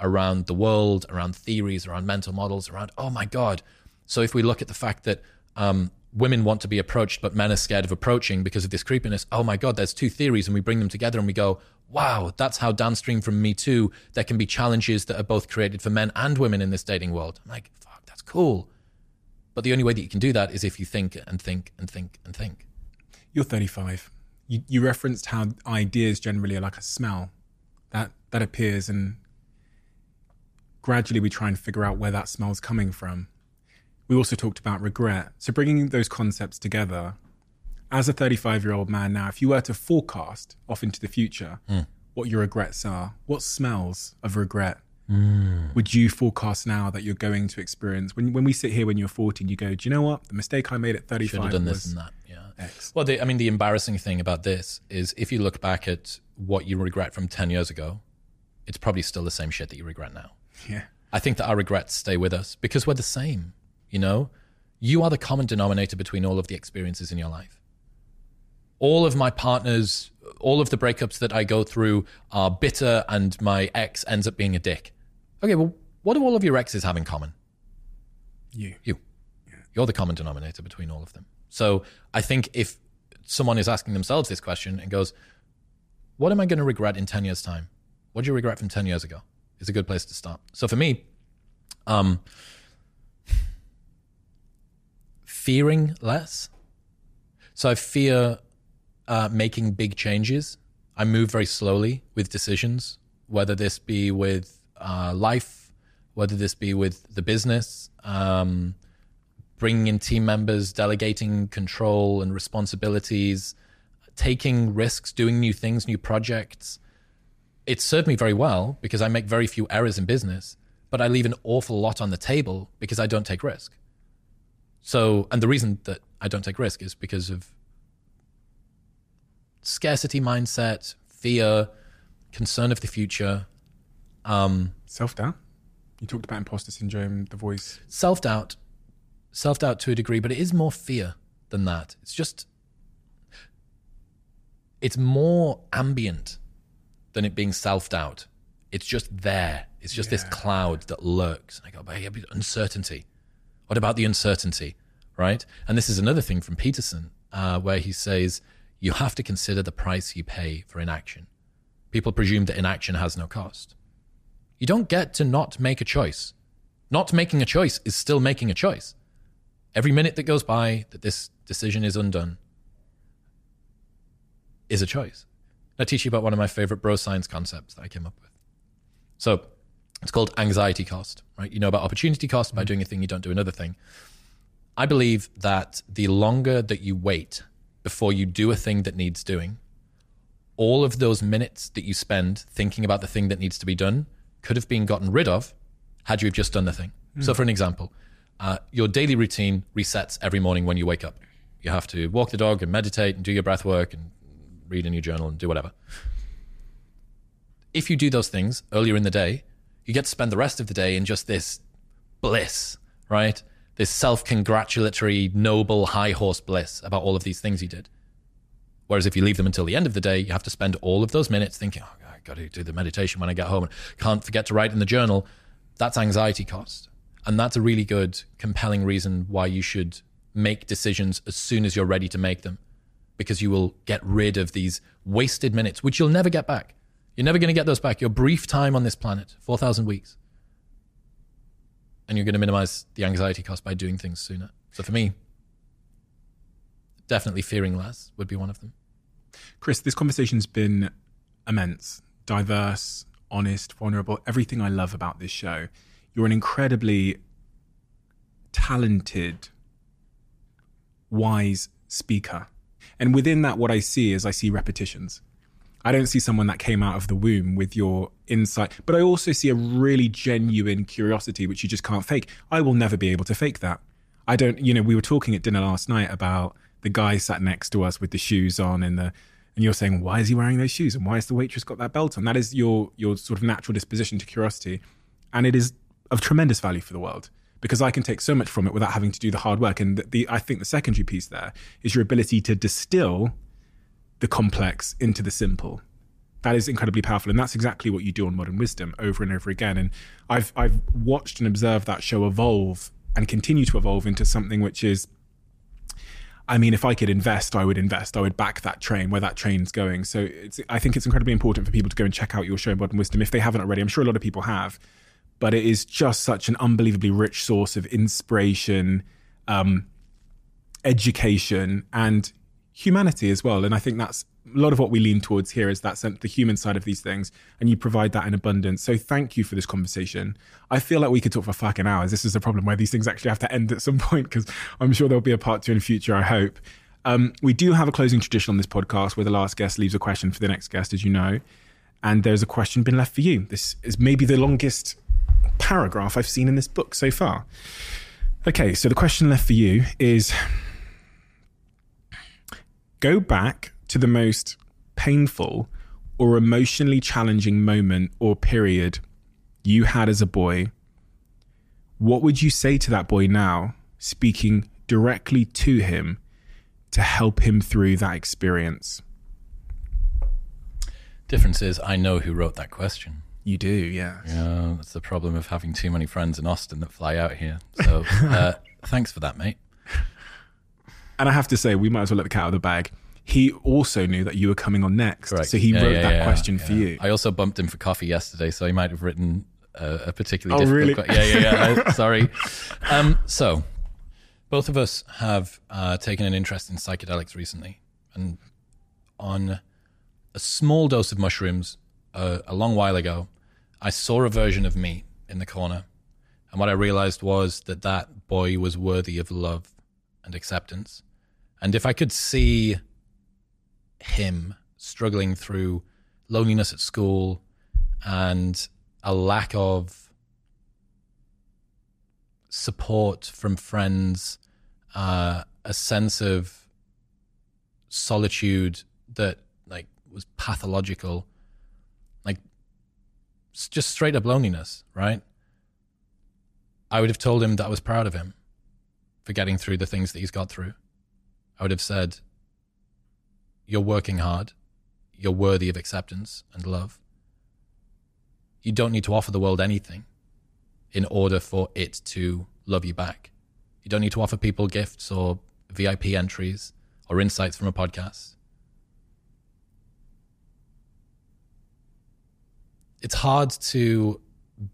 around the world, around theories, around mental models, around, oh my God. So if we look at the fact that um, women want to be approached, but men are scared of approaching because of this creepiness, oh my God, there's two theories, and we bring them together and we go, wow, that's how downstream from Me Too, there can be challenges that are both created for men and women in this dating world. I'm like, fuck, that's cool. But the only way that you can do that is if you think and think and think and think. You're thirty-five. You, you referenced how ideas generally are like a smell. That, that appears, and gradually we try and figure out where that smell's coming from. We also talked about regret. So bringing those concepts together, as a thirty-five-year-old man now, if you were to forecast off into the future mm. what your regrets are, what smells of regret mm. would you forecast now that you're going to experience? When when we sit here when you're fourteen, you go, do you know what? The mistake I made at thirty-five should have done this and that. Yeah. X. Well, the, I mean, the embarrassing thing about this is if you look back at what you regret from ten years ago, it's probably still the same shit that you regret now. Yeah. I think that our regrets stay with us because we're the same, you know? You are the common denominator between all of the experiences in your life. All of my partners, all of the breakups that I go through are bitter and my ex ends up being a dick. Okay, well, what do all of your exes have in common? You. You. Yeah. You're the common denominator between all of them. So I think if someone is asking themselves this question and goes, what am I going to regret in ten years' time? What do you regret from ten years ago? It's a good place to start. So for me, um, fearing less. So I fear... Uh, making big changes. I move very slowly with decisions, whether this be with uh, life, whether this be with the business, um, bringing in team members, delegating control and responsibilities, taking risks, doing new things, new projects. It served me very well because I make very few errors in business, but I leave an awful lot on the table because I don't take risk. So, and the reason that I don't take risk is because of scarcity mindset, fear, concern of the future. Um, self-doubt? You talked about imposter syndrome, The Voice. Self-doubt. Self-doubt to a degree, but it is more fear than that. It's just, it's more ambient than it being self-doubt. It's just there. It's just yeah. this cloud that lurks. I go, but hey, uncertainty. What about the uncertainty, right? And this is another thing from Peterson, uh, where he says, you have to consider the price you pay for inaction. People presume that inaction has no cost. You don't get to not make a choice. Not making a choice is still making a choice. Every minute that goes by that this decision is undone is a choice. I teach you about one of my favorite bro science concepts that I came up with. So it's called anxiety cost, right? You know about opportunity cost by doing a thing, you don't do another thing. I believe that the longer that you wait before you do a thing that needs doing, all of those minutes that you spend thinking about the thing that needs to be done could have been gotten rid of had you just done the thing. Mm. So for an example, uh, your daily routine resets every morning when you wake up. You have to walk the dog and meditate and do your breath work and read in your journal and do whatever. If you do those things earlier in the day, you get to spend the rest of the day in just this bliss, right? This self-congratulatory, noble, high horse bliss about all of these things you did. Whereas if you leave them until the end of the day, you have to spend all of those minutes thinking, oh, God, I got to do the meditation when I get home and can't forget to write in the journal. That's anxiety cost. And that's a really good, compelling reason why you should make decisions as soon as you're ready to make them, because you will get rid of these wasted minutes, which you'll never get back. You're never going to get those back. Your brief time on this planet, four thousand weeks. And you're going to minimize the anxiety cost by doing things sooner. So for me, definitely fearing less would be one of them. Chris, this conversation's been immense, diverse, honest, vulnerable, everything I love about this show. You're an incredibly talented, wise speaker. And within that, what I see is I see repetitions. I don't see someone that came out of the womb with your insight, but I also see a really genuine curiosity, which you just can't fake. I will never be able to fake that. I don't, you know, we were talking at dinner last night about the guy sat next to us with the shoes on and the, and you're saying, why is he wearing those shoes? And why has the waitress got that belt on? That is your, your sort of natural disposition to curiosity. And it is of tremendous value for the world because I can take so much from it without having to do the hard work. And the, the I think the secondary piece there is your ability to distill the complex into the simple. That is incredibly powerful. And that's exactly what you do on Modern Wisdom over and over again. And I've I've watched and observed that show evolve and continue to evolve into something which is, I mean, if I could invest, I would invest. I would back that train where that train's going. So it's, I think it's incredibly important for people to go and check out your show Modern Wisdom if they haven't already. I'm sure a lot of people have, but it is just such an unbelievably rich source of inspiration, um, education, and humanity as well. And I think that's a lot of what we lean towards here is that the human side of these things, and you provide that in abundance. So thank you for this conversation. I feel like we could talk for fucking hours. This is the problem where these things actually have to end at some point, because I'm sure there'll be a part two in the future, I hope. Um, we do have a closing tradition on this podcast where the last guest leaves a question for the next guest, as you know, and there's a question been left for you. This is maybe the longest paragraph I've seen in this book so far. Okay, so the question left for you is, go back to the most painful or emotionally challenging moment or period you had as a boy. What would you say to that boy now, speaking directly to him to help him through that experience? Difference is, I know who wrote that question. You do, yes. Yeah, that's the problem of having too many friends in Austin that fly out here. So uh, thanks for that, mate. And I have to say, we might as well let the cat out of the bag. He also knew that you were coming on next. Correct. So he yeah, wrote yeah, that yeah, question yeah. for you. I also bumped him for coffee yesterday, so he might have written a, a particularly oh, difficult really? question. Yeah, yeah, yeah. I, sorry. Um, so both of us have uh, taken an interest in psychedelics recently. And on a small dose of mushrooms uh, a long while ago, I saw a version of me in the corner. And what I realized was that that boy was worthy of love and acceptance. And if I could see him struggling through loneliness at school and a lack of support from friends uh, a sense of solitude that like was pathological, like just straight up loneliness, right? I would have told him that I was proud of him for getting through the things that he's got through. I would have said, you're working hard. You're worthy of acceptance and love. You don't need to offer the world anything in order for it to love you back. You don't need to offer people gifts or V I P entries or insights from a podcast. It's hard to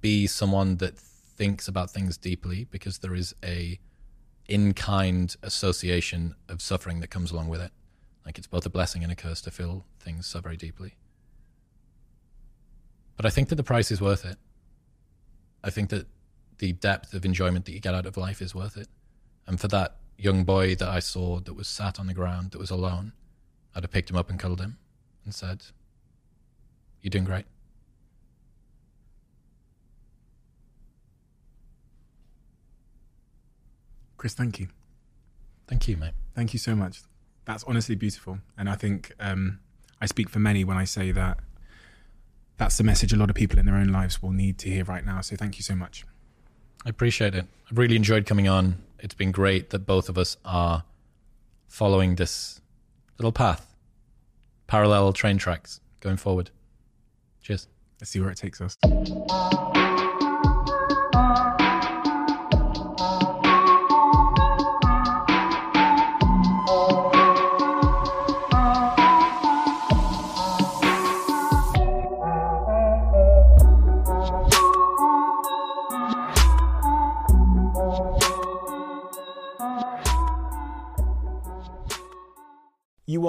be someone that thinks about things deeply because there is a in-kind association of suffering that comes along with it. Like it's both a blessing and a curse to feel things so very deeply. But I think that the price is worth it. I think that the depth of enjoyment that you get out of life is worth it. And for that young boy that I saw that was sat on the ground, that was alone, I'd have picked him up and cuddled him and said, you're doing great. Chris, thank you. Thank you, mate. Thank you so much. That's honestly beautiful. And I think um, I speak for many when I say that that's the message a lot of people in their own lives will need to hear right now. So thank you so much. I appreciate it. I've really enjoyed coming on. It's been great that both of us are following this little path, parallel train tracks going forward. Cheers. Let's see where it takes us. You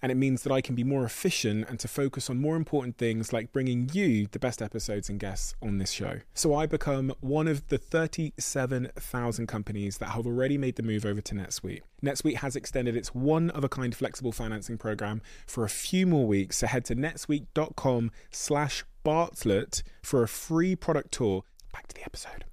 And it means that I can be more efficient and to focus on more important things like bringing you the best episodes and guests on this show. So I become one of the thirty-seven thousand companies that have already made the move over to NetSuite. NetSuite has extended its one-of-a-kind flexible financing program for a few more weeks. So head to netsuite dot com slash Bartlett for a free product tour. Back to the episode.